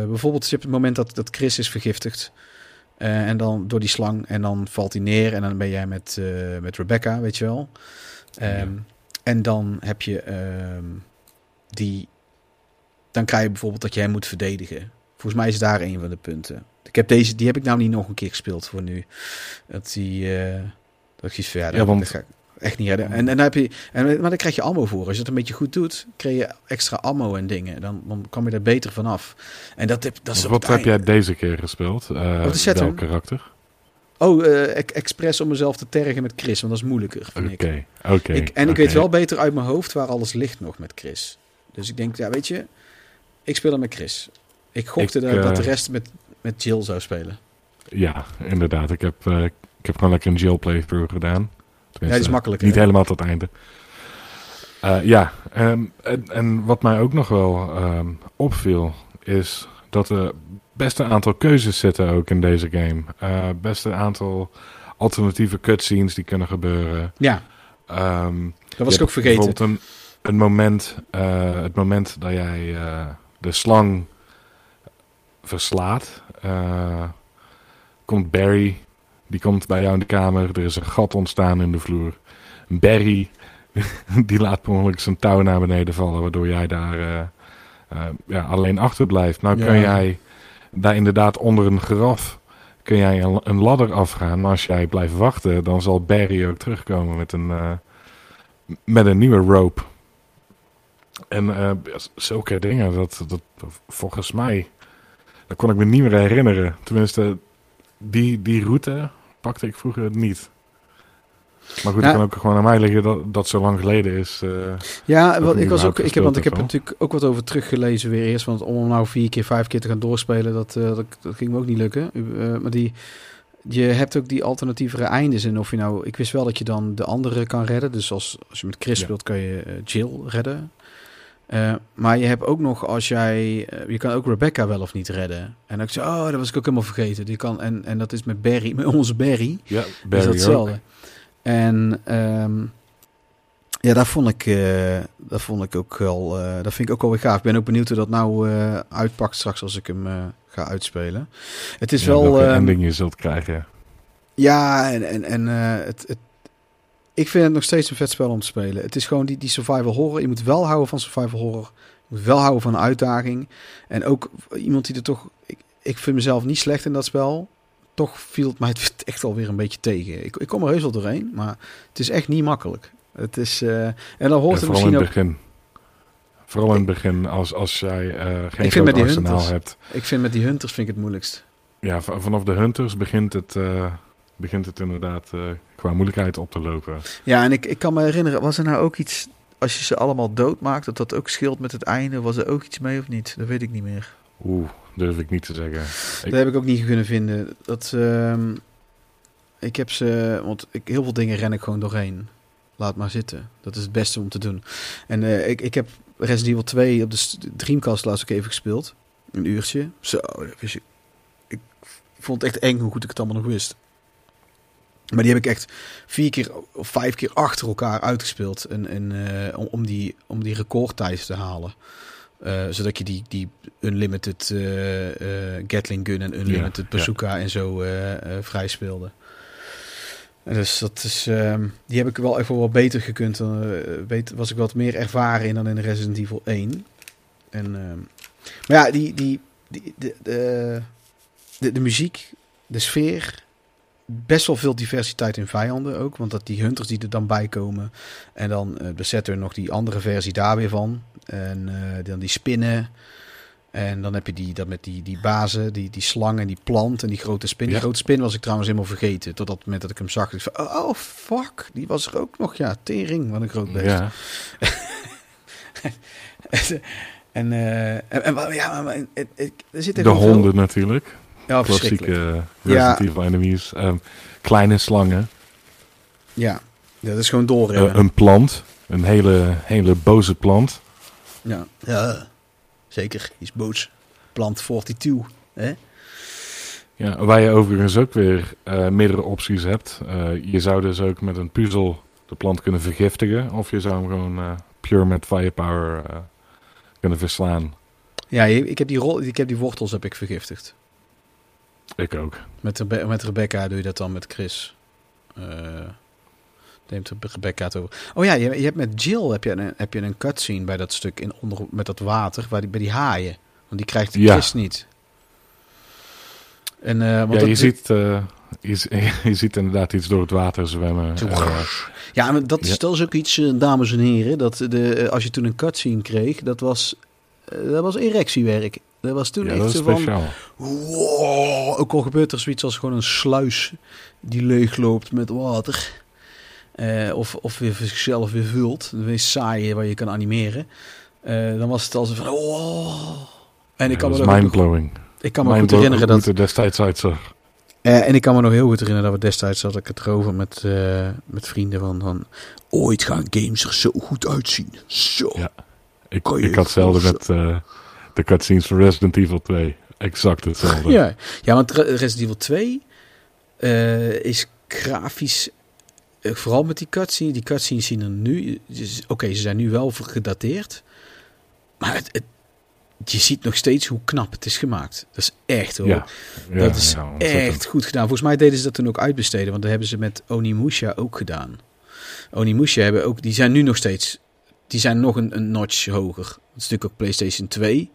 bijvoorbeeld je hebt het moment dat, dat Chris is vergiftigd. Uh, en dan door die slang en dan valt hij neer en dan ben jij met, uh, met Rebecca, weet je wel. Um, ja. En dan heb je uh, die, dan krijg je bijvoorbeeld dat je hem moet verdedigen. Volgens mij is daar een van de punten. Ik heb deze, die heb ik nou niet nog een keer gespeeld voor nu. Dat die... Uh, Dat is verder. Ja, want... dat ga ik echt niet redden. En, en dan heb je, en, maar dan krijg je ammo voor. Als je dat een beetje goed doet, krijg je extra ammo en dingen. Dan, dan kom je daar beter vanaf. En dat, dat is wat heb einde. Jij deze keer gespeeld? Uh, oh, welk karakter? Oh, uh, ex- expres om mezelf te tergen met Chris, want dat is moeilijker. Oké, oké. Okay. Okay. En okay. Ik weet wel beter uit mijn hoofd waar alles ligt nog met Chris. Dus ik denk, ja, weet je, ik speel dan met Chris. Ik gokte ik, dat, uh, dat de rest met, met Jill zou spelen. Ja, inderdaad. Ik heb... Uh, Ik heb gewoon lekker een Jill playthrough gedaan. Ja, dat is makkelijk. Niet hè? Helemaal tot het einde. Uh, ja, en, en, en wat mij ook nog wel um, opviel is dat er best een aantal keuzes zitten ook in deze game. Uh, best een aantal alternatieve cutscenes die kunnen gebeuren. Ja, um, dat was ik ook vergeten. Bijvoorbeeld een, een moment, uh, het moment dat jij uh, de slang verslaat, uh, komt Barry... Die komt bij jou in de kamer. Er is een gat ontstaan in de vloer. Barry, die laat per ongeluk zijn touw naar beneden vallen. Waardoor jij daar uh, uh, ja, alleen achter blijft. Nou ja. Kun jij daar inderdaad onder een graf kun jij een, een ladder afgaan. Maar als jij blijft wachten, dan zal Barry ook terugkomen met een, uh, met een nieuwe rope. En uh, zulke dingen, dat, dat volgens mij, dat kon ik me niet meer herinneren. Tenminste, die, die route... pakte ik vroeger niet. Maar goed, ja. Het kan ook gewoon aan mij liggen dat dat zo lang geleden is. Uh, ja, want ik was ook. Ik heb, want ik heb er natuurlijk ook wat over teruggelezen weer eerst. Want om nou vier keer, vijf keer te gaan doorspelen, dat, uh, dat, dat ging me ook niet lukken. Uh, maar die, je hebt ook die alternatievere eindes. En of je nou, ik wist wel dat je dan de andere kan redden. Dus als, als je met Chris ja. speelt, kan je Jill redden. Uh, maar je hebt ook nog, als jij... Uh, je kan ook Rebecca wel of niet redden. En ik zei, oh, dat was ik ook helemaal vergeten. Die kan, en, en dat is met Barry, met onze Barry. Ja, Barry is datzelfde. Ook. En um, ja, daar vond ik, uh, dat vond ik ook wel... Uh, dat vind ik ook wel weer gaaf. Ik ben ook benieuwd hoe dat nou uh, uitpakt straks als ik hem uh, ga uitspelen. Het is ja, wel... Welke um, ending je zult krijgen. Ja, en, en, en uh, het... het ik vind het nog steeds een vet spel om te spelen. Het is gewoon die, die survival horror. Je moet wel houden van survival horror. Je moet wel houden van een uitdaging. En ook iemand die er toch... Ik, ik vind mezelf niet slecht in dat spel. Toch viel het mij echt alweer een beetje tegen. Ik, ik kom er heus wel doorheen. Maar het is echt niet makkelijk. Het is... Uh, en dan hoort ja, het misschien in het begin. Ook... Vooral in het begin. Als, als jij uh, geen groot arsenaal hebt. Ik vind met die hunters vind ik het moeilijkst. Ja, vanaf de hunters begint het... Uh... begint het inderdaad uh, qua moeilijkheid op te lopen. Ja, en ik, ik kan me herinneren, was er nou ook iets... als je ze allemaal doodmaakt, dat dat ook scheelt met het einde? Was er ook iets mee of niet? Dat weet ik niet meer. Oeh, durf ik niet te zeggen. Ik... Dat heb ik ook niet kunnen vinden. Dat, uh, ik heb ze... Want ik, heel veel dingen ren ik gewoon doorheen. Laat maar zitten. Dat is het beste om te doen. En uh, ik, ik heb Resident Evil twee op de Dreamcast laatst ook even gespeeld. Een uurtje. Zo, dat wist je. Ik vond het echt eng hoe goed ik het allemaal nog wist. Maar die heb ik echt vier keer of vijf keer achter elkaar uitgespeeld. En, en, uh, om, die, om die recordtijd te halen. Uh, zodat je die, die unlimited uh, uh, Gatling gun en unlimited ja, bazooka ja. en zo uh, uh, vrij speelde. En dus dat is, uh, die heb ik wel even wel beter gekund. Uh, beter, was ik wat meer ervaren in dan in Resident Evil één. En, uh, maar ja, die, die, die, de, de, de, de muziek, de sfeer... Best wel veel diversiteit in vijanden ook. Want dat die hunters die er dan bij komen. En dan uh, de Saturn nog die andere versie daar weer van. En uh, dan die spinnen. En dan heb je die, dat met die, die bazen, die, die slang en die plant en die grote spin. Die ja. grote spin was ik trouwens helemaal vergeten. Tot dat moment dat ik hem zag. Ik van, oh fuck, die was er ook nog. Ja, tering, wat een groot beest. Ja. en uh, en, en ja, maar, en, en, er zit de honden veel... natuurlijk. Ja, klassieke uh, Resident Evil ja. enemies. Um, kleine slangen. Ja, ja, dat is gewoon doorrennen. Uh, een plant. Een hele, hele boze plant. Ja, ja. Zeker. Die is boos. Plant tweeënveertig. Hè? Ja, waar je overigens ook weer uh, meerdere opties hebt. Uh, je zou dus ook met een puzzel de plant kunnen vergiftigen. Of je zou hem gewoon uh, pure met firepower uh, kunnen verslaan. Ja, ik heb die, ro- ik heb die wortels heb ik vergiftigd. Ik ook. Met, Rebe- met Rebecca doe je dat dan met Chris. Uh, neemt Rebecca het over. Oh ja, je, je hebt met Jill heb je, een, heb je een cutscene bij dat stuk in onder, met dat water waar die, bij die haaien. Want die krijgt de Chris ja. niet. En, uh, want ja, dat, je, ziet, uh, je, je ziet inderdaad iets door het water zwemmen. Uh, ja, maar dat, ja. Is, dat is ook iets, uh, dames en heren, dat de, uh, als je toen een cutscene kreeg, dat was, uh, dat was erectiewerk. Dat was toen ja, echt zo speciaal. Van... Wow, ook al gebeurt er zoiets als gewoon een sluis die leeg loopt met water. Uh, of, of weer zichzelf weer vult. De meest saaie waar je kan animeren. Uh, dan was het als van... Wow. En ik kan ja, me mindblowing. Ook, ik kan me mind goed herinneren dat... Hoe destijds uitzag. Uh, en ik kan me nog heel goed herinneren dat we destijds hadden ik het erover met, uh, met vrienden van, van... Ooit gaan games er zo goed uitzien. Zo. Ja, ik, ik had hetzelfde met... Uh, de cutscenes van Resident Evil twee. Exact hetzelfde. Ja, ja, want Resident Evil twee uh, is grafisch... Uh, vooral met die cutscenes. Die cutscenes zien er nu... Dus, Oké, okay, ze zijn nu wel gedateerd. Maar het, het, je ziet nog steeds hoe knap het is gemaakt. Dat is echt hoor. Ja, ja, dat is ja, echt goed gedaan. Volgens mij deden ze dat toen ook uitbesteden. Want dat hebben ze met Onimusha ook gedaan. Onimusha hebben ook... Die zijn nu nog steeds... Die zijn nog een, een notch hoger. Dat is natuurlijk ook PlayStation twee.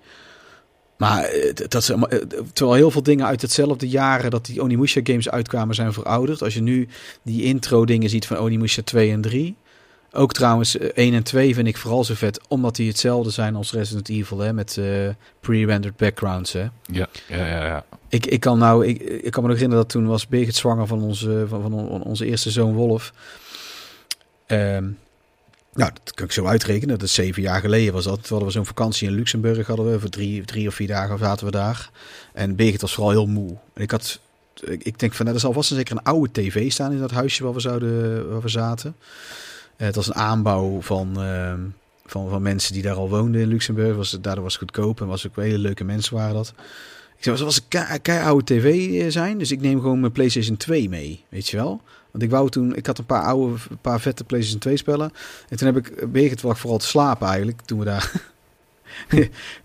Maar dat ze, terwijl heel veel dingen uit hetzelfde jaren dat die Onimusha games uitkwamen zijn verouderd. Als je nu die intro dingen ziet van Onimusha twee en drie. Ook trouwens één en twee vind ik vooral zo vet. Omdat die hetzelfde zijn als Resident Evil. Hè, met uh, pre-rendered backgrounds. Hè. Ja, ja, ja. ja. Ik, ik, kan nou, ik, ik kan me nog herinneren dat toen was Birgit zwanger van onze, van, van onze eerste zoon Wolf. Um, Nou, dat kan ik zo uitrekenen. Dat is zeven jaar geleden was dat. Toen hadden we zo'n vakantie in Luxemburg. Hadden we voor drie, drie of vier dagen zaten we daar. En Birgit was vooral heel moe. En ik had, ik denk van, nou, er zal vast en zeker een oude tv staan in dat huisje waar we, zouden, waar we zaten. Uh, het was een aanbouw van, uh, Van, van mensen die daar al woonden in Luxemburg. Was het, daardoor was het goedkoop en was ook hele leuke mensen waren dat. Ik zei, dat was een kei-oude tv zijn, dus ik neem gewoon mijn PlayStation twee mee, weet je wel. Want ik wou toen, ik had een paar oude, een paar vette PlayStation twee spellen. En toen heb ik, weet ik het wel, vooral te slapen eigenlijk, toen we daar...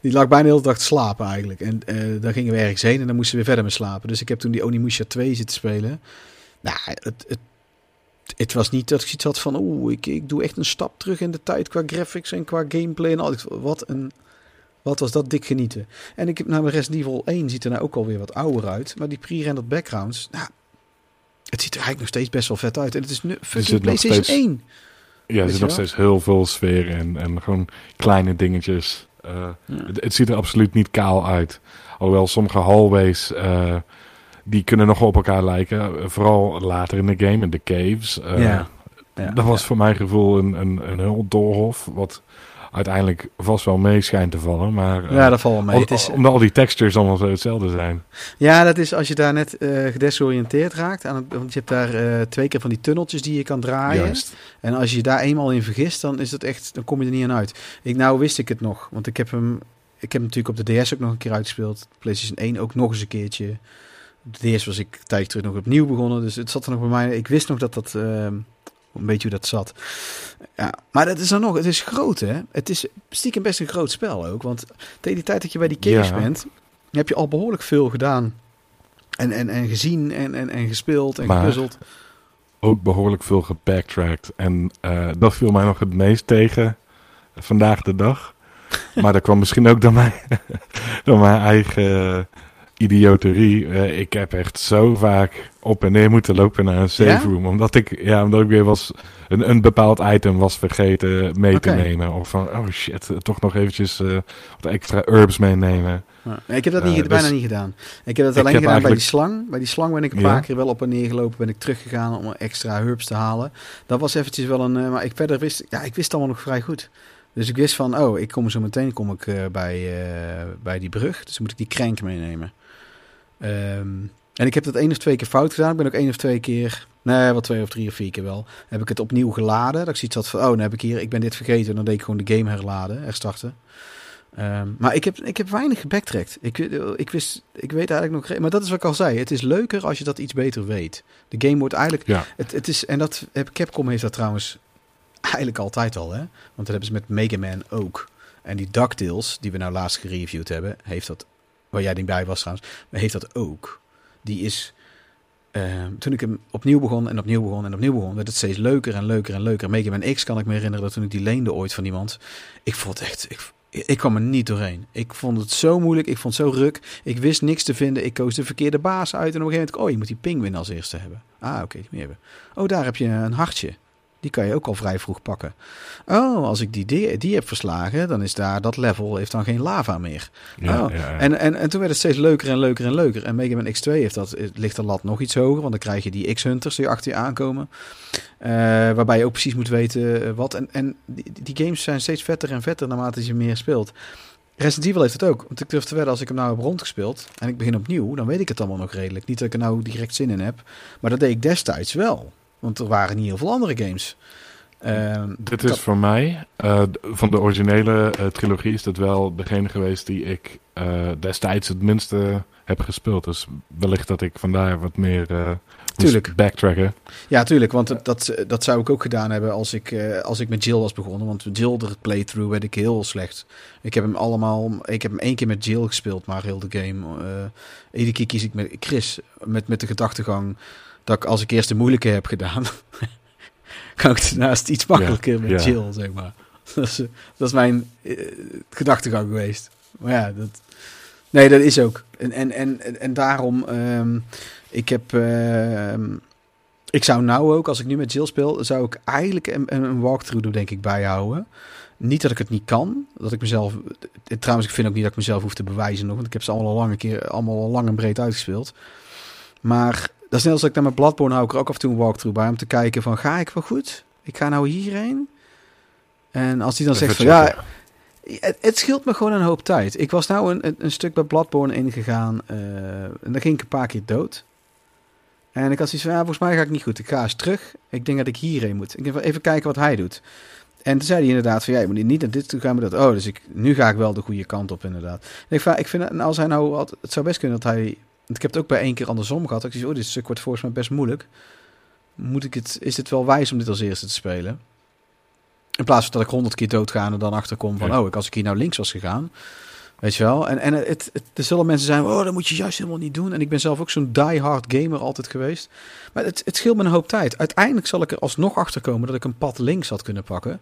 die lag bijna de hele dag te slapen eigenlijk. En uh, dan gingen we ergens heen en dan moesten we weer verder mee slapen. Dus ik heb toen die Onimusha twee zitten spelen. Nou, het... het Het was niet dat ik iets had van... oeh, ik, ik doe echt een stap terug in de tijd... qua graphics en qua gameplay en al. Wat, een, wat was dat dik genieten. En ik heb nou, Resident Evil één ziet er nou ook alweer wat ouder uit. Maar die pre-rendered backgrounds... nou, het ziet er eigenlijk nog steeds best wel vet uit. En het is nu fucking PlayStation één. Ja, er zit nog steeds heel veel sfeer in. En gewoon kleine dingetjes. Uh, ja. het, het ziet er absoluut niet kaal uit. Alhoewel sommige hallways... Uh, die kunnen nog op elkaar lijken. Vooral later in de game, in de caves. Uh, ja. Ja, dat was ja. voor mijn gevoel een, een, een heel doolhof. Wat uiteindelijk vast wel mee schijnt te vallen. Maar, uh, ja, dat valt wel mee. Al, het is... Omdat al die textures allemaal zo hetzelfde zijn. Ja, dat is als je daar net uh, gedesoriënteerd raakt. Aan het, want je hebt daar uh, twee keer van die tunneltjes die je kan draaien. Juist. En als je daar eenmaal in vergist, dan, is dat echt, dan kom je er niet aan uit. Ik, nou wist ik het nog. Want ik heb hem, ik heb natuurlijk op de D S ook nog een keer uitgespeeld. PlayStation één ook nog eens een keertje. De eerste was ik een tijdje terug nog opnieuw begonnen. Dus het zat er nog bij mij. Ik wist nog dat dat... Uh, een beetje hoe dat zat. Ja, maar dat is dan nog... Het is groot, hè? Het is stiekem best een groot spel ook. Want tegen die tijd dat je bij die caves ja. bent... heb je al behoorlijk veel gedaan. En, en, en gezien en, en, en gespeeld en maar gepuzzeld. Ook behoorlijk veel gebacktracked. En uh, dat viel mij nog het meest tegen. Vandaag de dag. Maar dat kwam misschien ook door mijn, door mijn eigen... idioterie. Uh, ik heb echt zo vaak op en neer moeten lopen naar een safe ja? room. Omdat ik, ja, omdat ik weer was een, een bepaald item was vergeten mee okay. te nemen. Of van, oh shit, toch nog eventjes uh, wat extra herbs meenemen. Ja. Ik heb dat niet, uh, bijna dus, niet gedaan. Ik heb dat alleen heb gedaan eigenlijk... bij die slang. Bij die slang ben ik een paar ja. keer wel op en neer gelopen. Ben ik teruggegaan om extra herbs te halen. Dat was eventjes wel een... Uh, maar ik verder wist... Ja, ik wist allemaal nog vrij goed. Dus ik wist van, oh, ik kom zo meteen kom ik, uh, bij, uh, bij die brug. Dus dan moet ik die crank meenemen. Um, en ik heb dat één of twee keer fout gedaan. Ik ben ook één of twee keer... Nee, wel twee of drie of vier keer wel. Heb ik het opnieuw geladen. Dat ik zoiets had van... Oh, dan heb ik hier... Ik ben dit vergeten. En dan deed ik gewoon de game herladen. Herstarten. Um, maar ik heb, ik heb weinig gebacktracked. Ik, ik, wist, ik weet eigenlijk nog... Maar dat is wat ik al zei. Het is leuker als je dat iets beter weet. De game wordt eigenlijk... Ja. Het, het is, en dat, Capcom heeft dat trouwens eigenlijk altijd al. Hè? Want dat hebben ze met Mega Man ook. En die DuckTales, die we nou laatst gereviewd hebben... heeft dat... waar jij niet bij was trouwens, maar heeft dat ook. Die is, uh, toen ik hem opnieuw begon en opnieuw begon en opnieuw begon, werd het steeds leuker en leuker en leuker. Mega Man X kan ik me herinneren dat toen ik die leende ooit van iemand, ik vond echt, ik, ik kwam er niet doorheen. Ik vond het zo moeilijk, ik vond het zo ruk, ik wist niks te vinden, ik koos de verkeerde baas uit en op een gegeven moment, oh, je moet die pinguïn als eerste hebben. Ah, oké, okay, die moet je hebben. Oh, daar heb je een hartje. Die kan je ook al vrij vroeg pakken. Oh, als ik die, die, die heb verslagen, dan is daar dat level, heeft dan geen lava meer. Ja, oh. ja, ja. En, en, en toen werd het steeds leuker en leuker en leuker. En Mega Man X twee heeft dat, ligt de lat nog iets hoger, want dan krijg je die X-Hunters die achter je aankomen. Uh, waarbij je ook precies moet weten wat. En, en die, die games zijn steeds vetter en vetter naarmate je meer speelt. Resident Evil heeft het ook. Want ik durf te wedden, als ik hem nou heb rondgespeeld en ik begin opnieuw, dan weet ik het allemaal nog redelijk. Niet dat ik er nou direct zin in heb, maar dat deed ik destijds wel. Want er waren niet heel veel andere games. Uh, Dit is had... voor mij, uh, van de originele uh, trilogie, is dat wel degene geweest die ik uh, destijds het minste heb gespeeld. Dus wellicht dat ik vandaar wat meer uh, moest backtracken. Ja, tuurlijk. Want dat, dat, dat zou ik ook gedaan hebben als ik, uh, als ik met Jill was begonnen. Want met Jill, de playthrough, werd ik heel slecht. Ik heb hem allemaal... Ik heb hem één keer met Jill gespeeld, maar heel de game. Uh, Iedere keer kies ik met Chris. Met, met de gedachtegang... dat ik als ik eerst de moeilijke heb gedaan, kan ik daarnaast iets makkelijker yeah, met yeah. Jill, zeg maar. dat, is, dat is mijn uh, gedachtegang geweest. Maar ja, dat... Nee, dat is ook. En, en, en, en daarom, um, ik heb... Uh, ik zou nou ook, als ik nu met Jill speel, zou ik eigenlijk een, een walkthrough doen, denk ik, bijhouden. Niet dat ik het niet kan, dat ik mezelf... Trouwens, ik vind ook niet dat ik mezelf hoef te bewijzen nog, want ik heb ze allemaal al lang, een keer, allemaal al lang en breed uitgespeeld. Maar... Dat is net als ik naar mijn Bloodborne hou ik er ook af en toe een walkthrough bij om te kijken van, ga ik wel goed? Ik ga nou hierheen. En als die dan zegt van, ja, het, het scheelt me gewoon een hoop tijd. Ik was nou een, een stuk bij Bloodborne ingegaan uh, en dan ging ik een paar keer dood. En ik had zoiets van, ja, volgens mij ga ik niet goed. Ik ga eens terug. Ik denk dat ik hierheen moet. Ik denk van, even kijken wat hij doet. En toen zei hij inderdaad van, ja, je moet niet naar dit toe gaan, maar dat. Oh, dus ik, nu ga ik wel de goede kant op, inderdaad. En ik, ik vind, en als hij nou had, het zou best kunnen dat hij, want ik heb het ook bij één keer andersom gehad. Ik dacht, oh, dit stuk wordt volgens mij best moeilijk. Moet ik het, is het wel wijs om dit als eerste te spelen? In plaats van dat ik honderd keer doodga en er dan achter kom van, ja. oh, ik, als ik hier nou links was gegaan. Weet je wel? En, en het, het, er zullen mensen zijn, oh, dat moet je juist helemaal niet doen. En ik ben zelf ook zo'n die-hard gamer altijd geweest. Maar het, het scheelt me een hoop tijd. Uiteindelijk zal ik er alsnog achter komen dat ik een pad links had kunnen pakken.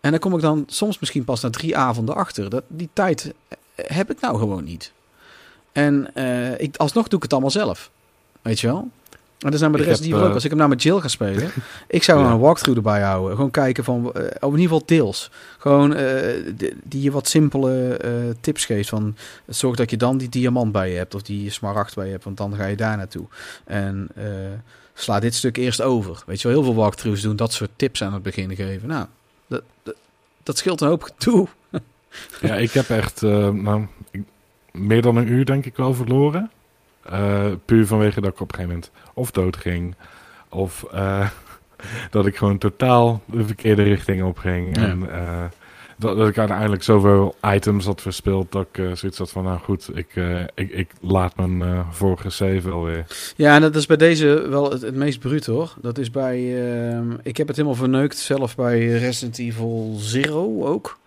En dan kom ik dan soms misschien pas na drie avonden achter. Dat, die tijd heb ik nou gewoon niet. En uh, ik, alsnog doe ik het allemaal zelf. Weet je wel? En dat zijn maar de rest die ook. Als ik hem nou met Jill ga spelen, ik zou ja. een walkthrough erbij houden. Gewoon kijken van, uh, in ieder geval deels. Gewoon uh, de, die je wat simpele uh, tips geeft van, zorg dat je dan die diamant bij je hebt of die smaragd bij je hebt, want dan ga je daar naartoe. En uh, sla dit stuk eerst over. Weet je wel, heel veel walkthroughs doen dat soort tips aan het begin geven. Nou, dat, dat, dat scheelt een hoop gedoe. Ja, ik heb echt uh, nou, ik, meer dan een uur denk ik wel verloren. Uh, puur vanwege dat ik op een gegeven moment of dood ging, of uh, dat ik gewoon totaal de verkeerde richting opging. Ja. En uh, dat, dat ik uiteindelijk zoveel items had verspeeld dat ik uh, zoiets had van, nou goed, ik, uh, ik, ik laat mijn uh, vorige save alweer. Ja, en dat is bij deze wel het, het meest bruut, hoor. Dat is bij, uh, ik heb het helemaal verneukt, zelf bij Resident Evil Zero ook.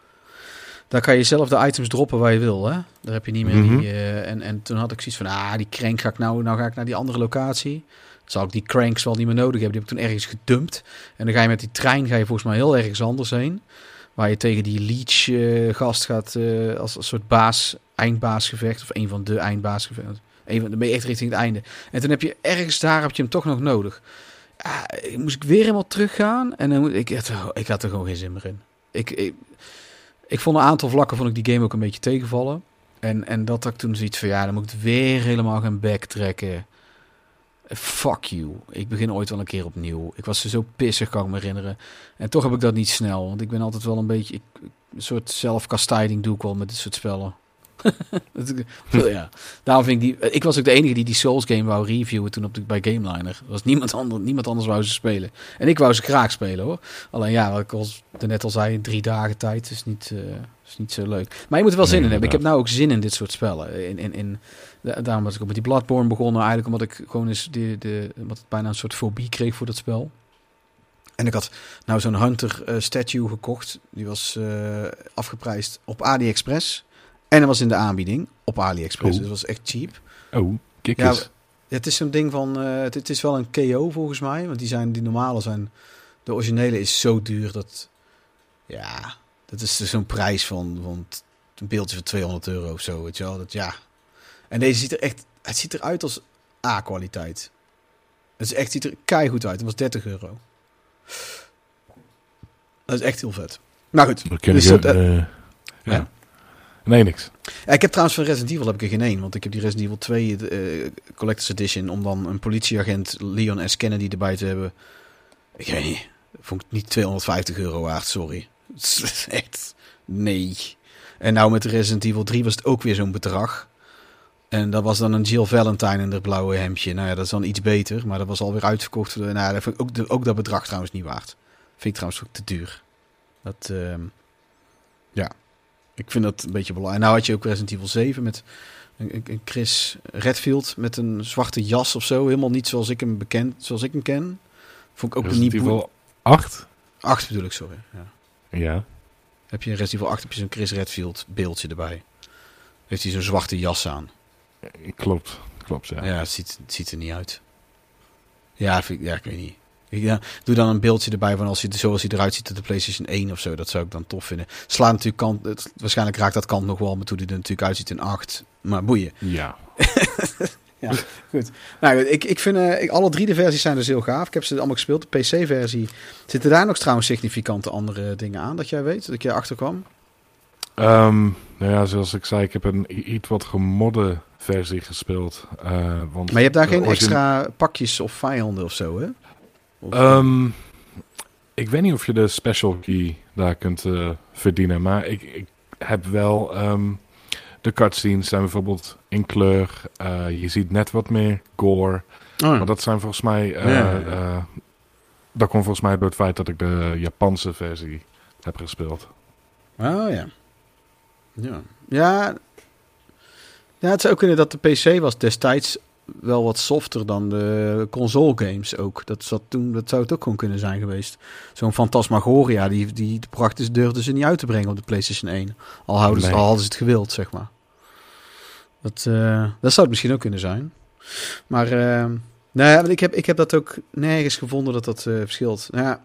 Daar kan je zelf de items droppen waar je wil, hè? Daar heb je niet meer mm-hmm. die... Uh, en, en toen had ik zoiets van, ah, die crank ga ik nou... Nou ga ik naar die andere locatie. Dat zal ik die cranks wel niet meer nodig hebben. Die heb ik toen ergens gedumpt. En dan ga je met die trein ga je volgens mij heel ergens anders heen. Waar je tegen die leech uh, gast gaat... Uh, als een soort baas, eindbaasgevecht. Of een van de eindbaasgevechten. Dan ben je echt richting het einde. En toen heb je ergens daar heb je hem toch nog nodig. Uh, moest ik weer helemaal teruggaan. En dan moet ik... Ik had er gewoon geen zin meer in. Ik... ik Ik vond een aantal vlakken vond ik die game ook een beetje tegenvallen. En, en dat had ik toen zoiets van, ja, dan moet ik het weer helemaal gaan backtracken. Fuck you. Ik begin ooit wel een keer opnieuw. Ik was zo pissig, kan ik me herinneren. En toch heb ik dat niet snel. Want ik ben altijd wel een beetje... Ik, een soort zelfkastijding doe ik wel met dit soort spellen. Ja. Daarom vind ik die... Ik was ook de enige die die Souls game wou reviewen toen op de, bij Gameliner. Er was niemand, ander, niemand anders wou ze spelen. En ik wou ze graag spelen, hoor. Alleen ja, wat ik al, net al zei, drie dagen tijd is niet, uh, is niet zo leuk. Maar je moet er wel zin nee, in hebben. Ik heb nou ook zin in dit soort spellen. In, in, in, daarom was ik ook met die Bloodborne begonnen. Eigenlijk omdat ik gewoon eens de, de, wat bijna een soort fobie kreeg voor dat spel. En ik had nou zo'n Hunter uh, statue gekocht. Die was uh, afgeprijsd op AliExpress. En dat was in de aanbieding op AliExpress. Oh. Dus dat was echt cheap. Oh, kikkers. Ja, het is zo'n ding van... Uh, het, het is wel een K O volgens mij. Want die zijn die normale zijn... De originele is zo duur dat... Ja, dat is dus zo'n prijs van... van een beeldje van tweehonderd euro of zo. Weet je wel. Dat, ja. En deze ziet er echt... Het ziet eruit als A-kwaliteit. Het is echt, ziet er keigoed uit. Het was dertig euro. Dat is echt heel vet. Nou goed. Dat dus dat, uh, ja. ja. Nee, niks. Ja, ik heb trouwens van Resident Evil heb ik er geen één. Want ik heb die Resident Evil twee uh, Collector's Edition... om dan een politieagent Leon S. Kennedy erbij te hebben. Ik weet niet. Vond ik niet tweehonderdvijftig euro waard, sorry. Echt, nee. En nou met de Resident Evil drie was het ook weer zo'n bedrag. En dat was dan een Jill Valentine in dat blauwe hemdje. Nou ja, dat is dan iets beter. Maar dat was alweer uitverkocht. Nou ja, dat vond ik ook, de, ook dat bedrag trouwens niet waard. Vind ik trouwens ook te duur. Dat, uh, ja... Ik vind dat een beetje belangrijk. Nou had je ook Resident Evil zeven met een Chris Redfield met een zwarte jas of zo. Helemaal niet zoals ik hem bekend, zoals ik hem ken. Vond ik ook Resident niet... Resident Evil acht? acht bedoel ik, sorry. Ja. ja. Heb je in Resident Evil acht heb je zo'n Chris Redfield beeldje erbij. Heeft hij zo'n zwarte jas aan. Klopt, klopt ja. Ja, het ziet, het ziet er niet uit. Ja, vind ik, ja, ik weet niet. Ja, doe dan een beeldje erbij van als hij, zoals hij eruit ziet op de PlayStation één of zo. Dat zou ik dan tof vinden. Slaat natuurlijk kant, het, waarschijnlijk raakt dat kant nog wel, maar toen hij er natuurlijk uitziet in acht. Maar boeien. Ja. ja, goed. Nou, ik, ik vind uh, ik, alle drie de versies zijn dus heel gaaf. Ik heb ze allemaal gespeeld. De P C-versie. Zitten daar nog trouwens significante andere dingen aan dat jij weet? Dat ik je achterkwam? Um, nou ja, zoals ik zei, ik heb een iets wat gemodde versie gespeeld. Uh, want maar je hebt daar geen origine... extra pakjes of vijanden of zo, hè? Um, ik weet niet of je de special key daar kunt uh, verdienen, maar ik, ik heb wel um, de cutscenes zijn bijvoorbeeld in kleur. Uh, je ziet net wat meer gore, oh ja. maar dat zijn volgens mij uh, ja, ja, ja. Uh, dat komt volgens mij door het feit dat ik de Japanse versie heb gespeeld. Oh ja. Ja. Ja. Ja, het zou ook kunnen dat de P C was destijds wel wat softer dan de console games ook. Dat, zat toen, dat zou het ook gewoon kunnen zijn geweest. Zo'n Phantasmagoria, die, die praktisch durfden ze niet uit te brengen op de PlayStation één. Al hadden ze, al hadden ze het gewild, zeg maar. Dat, uh, dat zou het misschien ook kunnen zijn. Maar uh, nou, ik, heb, ik heb dat ook nergens gevonden dat dat uh, verschilt. Nou, ja,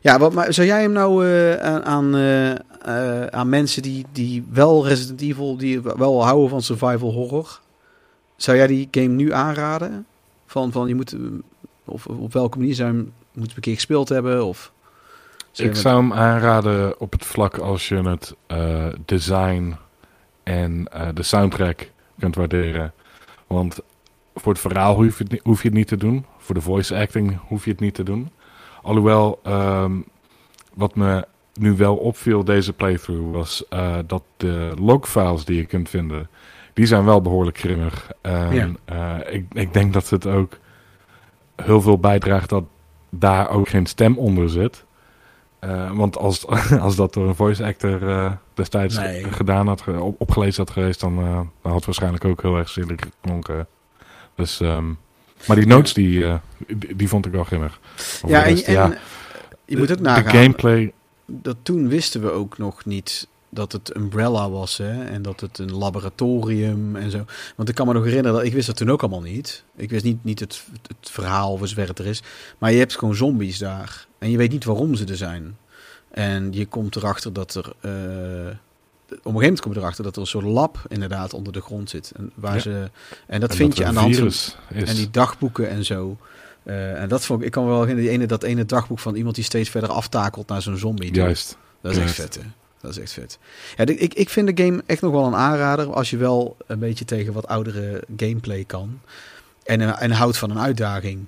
ja wat, maar zou jij hem nou uh, aan, uh, uh, aan mensen die, die wel Resident Evil, die wel houden van survival horror, zou jij die game nu aanraden? Van, van je moet, of op welke manier zou je hem, moet een keer gespeeld hebben? Of, zou ik met... zou hem aanraden op het vlak als je het uh, design en uh, de soundtrack kunt waarderen. Want voor het verhaal hoef je het, hoef je het niet te doen. Voor de voice acting hoef je het niet te doen. Alhoewel, um, wat me nu wel opviel deze playthrough was uh, dat de logfiles die je kunt vinden, die zijn wel behoorlijk grimmig. En ja. uh, ik, ik denk dat het ook heel veel bijdraagt dat daar ook geen stem onder zit. Uh, want als, als dat door een voice actor uh, destijds nee. gedaan had, op, opgelezen had geweest, dan, uh, dan had het waarschijnlijk ook heel erg zielig geklonken. Dus, um, maar die notes, die, uh, die, die vond ik wel grimmig. Over ja, rest, en, ja, en je moet ook nagaan. De gameplay... Dat toen wisten we ook nog niet dat het Umbrella was, hè? En dat het een laboratorium en zo. Want ik kan me nog herinneren, dat ik wist dat toen ook allemaal niet. Ik wist niet, niet het, het verhaal voor zover het er is. Maar je hebt gewoon zombies daar. En je weet niet waarom ze er zijn. En je komt erachter dat er... Uh, op een gegeven moment kom je erachter dat er een soort lab inderdaad onder de grond zit. En, waar ja. ze, en dat en vind dat je aan de hand van... En die dagboeken en zo. Uh, en dat vond ik... Ik kan me wel herinneren, die ene, dat ene dagboek van iemand die steeds verder aftakelt naar zo'n zombie. Juist. Dat is Juist. echt vet, hè? Dat is echt vet. Ja, ik, ik vind de game echt nog wel een aanrader. Als je wel een beetje tegen wat oudere gameplay kan. En, en houdt van een uitdaging.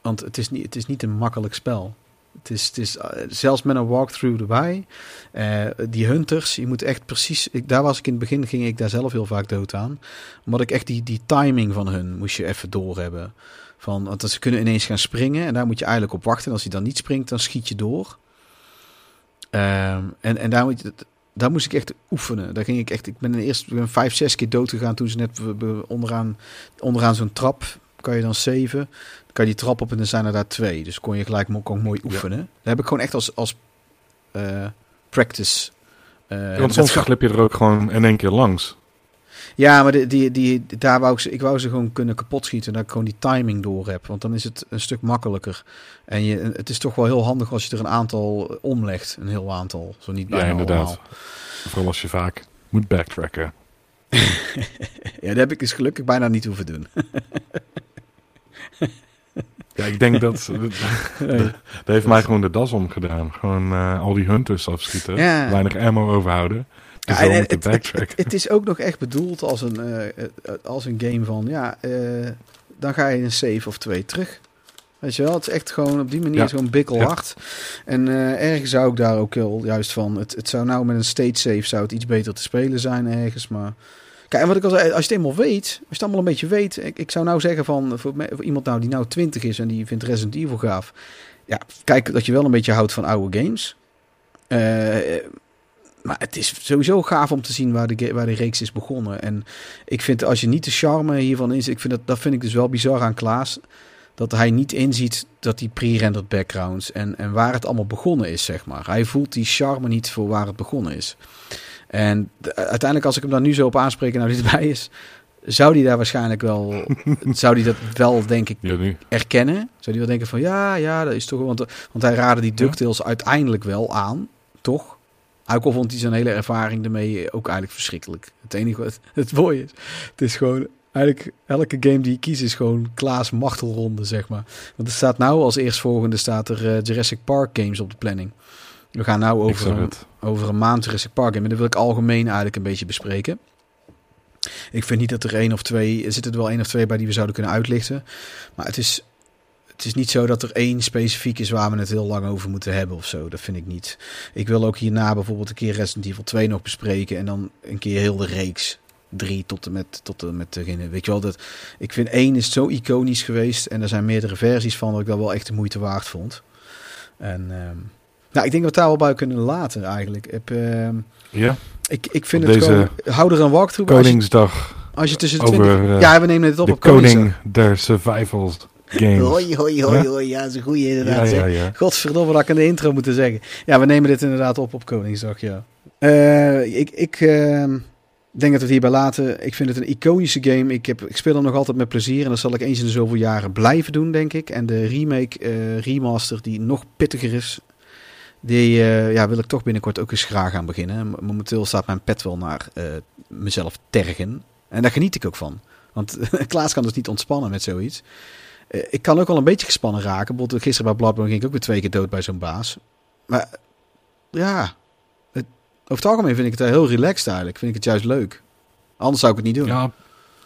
Want het is niet, het is niet een makkelijk spel. Het is, het is zelfs met een walkthrough erbij. Uh, die hunters, je moet echt precies... Ik, daar was ik in het begin, ging ik daar zelf heel vaak dood aan. Omdat ik echt die, die timing van hun moest je even doorhebben. Van, want ze kunnen ineens gaan springen. En daar moet je eigenlijk op wachten. En als hij dan niet springt, dan schiet je door. Um, en en daar, moet je, daar moest ik echt oefenen. Daar ging ik echt. Ik ben in de eerste ben vijf, zes keer dood gegaan toen ze net onderaan, onderaan zo'n trap. Kan je dan zeven. Dan kan je die trap op en dan zijn er daar twee. Dus kon je gelijk kon mooi oefenen. Ja. Dat heb ik gewoon echt als, als uh, practice. Uh, Want soms glip je er ook gewoon in één keer langs. Ja, maar die, die, die, daar wou ik, ze, ik wou ze gewoon kunnen kapotschieten. Dat ik gewoon die timing door heb. Want dan is het een stuk makkelijker. En je, het is toch wel heel handig als je er een aantal omlegt. Een heel aantal. Zo niet bijna ja, inderdaad. Allemaal. Vooral als je vaak moet backtracken. Ja, dat heb ik dus gelukkig bijna niet hoeven doen. Ja, ik denk dat... Dat heeft mij gewoon de das omgedaan. Gewoon uh, al die hunters afschieten. Ja. Weinig ammo overhouden. Ja, en het, het, het, het is ook nog echt bedoeld als een, uh, als een game van... ja, uh, dan ga je een save of twee terug. Weet je wel? Het is echt gewoon op die manier ja. zo'n bikkelhard. Ja. En uh, ergens zou ik daar ook heel juist van... Het, het zou nou met een state save zou het iets beter te spelen zijn ergens, maar... Kijk, en wat ik al zei, als je het eenmaal weet... Als je het allemaal een beetje weet... Ik, ik zou nou zeggen van... Voor, me, voor iemand nou die nou twintig is en die vindt Resident Evil gaaf... Ja, kijk dat je wel een beetje houdt van oude games... Eh... Uh, Maar het is sowieso gaaf om te zien waar de, waar de reeks is begonnen. En ik vind, als je niet de charme hiervan inziet... Ik vind dat, dat vind ik dus wel bizar aan Klaas... dat hij niet inziet dat die pre-rendered backgrounds... En, en waar het allemaal begonnen is, zeg maar. Hij voelt die charme niet voor waar het begonnen is. En de, uiteindelijk, als ik hem daar nu zo op aanspreek... en nou dit erbij is... zou die daar waarschijnlijk wel... zou die dat wel, denk ik, ja, erkennen? Zou die wel denken van, ja, ja, dat is toch... Want, want hij raadde die DuckTales ja. uiteindelijk wel aan, toch? Ook al vond hij zijn hele ervaring ermee ook eigenlijk verschrikkelijk. Het enige wat het mooie is, het is gewoon eigenlijk elke game die je kiest is gewoon Klaas Machtelronde, zeg maar. Want er staat nou als eerstvolgende staat er uh, Jurassic Park games op de planning. We gaan nou over een, over een maand Jurassic Park game en dat wil ik algemeen eigenlijk een beetje bespreken. Ik vind niet dat er één of twee, er zitten er wel één of twee bij die we zouden kunnen uitlichten. Maar het is... Het is niet zo dat er één specifiek is waar we het heel lang over moeten hebben of zo. Dat vind ik niet. Ik wil ook hierna bijvoorbeeld een keer Resident Evil twee nog bespreken. En dan een keer heel de reeks. Drie tot en met, tot en met degene. Weet je wel, dat, ik vind één is zo iconisch geweest. En er zijn meerdere versies van dat ik dat wel echt de moeite waard vond. En, um, Nou, ik denk dat we daar wel bij kunnen laten eigenlijk. Ik, uh, ja. Ik, ik vind op het deze gewoon... Hou er een walkthrough bij. Koningsdag. Als je tussen over, twintig... Uh, ja, we nemen het op de op koning Koningsdag. Der survivals games. Hoi, hoi, hoi, huh? hoi. Ja, dat is een goeie inderdaad. Ja, ja, ja. Godverdomme, dat ik in de intro moeten zeggen. Ja, we nemen dit inderdaad op op Koningsdag, ja. Uh, ik... ik uh... Ik denk dat we het hierbij laten. Ik vind het een iconische game. Ik, heb, ik speel er nog altijd met plezier. En dat zal ik eens in de zoveel jaren blijven doen, denk ik. En de remake, uh, remaster, die nog pittiger is... die uh, ja, wil ik toch binnenkort ook eens graag aan beginnen. Momenteel staat mijn pet wel naar uh, mezelf tergen. En daar geniet ik ook van. Want Klaas kan dus niet ontspannen met zoiets. Uh, ik kan ook al een beetje gespannen raken. Bijvoorbeeld gisteren bij Bloodborne ging ik ook weer twee keer dood bij zo'n baas. Maar ja... Over het algemeen vind ik het heel relaxed eigenlijk. Vind ik het juist leuk. Anders zou ik het niet doen. Ja,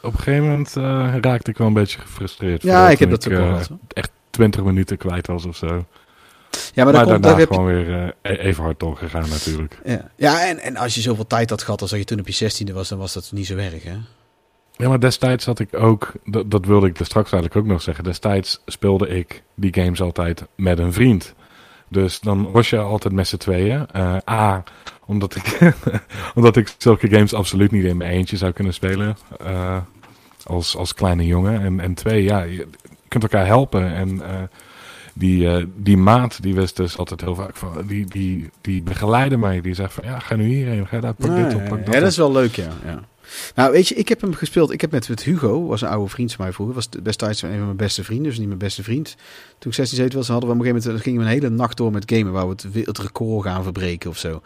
op een gegeven moment uh, raakte ik wel een beetje gefrustreerd. Ja, ik heb dat ook wel uh, echt twintig minuten kwijt was of zo. Ja, maar, maar komt, daarna gewoon je... weer uh, even hard doorgegaan natuurlijk. Ja, ja en, en als je zoveel tijd had gehad als je toen op je zestiende was, dan was dat niet zo erg, hè? Ja, maar destijds had ik ook... Dat, dat wilde ik er straks eigenlijk ook nog zeggen. Destijds speelde ik die games altijd met een vriend. Dus dan was je altijd met z'n tweeën. Uh, A... Omdat ik, omdat ik zulke games absoluut niet in mijn eentje zou kunnen spelen. Uh, als, als kleine jongen. En, en twee, ja, je kunt elkaar helpen. En uh, die, uh, die maat, die wist dus altijd heel vaak van... Die, die, die begeleidde mij. Die zegt van, ja, ga nu hierheen. Ga daar, pak nou, dit op, pak ja, dat Ja, dat op. Is wel leuk, ja. ja. Nou, weet je, ik heb hem gespeeld. Ik heb met, met Hugo, was een oude vriend van mij vroeger. Was destijds een van mijn beste vrienden, dus niet mijn beste vriend. Toen ik zestien, zeventien was, hadden we op een gegeven moment... gingen we een hele nacht door met gamen. Waar we het, het record gaan verbreken of zo.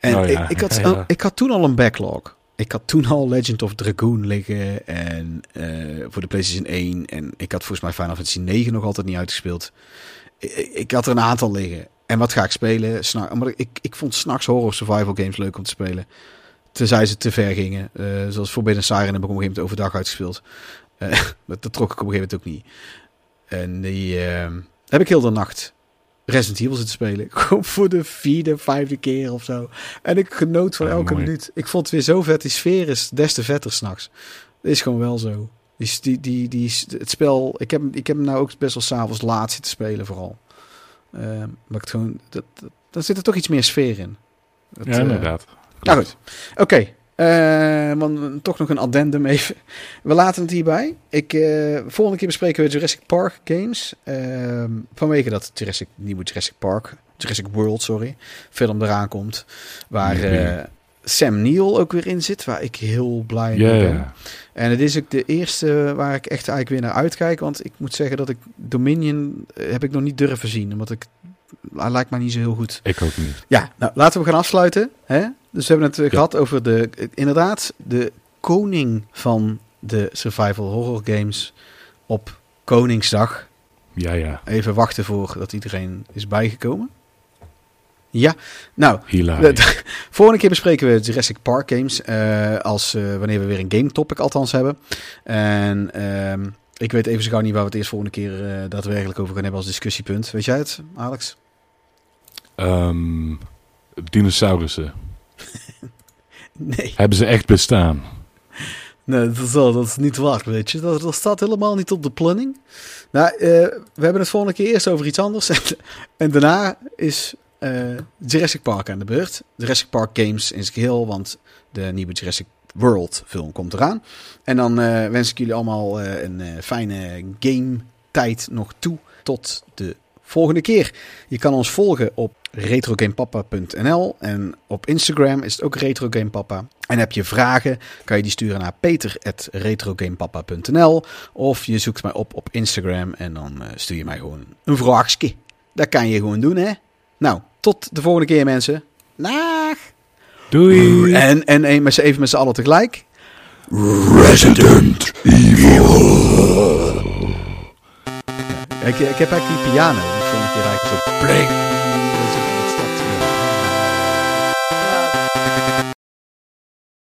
En oh ja, ik, ik, had, ja. ik had toen al een backlog. Ik had toen al Legend of Dragoon liggen. En uh, voor de PlayStation één. En ik had volgens mij Final Fantasy negen nog altijd niet uitgespeeld. Ik, ik had er een aantal liggen. En wat ga ik spelen? Sna- maar ik, ik vond s'nachts horror survival games leuk om te spelen. Tenzij ze te ver gingen. Uh, zoals Forbidden Siren heb ik op een gegeven moment overdag uitgespeeld. Uh, dat, dat trok ik op een gegeven moment ook niet. En die uh, heb ik heel de nacht... Resident Evil zitten spelen. Gewoon voor de vierde, vijfde keer of zo. En ik genoot van ja, elke mooi. minuut. Ik vond het weer zo vet. Die sfeer is des te vetter s'nachts. Het is gewoon wel zo. Die, die, die, die, het spel... Ik heb, ik heb hem nou ook best wel s'avonds laat zitten spelen vooral. Uh, maar het gewoon... Dat, dat, daar zit er toch iets meer sfeer in. Dat, ja, inderdaad. Uh, nou goed. Oké. Okay. Uh, man, toch nog een addendum even. We laten het hierbij. Ik, uh, volgende keer bespreken we Jurassic Park games. Uh, vanwege dat Jurassic, nieuwe Jurassic Park, Jurassic World, sorry, film eraan komt. Waar uh, Sam Neill ook weer in zit. Waar ik heel blij yeah. mee ben. En het is ook de eerste waar ik echt eigenlijk weer naar uitkijk. Want ik moet zeggen dat ik Dominion uh, heb ik nog niet durven zien. Omdat ik... Hij lijkt mij niet zo heel goed. Ik ook niet. Ja, nou laten we gaan afsluiten. Hè? Dus we hebben het ja. gehad over de... Inderdaad, de koning van de survival horror games op Koningsdag. Ja, ja. Even wachten voor dat iedereen is bijgekomen. Ja, nou. De, de, volgende keer bespreken we Jurassic Park games. Uh, als uh, wanneer we weer een game topic althans hebben. En... Uh, Ik weet even zo gauw niet waar we het eerst volgende keer uh, daadwerkelijk over gaan hebben als discussiepunt. Weet jij het, Alex? Um, dinosaurussen. Nee. Hebben ze echt bestaan? Nee, dat is, al, dat is niet waar, weet je. Dat, dat staat helemaal niet op de planning. Nou, uh, we hebben het volgende keer eerst over iets anders. en, en daarna is uh, Jurassic Park aan de beurt. Jurassic Park Games in zijn geheel, want de nieuwe Jurassic World film komt eraan. En dan uh, wens ik jullie allemaal uh, een uh, fijne game tijd nog toe. Tot de volgende keer. Je kan ons volgen op retrogamepapa punt n l en op Instagram is het ook retrogamepapa. En heb je vragen, kan je die sturen naar peter at retrogamepapa punt n l of je zoekt mij op op Instagram en dan uh, stuur je mij gewoon een vraagje. Dat kan je gewoon doen, hè? Nou, tot de volgende keer, mensen. Dag! Doei! En, en even met z'n allen tegelijk. Resident Evil. Ik, ik heb eigenlijk die piano. Ik vond het hier eigenlijk zo...